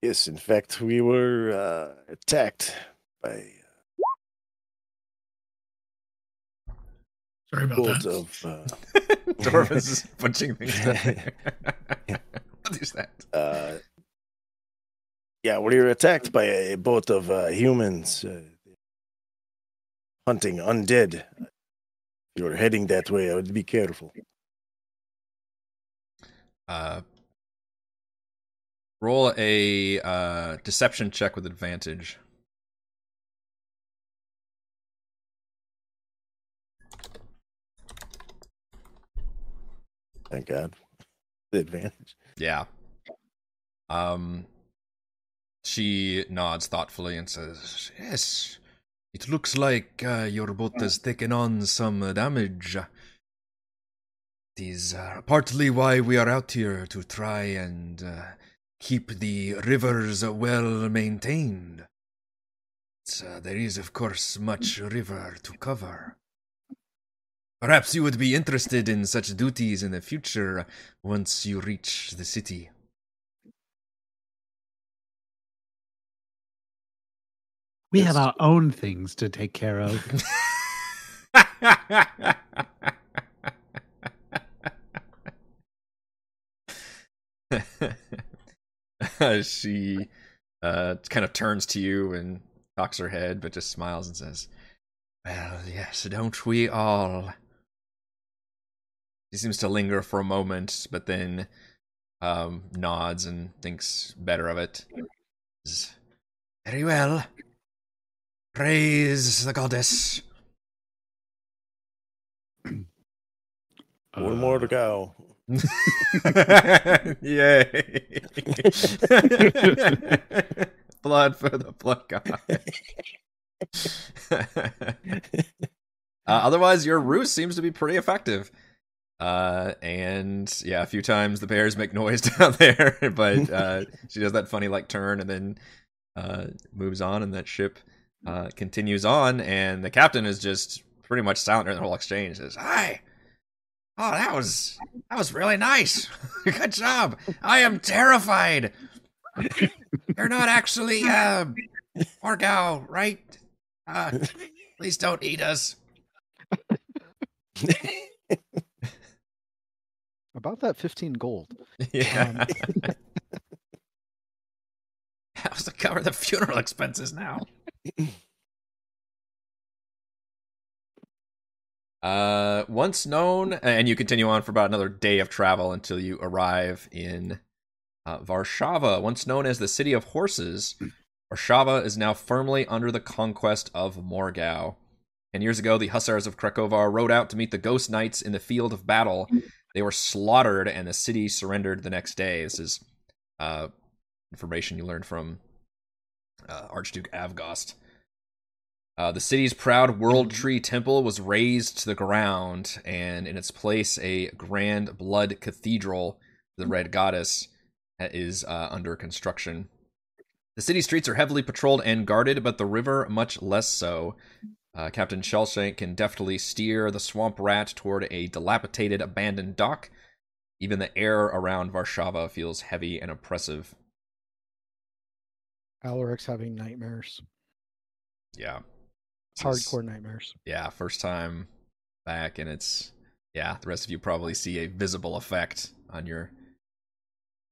Yes, in fact, we were uh, attacked by... Sorry about that. Of, uh, Dorvin's is punching things down. What is that? Uh, yeah, we were attacked by a boat of uh, humans uh, hunting undead. If you were heading that way, I would be careful. Uh, roll a uh, deception check with advantage. Thank God. The advantage. Yeah. Um, she nods thoughtfully and says, yes, it looks like uh, your boat has taken on some damage. It is uh, partly why we are out here, to try and uh, keep the rivers well maintained. Uh, there is, of course, much river to cover. Perhaps you would be interested in such duties in the future once you reach the city. We have our own things to take care of. She uh, kind of turns to you and cocks her head, but just smiles and says, well, yes, don't we all? She seems to linger for a moment, but then um, nods and thinks better of it. Very well. Praise the goddess. One more to go. Yay! Blood for the blood god. Uh, otherwise, your ruse seems to be pretty effective. Uh, and yeah, a few times the bears make noise down there, but uh, she does that funny like turn and then uh, moves on, and that ship uh, continues on. And the captain is just pretty much silent during the whole exchange. Says, "Hi, oh, that was that was really nice. Good job. I am terrified. You're not actually uh, Morgau, right? Uh, please don't eat us." About that fifteen gold. Yeah. Um, how's to cover the funeral expenses now? Uh, once known, and you continue on for about another day of travel until you arrive in uh, Varshava. Once known as the City of Horses, Varshava is now firmly under the conquest of Morgau. And years ago, the Hussars of Krakovar rode out to meet the Ghost Knights in the field of battle. They were slaughtered, and the city surrendered the next day. This is uh, information you learned from uh, Archduke Avgost. Uh, the city's proud World Tree Temple was razed to the ground, and in its place, a grand blood cathedral, the Red Goddess, is uh, under construction. The city streets are heavily patrolled and guarded, but the river much less so. Uh, Captain Shellshank can deftly steer the Swamp Rat toward a dilapidated, abandoned dock. Even the air around Varshava feels heavy and oppressive. Alaric's having nightmares. Yeah. Hardcore nightmares. Yeah, first time back, and it's... Yeah, the rest of you probably see a visible effect on your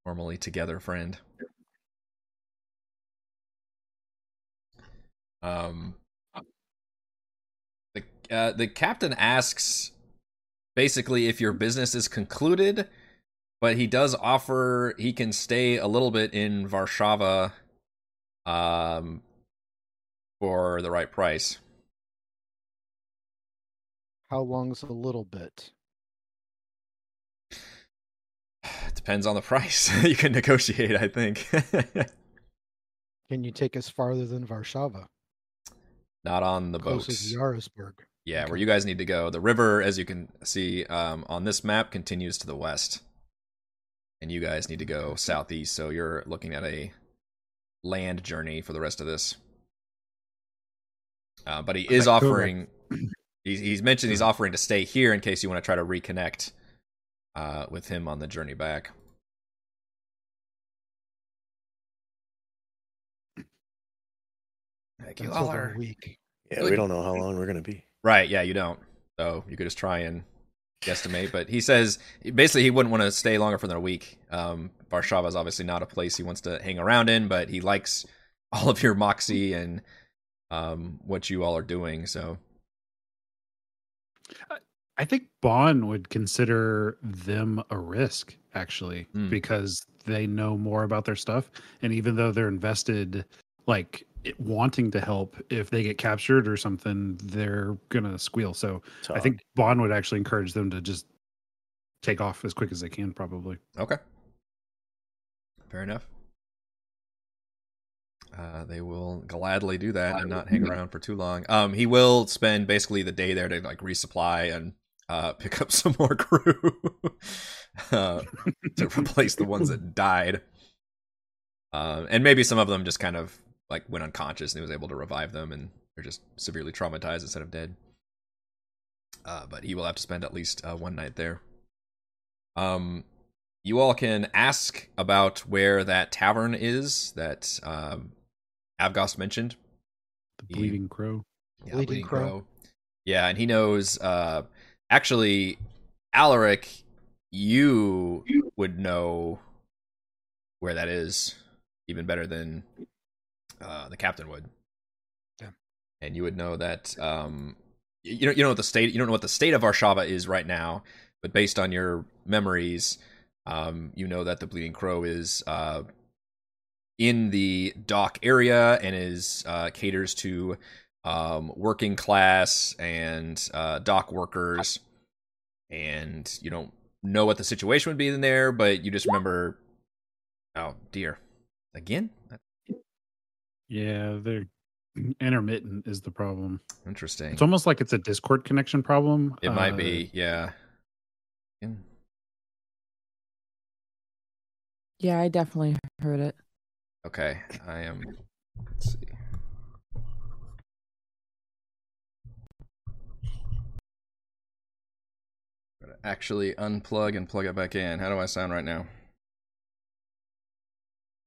normally together friend. Um... Uh, the captain asks basically if your business is concluded, but he does offer he can stay a little bit in Varshava um, for the right price. How long's a little bit? It depends on the price. You can negotiate, I think. Can you take us farther than Varshava? Not on the boat. Castle Yarosburg. Yeah, okay. Where you guys need to go. The river, as you can see um, on this map, continues to the west. And you guys need to go southeast, so you're looking at a land journey for the rest of this. Uh, but he is offering... He's, he's mentioned he's offering to stay here in case you want to try to reconnect uh, with him on the journey back. Like, you all are... week. Yeah, we don't know how long we're going to be. Right, yeah, you don't. So you could just try and guesstimate. But he says, basically, he wouldn't want to stay longer than a week. Um, Varshava is obviously not a place he wants to hang around in, but he likes all of your moxie and um, what you all are doing. So, I think Bond would consider them a risk, actually, mm. because they know more about their stuff. And even though they're invested, like... wanting to help, if they get captured or something, they're gonna squeal. So Talk. I think Bond would actually encourage them to just take off as quick as they can, probably. Okay. Fair enough. Uh, they will gladly do that and not hang around for too long. Um, he will spend basically the day there to like resupply and uh, pick up some more crew uh, to replace the ones that died. Uh, and maybe some of them just kind of like went unconscious and he was able to revive them, and they're just severely traumatized instead of dead. Uh, but he will have to spend at least uh, one night there. Um, you all can ask about where that tavern is that um, Avgost mentioned. The Bleeding he, Crow. Yeah, Bleeding, Bleeding Crow. Crow. Yeah, and he knows, uh, actually, Alaric, you would know where that is even better than... Uh, the captain would, yeah. And you would know that um, you don't you know what the state you don't know what the state of Varshava is right now, but based on your memories, um, you know that the Bleeding Crow is uh, in the dock area and is uh, caters to um, working class and uh, dock workers, and you don't know what the situation would be in there, but you just remember, oh dear, again? Yeah, they're intermittent is the problem. Interesting. It's almost like it's a Discord connection problem. It uh, might be, yeah. yeah. Yeah, I definitely heard it. Okay, I am... Let's see. Gotta actually unplug and plug it back in. How do I sound right now?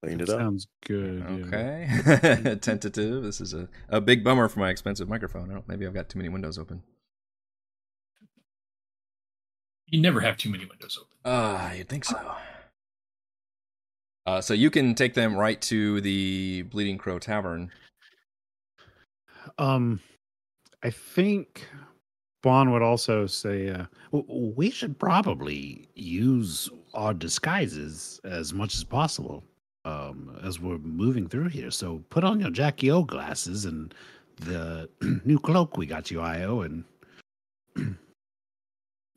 Cleaned it up. Sounds good. Okay. Yeah. Tentative. This is a, a big bummer for my expensive microphone. I don't, maybe I've got too many windows open. You never have too many windows open. Ah, uh, you'd think so. Uh, so you can take them right to the Bleeding Crow Tavern. Um, I think Bon would also say, uh, we should probably use our disguises as much as possible um, as we're moving through here. So put on your Jackie O glasses and the new cloak we got you, Io. And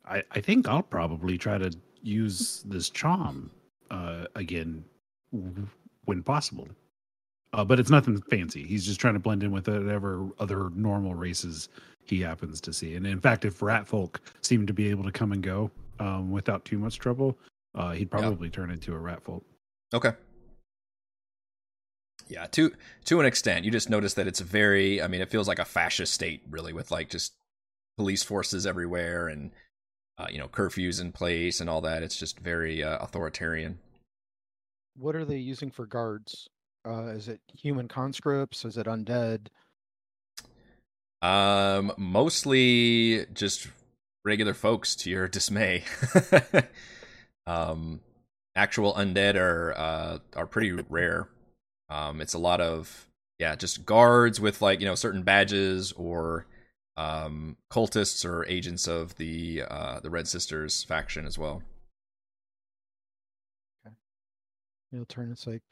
I, I think I'll probably try to use this charm uh, again. When possible. Uh, but it's nothing fancy. He's just trying to blend in with whatever other normal races he happens to see. And in fact, if rat folk seem to be able to come and go um, without too much trouble, uh, he'd probably yeah. turn into a rat folk. Okay. Yeah, to to an extent. You just notice that it's very, I mean, it feels like a fascist state, really, with like just police forces everywhere and, uh, you know, curfews in place and all that. It's just very uh, authoritarian. What are they using for guards? Uh, is it human conscripts? Is it undead? Um, mostly just regular folks, to your dismay. um, actual undead are uh, are pretty rare. Um, it's a lot of yeah, just guards with like you know certain badges or um, cultists or agents of the uh, the Red Sisters faction as well. You'll turn. It's like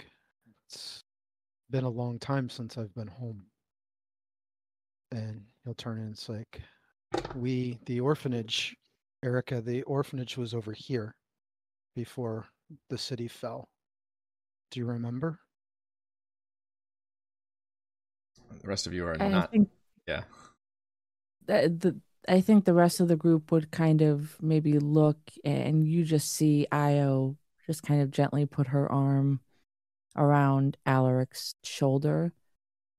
it's been a long time since I've been home, and he'll turn. And it's like we, the orphanage, Erica, the orphanage was over here before the city fell. Do you remember? The rest of you are I not. Think yeah. The, the I think the rest of the group would kind of maybe look, and you just see Io. Just kind of gently put her arm around Alaric's shoulder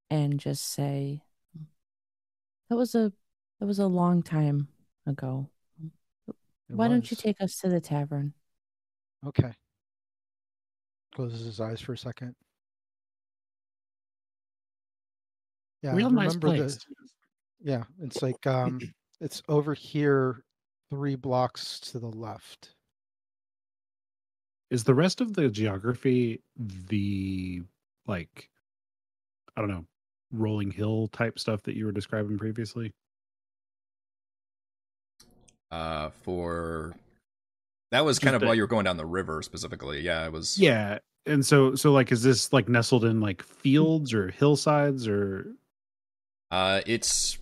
and just say, "That was a that was a long time ago. Why don't you take us to the tavern?" Okay. Closes his eyes for a second. Yeah, real nice place. The, yeah, it's like um, it's over here, three blocks to the left. Is the rest of the geography the, like, I don't know, rolling hill type stuff that you were describing previously? Uh, for that was kind Just of a... while you were going down the river specifically. Yeah, it was. Yeah, and so so like, is this like nestled in like fields or hillsides or? Uh, it's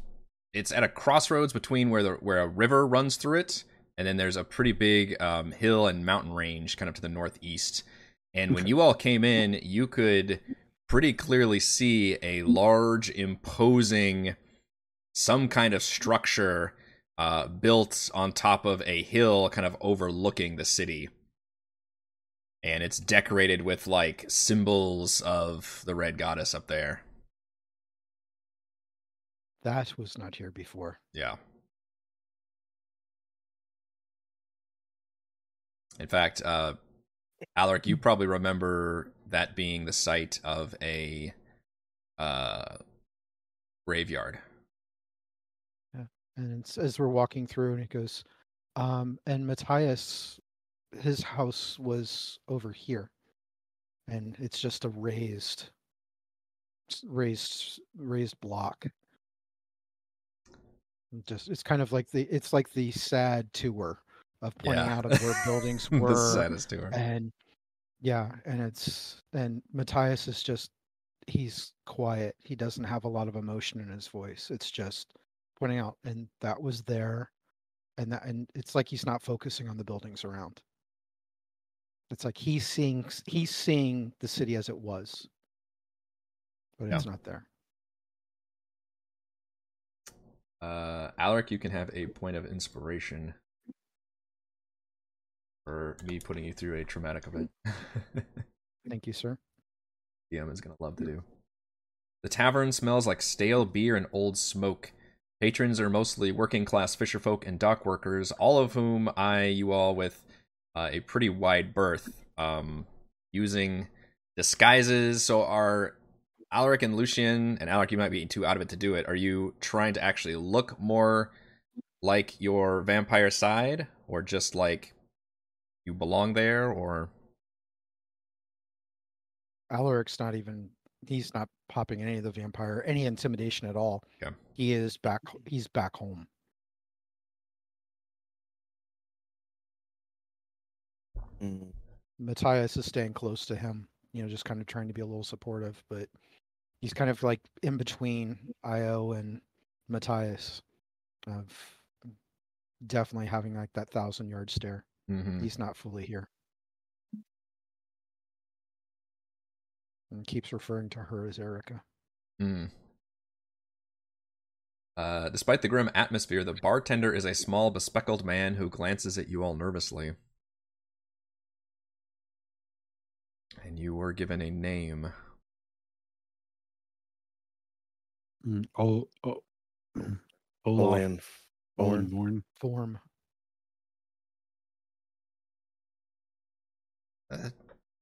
it's at a crossroads between where the where a river runs through it. And then there's a pretty big um, hill and mountain range kind of to the northeast. And when you all came in, you could pretty clearly see a large, imposing, some kind of structure uh, built on top of a hill kind of overlooking the city. And it's decorated with, like, symbols of the Red Goddess up there. That was not here before. Yeah. In fact, uh, Alaric, you probably remember that being the site of a uh, graveyard. Yeah, and it's, as we're walking through, and it goes, um, and Matthias, his house was over here, and it's just a raised, raised, raised block. Just it's kind of like the it's like the sad tour. Of pointing yeah. out of where buildings were, the saddest tour. And yeah, and it's and Matthias is just he's quiet. He doesn't have a lot of emotion in his voice. It's just pointing out, and that was there, and that, and it's like he's not focusing on the buildings around. It's like he's seeing he's seeing the city as it was, but yeah. It's not there. Uh, Alaric, you can have a point of inspiration for me putting you through a traumatic event. Thank you, sir. D M is gonna love to do. The tavern smells like stale beer and old smoke. Patrons are mostly working-class fisherfolk and dock workers, all of whom I, you all with uh, a pretty wide berth, um, using disguises. So are Alaric and Lucian, and Alaric, you might be too out of it to do it. Are you trying to actually look more like your vampire side, or just like you belong there, or...? Alaric's not even... He's not popping any of the vampire, any intimidation at all. Yeah. He is back. He's back home. Mm. Matthias is staying close to him, you know, just kind of trying to be a little supportive, but he's kind of like in between Io and Matthias, of definitely having like that thousand yard stare. Mm-hmm. He's not fully here. And keeps referring to her as Erica. Mm. Uh, despite the grim atmosphere, the bartender is a small, bespectacled man who glances at you all nervously. And you were given a name. Mm. Oh, oh. Olan Forn. Form. Uh,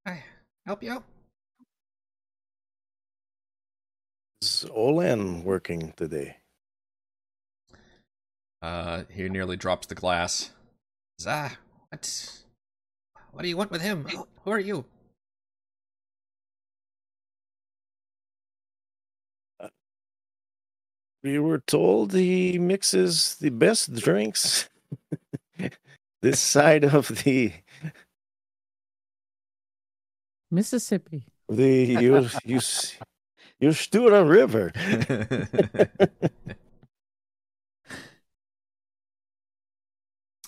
hi. Help you out? Is Olan working today? Uh, he nearly drops the glass. Zah, what? What do you want with him? Who are you? Uh, we were told he mixes the best drinks this side of the Mississippi. The you you. You stood on river.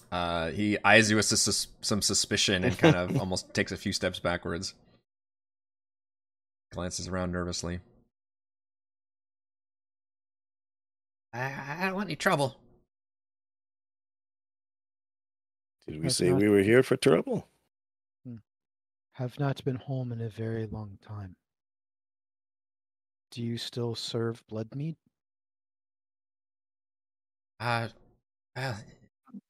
uh, he eyes you with sus some suspicion and kind of almost takes a few steps backwards. Glances around nervously. I, I don't want any trouble. Did we I've say we were here for trouble? Have not been home in a very long time. Do you still serve blood meat? Uh, uh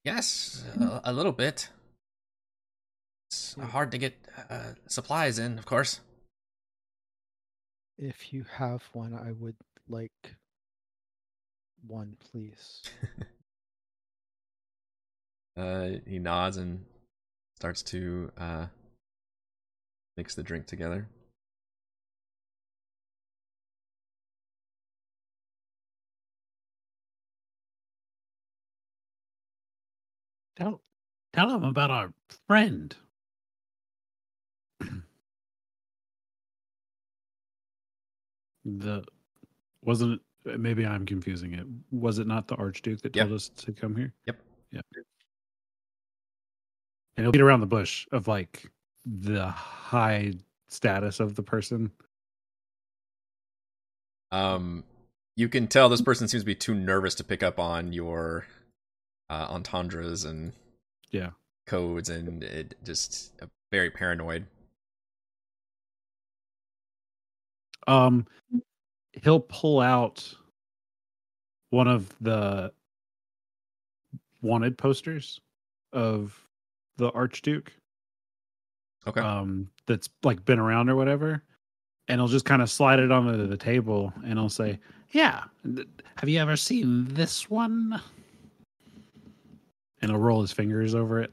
yes, a, a little bit. It's hard to get uh, supplies in, of course. If you have one, I would like one, please. uh, he nods and starts to uh, mix the drink together. Tell, tell him about our friend. the wasn't it, maybe I'm confusing it. Was it not the Archduke that yep. told us to come here? Yep. Yep. And it'll beat around the bush of like the high status of the person. Um, you can tell this person seems to be too nervous to pick up on your. Uh, entendres and yeah codes, and it just uh, very paranoid. Um, he'll pull out one of the wanted posters of the Archduke. Okay. Um, that's like been around or whatever, and he'll just kind of slide it onto the table, and I'll say, "Yeah, have you ever seen this one?" And he'll roll his fingers over it.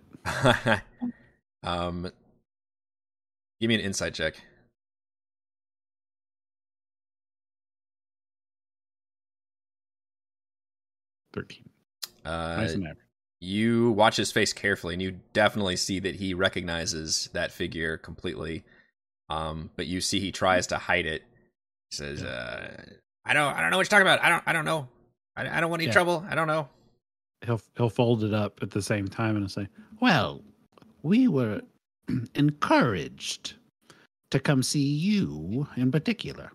um, give me an insight check. thirteen. Uh, nice and average. You watch his face carefully, and you definitely see that he recognizes that figure completely. Um, but you see he tries to hide it. He says, yeah. uh, "I don't, I don't know what you're talking about. I don't, I don't know. I, I don't want any yeah. trouble. I don't know." he'll he'll fold it up at the same time and say, "Well, we were encouraged to come see you in particular.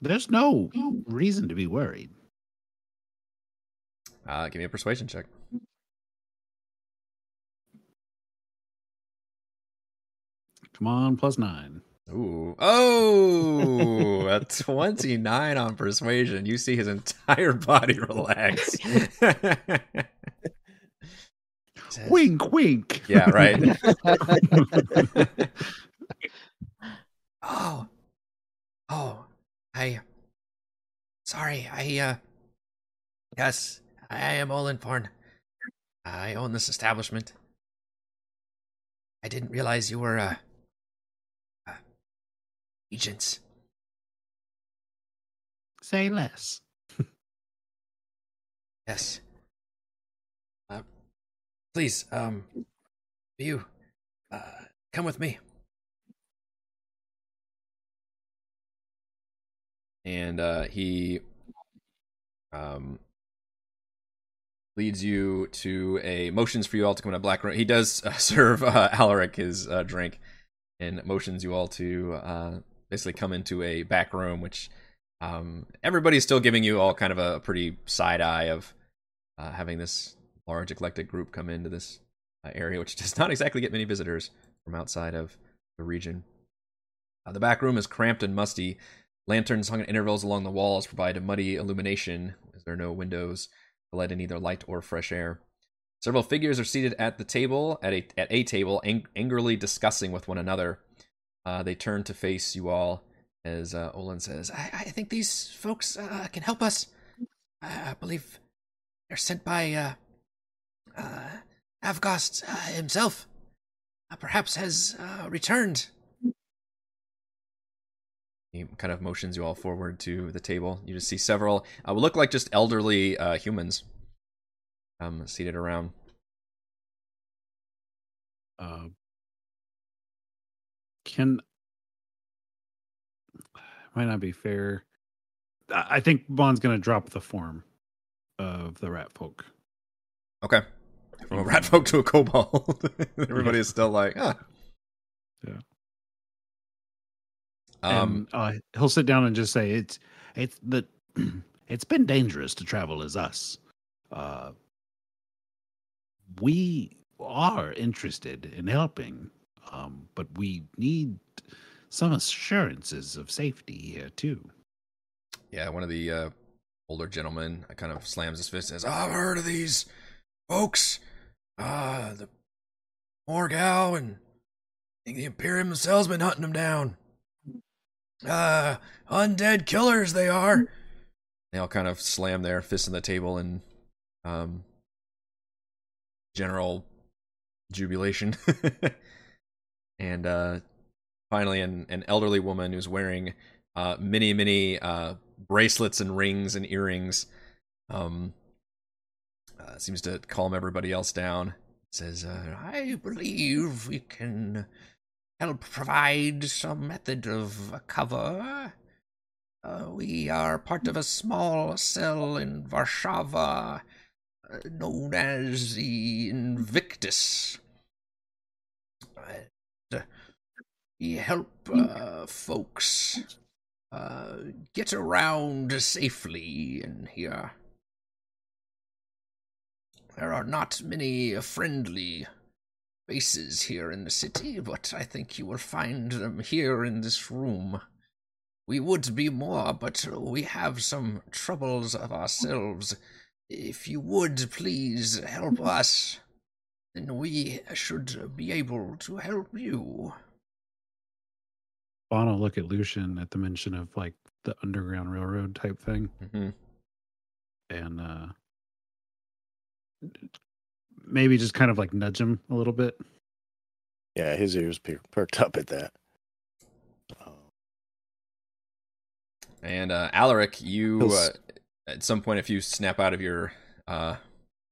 There's no reason to be worried." Uh, give me a persuasion check. Come on, plus nine. Ooh. Oh, a twenty-nine on persuasion. You see his entire body relax. Wink, wink. Yeah, right. oh. Oh. I. Sorry. I, uh. Yes, I am Olan Forn. I own this establishment. I didn't realize you were, uh. agents. Say less. Yes. Uh, please, um, you, uh, come with me. And uh, he um, leads you to a motions for you all to come in a black room. He does uh, serve uh, Alaric his uh, drink and motions you all to uh, basically come into a back room, which um, everybody's still giving you all kind of a pretty side eye of uh, having this large eclectic group come into this uh, area, which does not exactly get many visitors from outside of the region. Uh, the back room is cramped and musty. Lanterns hung at intervals along the walls provide a muddy illumination, as there are no windows to let in either light or fresh air. Several figures are seated at the table, at a at a table, ang- angrily discussing with one another. Uh, they turn to face you all as uh, Olan says, I, I think these folks uh, can help us. I believe they're sent by uh, uh, Avgost uh, himself. Uh, perhaps has uh, returned. He kind of motions you all forward to the table. You just see several, uh, look like just elderly uh, humans. Um, seated around. Uh, can might not be fair. I think Bond's gonna drop the form of the rat folk. Okay, from a rat folk to a kobold. Everybody yeah. is still like, ah, yeah. Um, and, uh, he'll sit down and just say, "It's it's the it's been dangerous to travel as us." Uh. We are interested in helping, um, but we need some assurances of safety here, too. Yeah, one of the uh, older gentlemen kind of slams his fist and says, I've heard of these folks, uh, the Morgau, and I think the Imperium themselves been hunting them down. Uh, undead killers they are. They all kind of slam their fists on the table and... um. general jubilation. And uh, finally, an, an elderly woman who's wearing uh, many, many uh, bracelets and rings and earrings um, uh, seems to calm everybody else down. Says, uh, I believe we can help provide some method of cover. Uh, we are part of a small cell in Varshava, known as the Invictus. And we help uh, folks uh, get around safely in here. There are not many friendly faces here in the city, but I think you will find them here in this room. We would be more, but we have some troubles of ourselves. If you would please help us, then we should be able to help you. Bono, look at Lucian at the mention of like the Underground Railroad type thing, mm-hmm. and uh, maybe just kind of like nudge him a little bit. Yeah, his ears per- perked up at that. Oh. And uh, Alaric, you. At some point, if you snap out of your uh,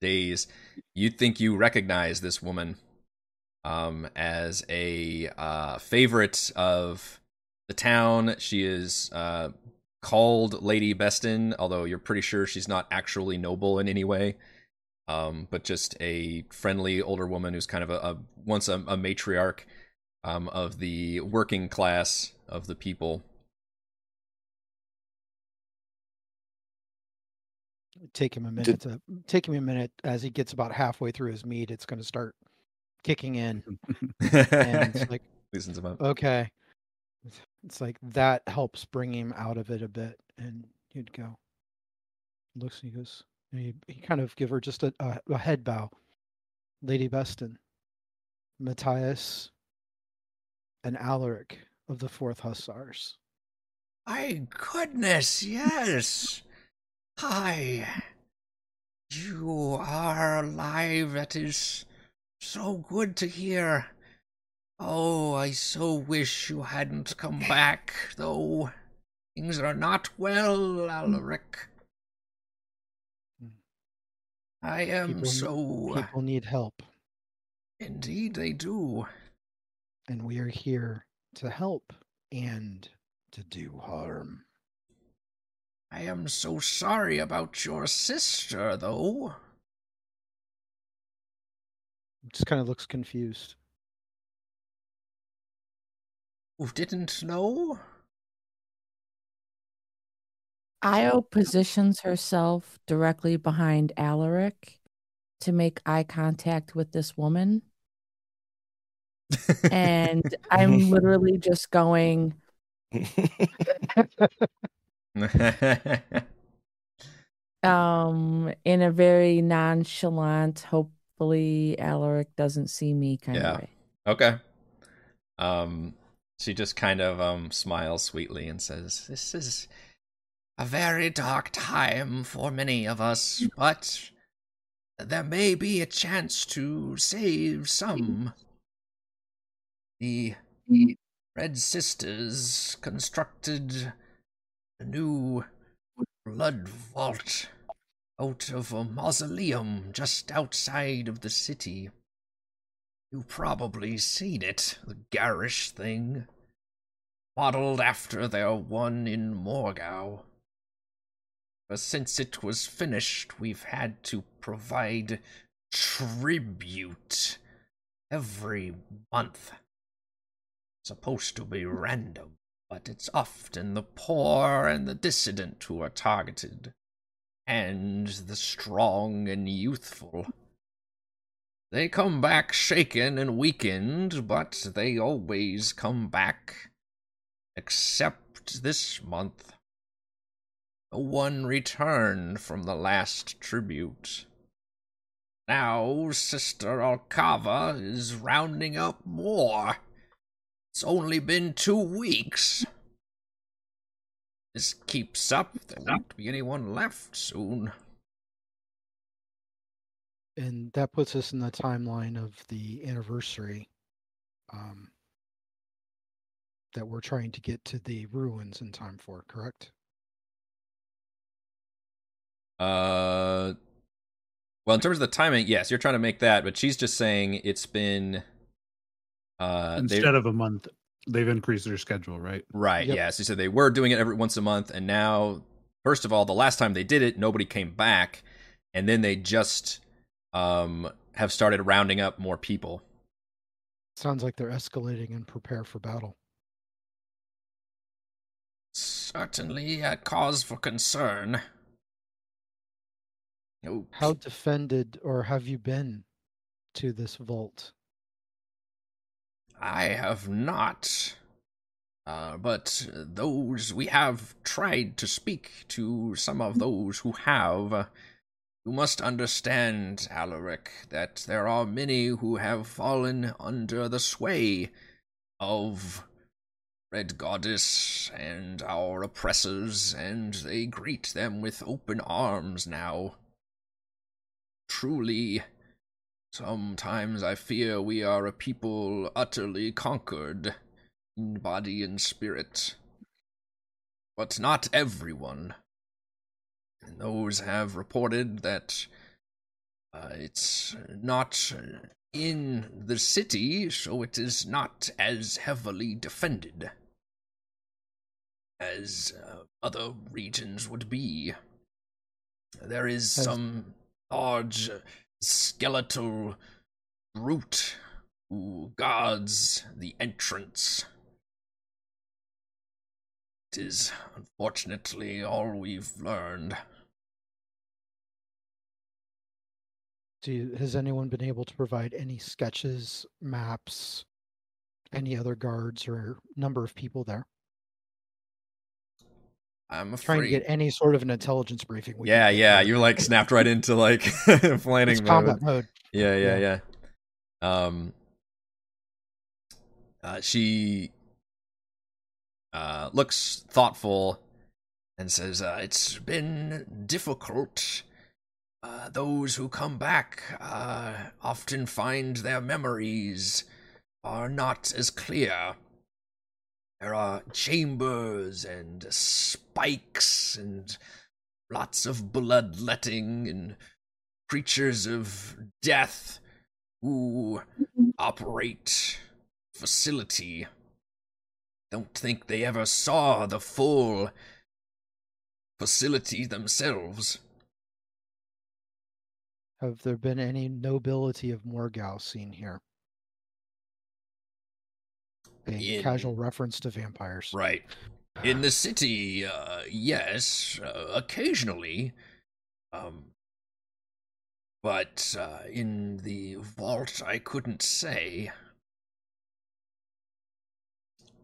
daze, you think you recognize this woman um, as a uh, favorite of the town. She is uh, called Lady Beston, although you're pretty sure she's not actually noble in any way, um, but just a friendly older woman who's kind of a, a once a, a matriarch um, of the working class of the people. Take him a minute. To, take him a minute. As he gets about halfway through his meat, it's going to start kicking in. And it's like, loosens him up. Okay. It's like that helps bring him out of it a bit, and you'd go. Looks and he goes. And he, he kind of give her just a, a, a head bow. Lady Beston, Matthias, and Alaric of the Fourth Hussars. My goodness, yes. Hi, you are alive. That is so good to hear. Oh, I so wish you hadn't come back, though. Things are not well, Alaric. I am people, so... People need help. Indeed, they do. And we are here to help and to do harm. I am so sorry about your sister, though. Just kind of looks confused. You didn't know? Io positions herself directly behind Alaric to make eye contact with this woman. And I'm literally just going... um, in a very nonchalant, hopefully Alaric doesn't see me kind yeah. of way. Okay. Um, she just kind of um smiles sweetly and says, "This is a very dark time for many of us, but there may be a chance to save some. The Red Sisters constructed a new blood vault out of a mausoleum just outside of the city. You've probably seen it, the garish thing, modeled after their one in Morgau. But since it was finished, we've had to provide tribute every month. It's supposed to be random. But it's often the poor and the dissident who are targeted, and the strong and youthful. They come back shaken and weakened, but they always come back, except this month. No one returned from the last tribute. Now Sister Alcava is rounding up more. It's only been two weeks. This keeps up, there won't be anyone left soon." And that puts us in the timeline of the anniversary um, that we're trying to get to the ruins in time for, correct? Uh, well, in terms of the timing, yes, you're trying to make that, but she's just saying it's been... Uh, Instead of a month, they've increased their schedule, right? Right, yep. Yeah. So you said they were doing it every once a month, and now, first of all, the last time they did it, nobody came back, and then they just um, have started rounding up more people. Sounds like they're escalating and prepare for battle. Certainly a cause for concern. Nope. How defended, or have you been to this vault? I have not, uh, but those we have tried to speak to some of those who have. You must understand, Alaric, that there are many who have fallen under the sway of Red Goddess and our oppressors, and they greet them with open arms now. Truly... Sometimes I fear we are a people utterly conquered, in body and spirit. But not everyone. And those have reported that uh, it's not in the city, so it is not as heavily defended. as uh, other regions would be. There is some large skeletal brute who guards the entrance. It is unfortunately all we've learned. Do, has anyone been able to provide any sketches, maps, any other guards, or number of people there? I'm afraid. Trying to get any sort of an intelligence briefing. Yeah, yeah, you're like snapped right into like planning mode. Combat mode. Yeah, yeah, yeah. yeah. Um, uh, she uh, looks thoughtful and says, uh, "It's been difficult. Uh, those who come back uh, often find their memories are not as clear. There are chambers and spikes and lots of bloodletting and creatures of death who operate facility. Don't think they ever saw the full facility themselves." Have there been any nobility of Morgau seen here? A in, casual reference to vampires. Right. In the city, uh, yes, uh, occasionally. Um, but uh, in the vault, I couldn't say.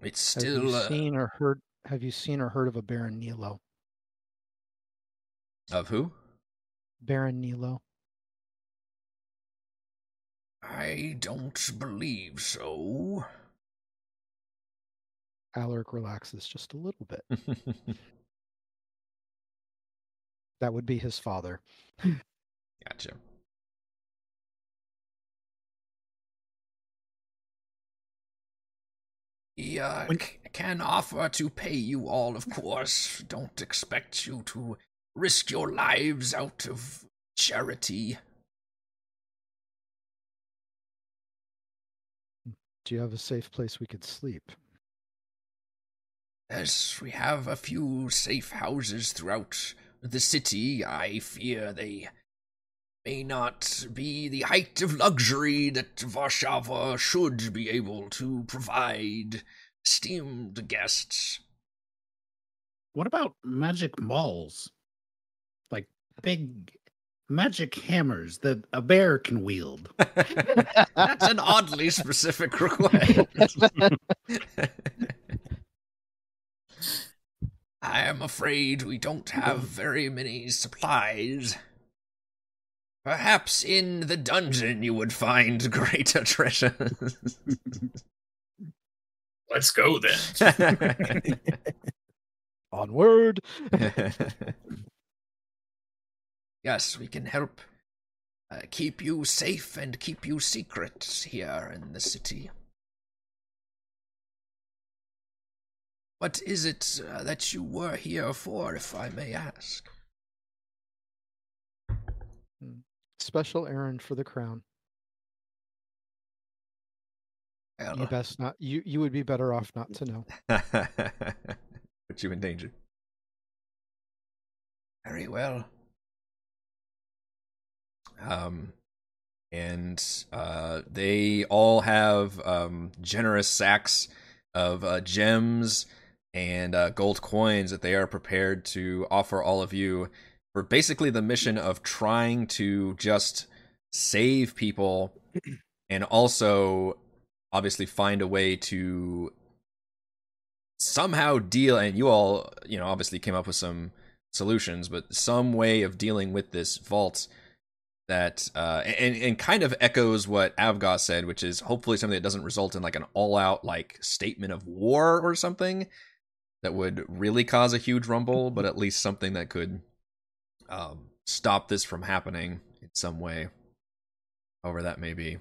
It's still... Have you seen, uh, or heard, have you seen or heard of a Baron Nilo? Of who? Baron Nilo. I don't believe so. Alaric relaxes just a little bit. That would be his father. Gotcha. He uh, c- can offer to pay you all, of course. Don't expect you to risk your lives out of charity. Do you have a safe place we could sleep? Yes, we have a few safe houses throughout the city. I fear they may not be the height of luxury that Varshava should be able to provide esteemed guests. What about magic mauls? Like big magic hammers that a bear can wield. That's an oddly specific request. I am afraid we don't have very many supplies. Perhaps in the dungeon you would find greater treasures. Let's go then. Onward. Yes, we can help uh, keep you safe and keep you secret here in the city. What is it uh, that you were here for, if I may ask? Special errand for the crown. Well, you best not. You you would be better off not to know. Put you in danger. Very well. Um, and uh, they all have um generous sacks of uh, gems and uh, gold coins that they are prepared to offer all of you for basically the mission of trying to just save people and also obviously find a way to somehow deal, and you all, you know, obviously came up with some solutions, but some way of dealing with this vault that uh, and, and kind of echoes what Avgos said, which is hopefully something that doesn't result in like an all-out like statement of war or something that would really cause a huge rumble, but at least something that could um, stop this from happening in some way, however that may be.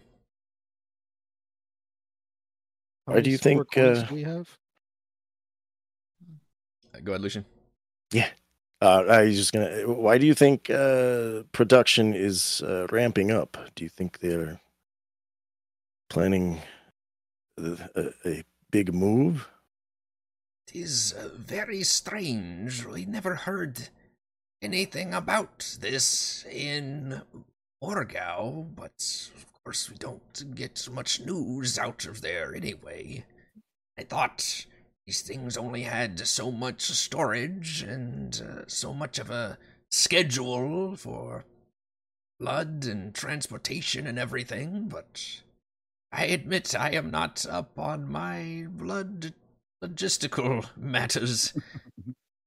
Why do you think uh, we have? Go ahead, Lucian. Yeah. Uh, I was just gonna. Why do you think uh, production is uh, ramping up? Do you think they're planning a, a big move? is uh, very strange. We never heard anything about this in Morgau, but of course we don't get much news out of there anyway. I thought these things only had so much storage and uh, so much of a schedule for blood and transportation and everything, but I admit I am not up on my blood logistical matters,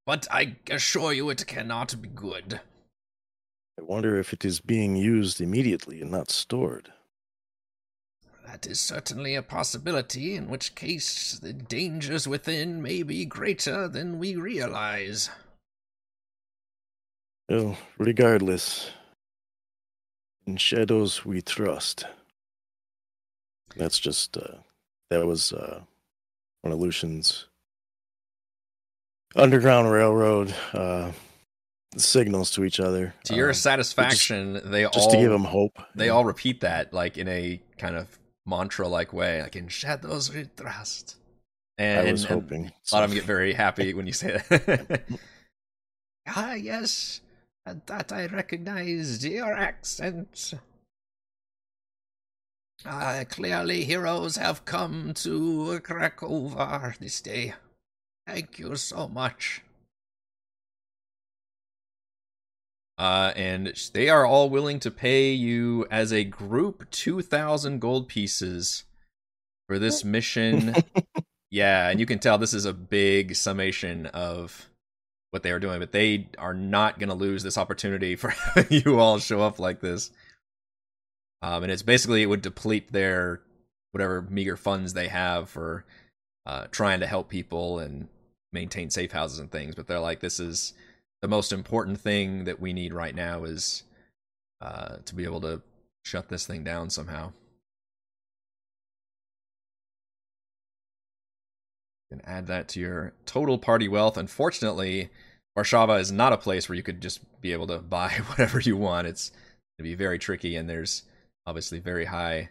but I assure you it cannot be good. I wonder if it is being used immediately and not stored. That is certainly a possibility, in which case the dangers within may be greater than we realize. Well, regardless, in shadows we trust. That's just, uh, that was uh, one of Lucian's Underground Railroad uh, signals to each other. To your um, satisfaction, just, they all... Just to give them hope. They yeah. all repeat that, like, in a kind of mantra-like way, like, in shadows we trust. And, I was hoping. And so. A lot of them get very happy when you say that. Ah, yes, that I recognized your accent. Ah, clearly heroes have come to Krakovar this day. Thank you so much. Uh, and they are all willing to pay you as a group two thousand gold pieces for this mission. Yeah, and you can tell this is a big summation of what they are doing, but they are not going to lose this opportunity for having you all show up like this. Um, and it's basically, it would deplete their whatever meager funds they have for uh, trying to help people and maintain safe houses and things. But they're like, this is the most important thing that we need right now is uh, to be able to shut this thing down somehow. And add that to your total party wealth. Unfortunately, Varshava is not a place where you could just be able to buy whatever you want. It's going to be very tricky, and there's obviously very high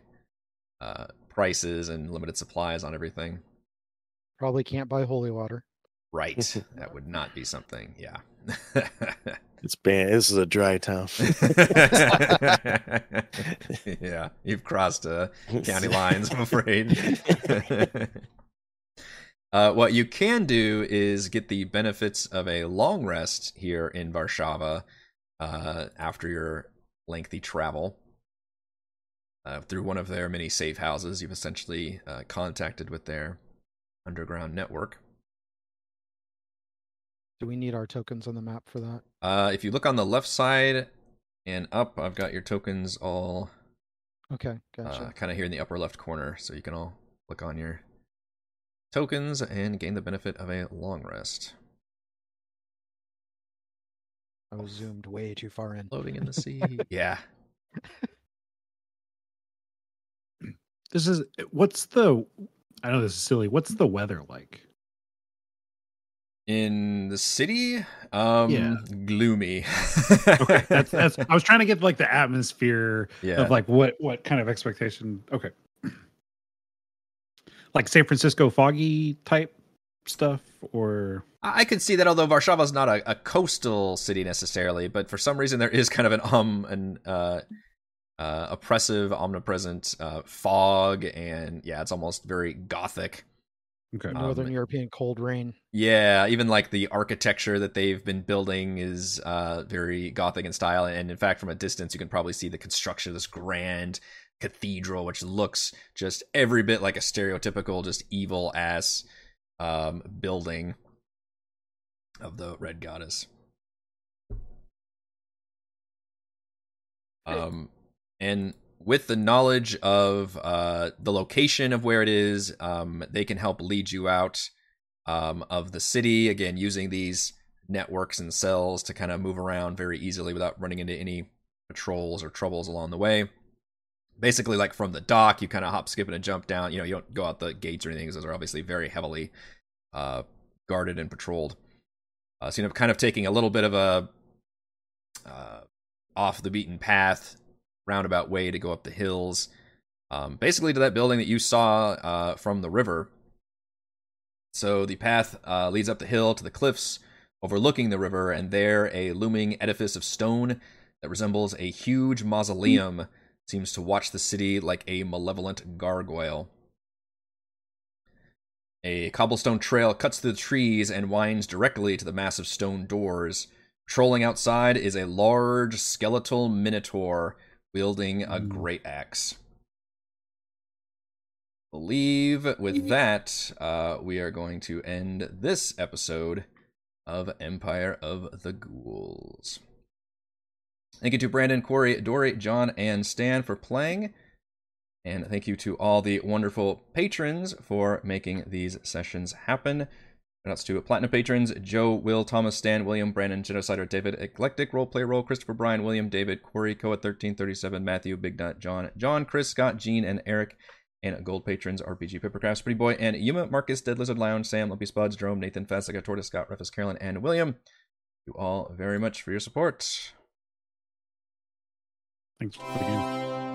uh, prices and limited supplies on everything. Probably can't buy holy water. Right. That would not be something, yeah. It's banned. This is a dry town. Yeah, you've crossed uh, county lines, I'm afraid. Uh, what you can do is get the benefits of a long rest here in Varshava uh, after your lengthy travel. Uh, through one of their many safe houses, you've essentially uh, contacted with their underground network. Do we need our tokens on the map for that? Uh, if you look on the left side and up, I've got your tokens all okay, gotcha. uh, kind of here in the upper left corner, so you can all click on your tokens and gain the benefit of a long rest. I was zoomed way too far in. Floating in the sea. Yeah. This is, what's the, I know this is silly, what's the weather like? In the city? Um, yeah. Gloomy. Okay, that's, that's, I was trying to get like the atmosphere yeah. of like what, what kind of expectation. Okay. Like San Francisco foggy type stuff, or I could see that. Although Varshava's not a, a coastal city necessarily, but for some reason there is kind of an um an uh, uh, oppressive, omnipresent uh, fog, and yeah, it's almost very gothic. Okay, Northern um, European cold rain. Yeah, even like the architecture that they've been building is uh, very gothic in style, and in fact, from a distance, you can probably see the construction of this grand cathedral, which looks just every bit like a stereotypical just evil ass um building of the Red Goddess. Um and with the knowledge of uh the location of where it is, um they can help lead you out um of the city, again using these networks and cells to kind of move around very easily without running into any patrols or troubles along the way. Basically, like from the dock, you kind of hop, skip, and jump down. You know, you don't go out the gates or anything, because those are obviously very heavily uh, guarded and patrolled. Uh, so, you know, kind of taking a little bit of a uh, off-the-beaten path, roundabout way to go up the hills, um, basically to that building that you saw uh, from the river. So the path uh, leads up the hill to the cliffs overlooking the river, and there a looming edifice of stone that resembles a huge mausoleum seems to watch the city like a malevolent gargoyle. A cobblestone trail cuts through the trees and winds directly to the massive stone doors. Trolling outside is a large skeletal minotaur wielding a great axe. I believe with that, uh, we are going to end this episode of Empire of the Ghouls. Thank you to Brandon, Corey, Dory, John, and Stan for playing. And thank you to all the wonderful patrons for making these sessions happen. Shoutouts to Platinum patrons, Joe, Will, Thomas, Stan, William, Brandon, Genocider, David, Eclectic, Roleplay, Roll, Christopher, Brian, William, David, Corey, Coa, thirteen thirty-seven, Matthew, Big Nut, John, John, Chris, Scott, Gene, and Eric. And gold patrons, R P G Papercrafts, Pretty Boy, and Yuma, Marcus, Dead Lizard, Lounge, Sam, Lumpy Spuds, Jerome, Nathan, Fasica, Tortoise, Scott, Reffus, Carolyn, and William. Thank you all very much for your support. Thanks again.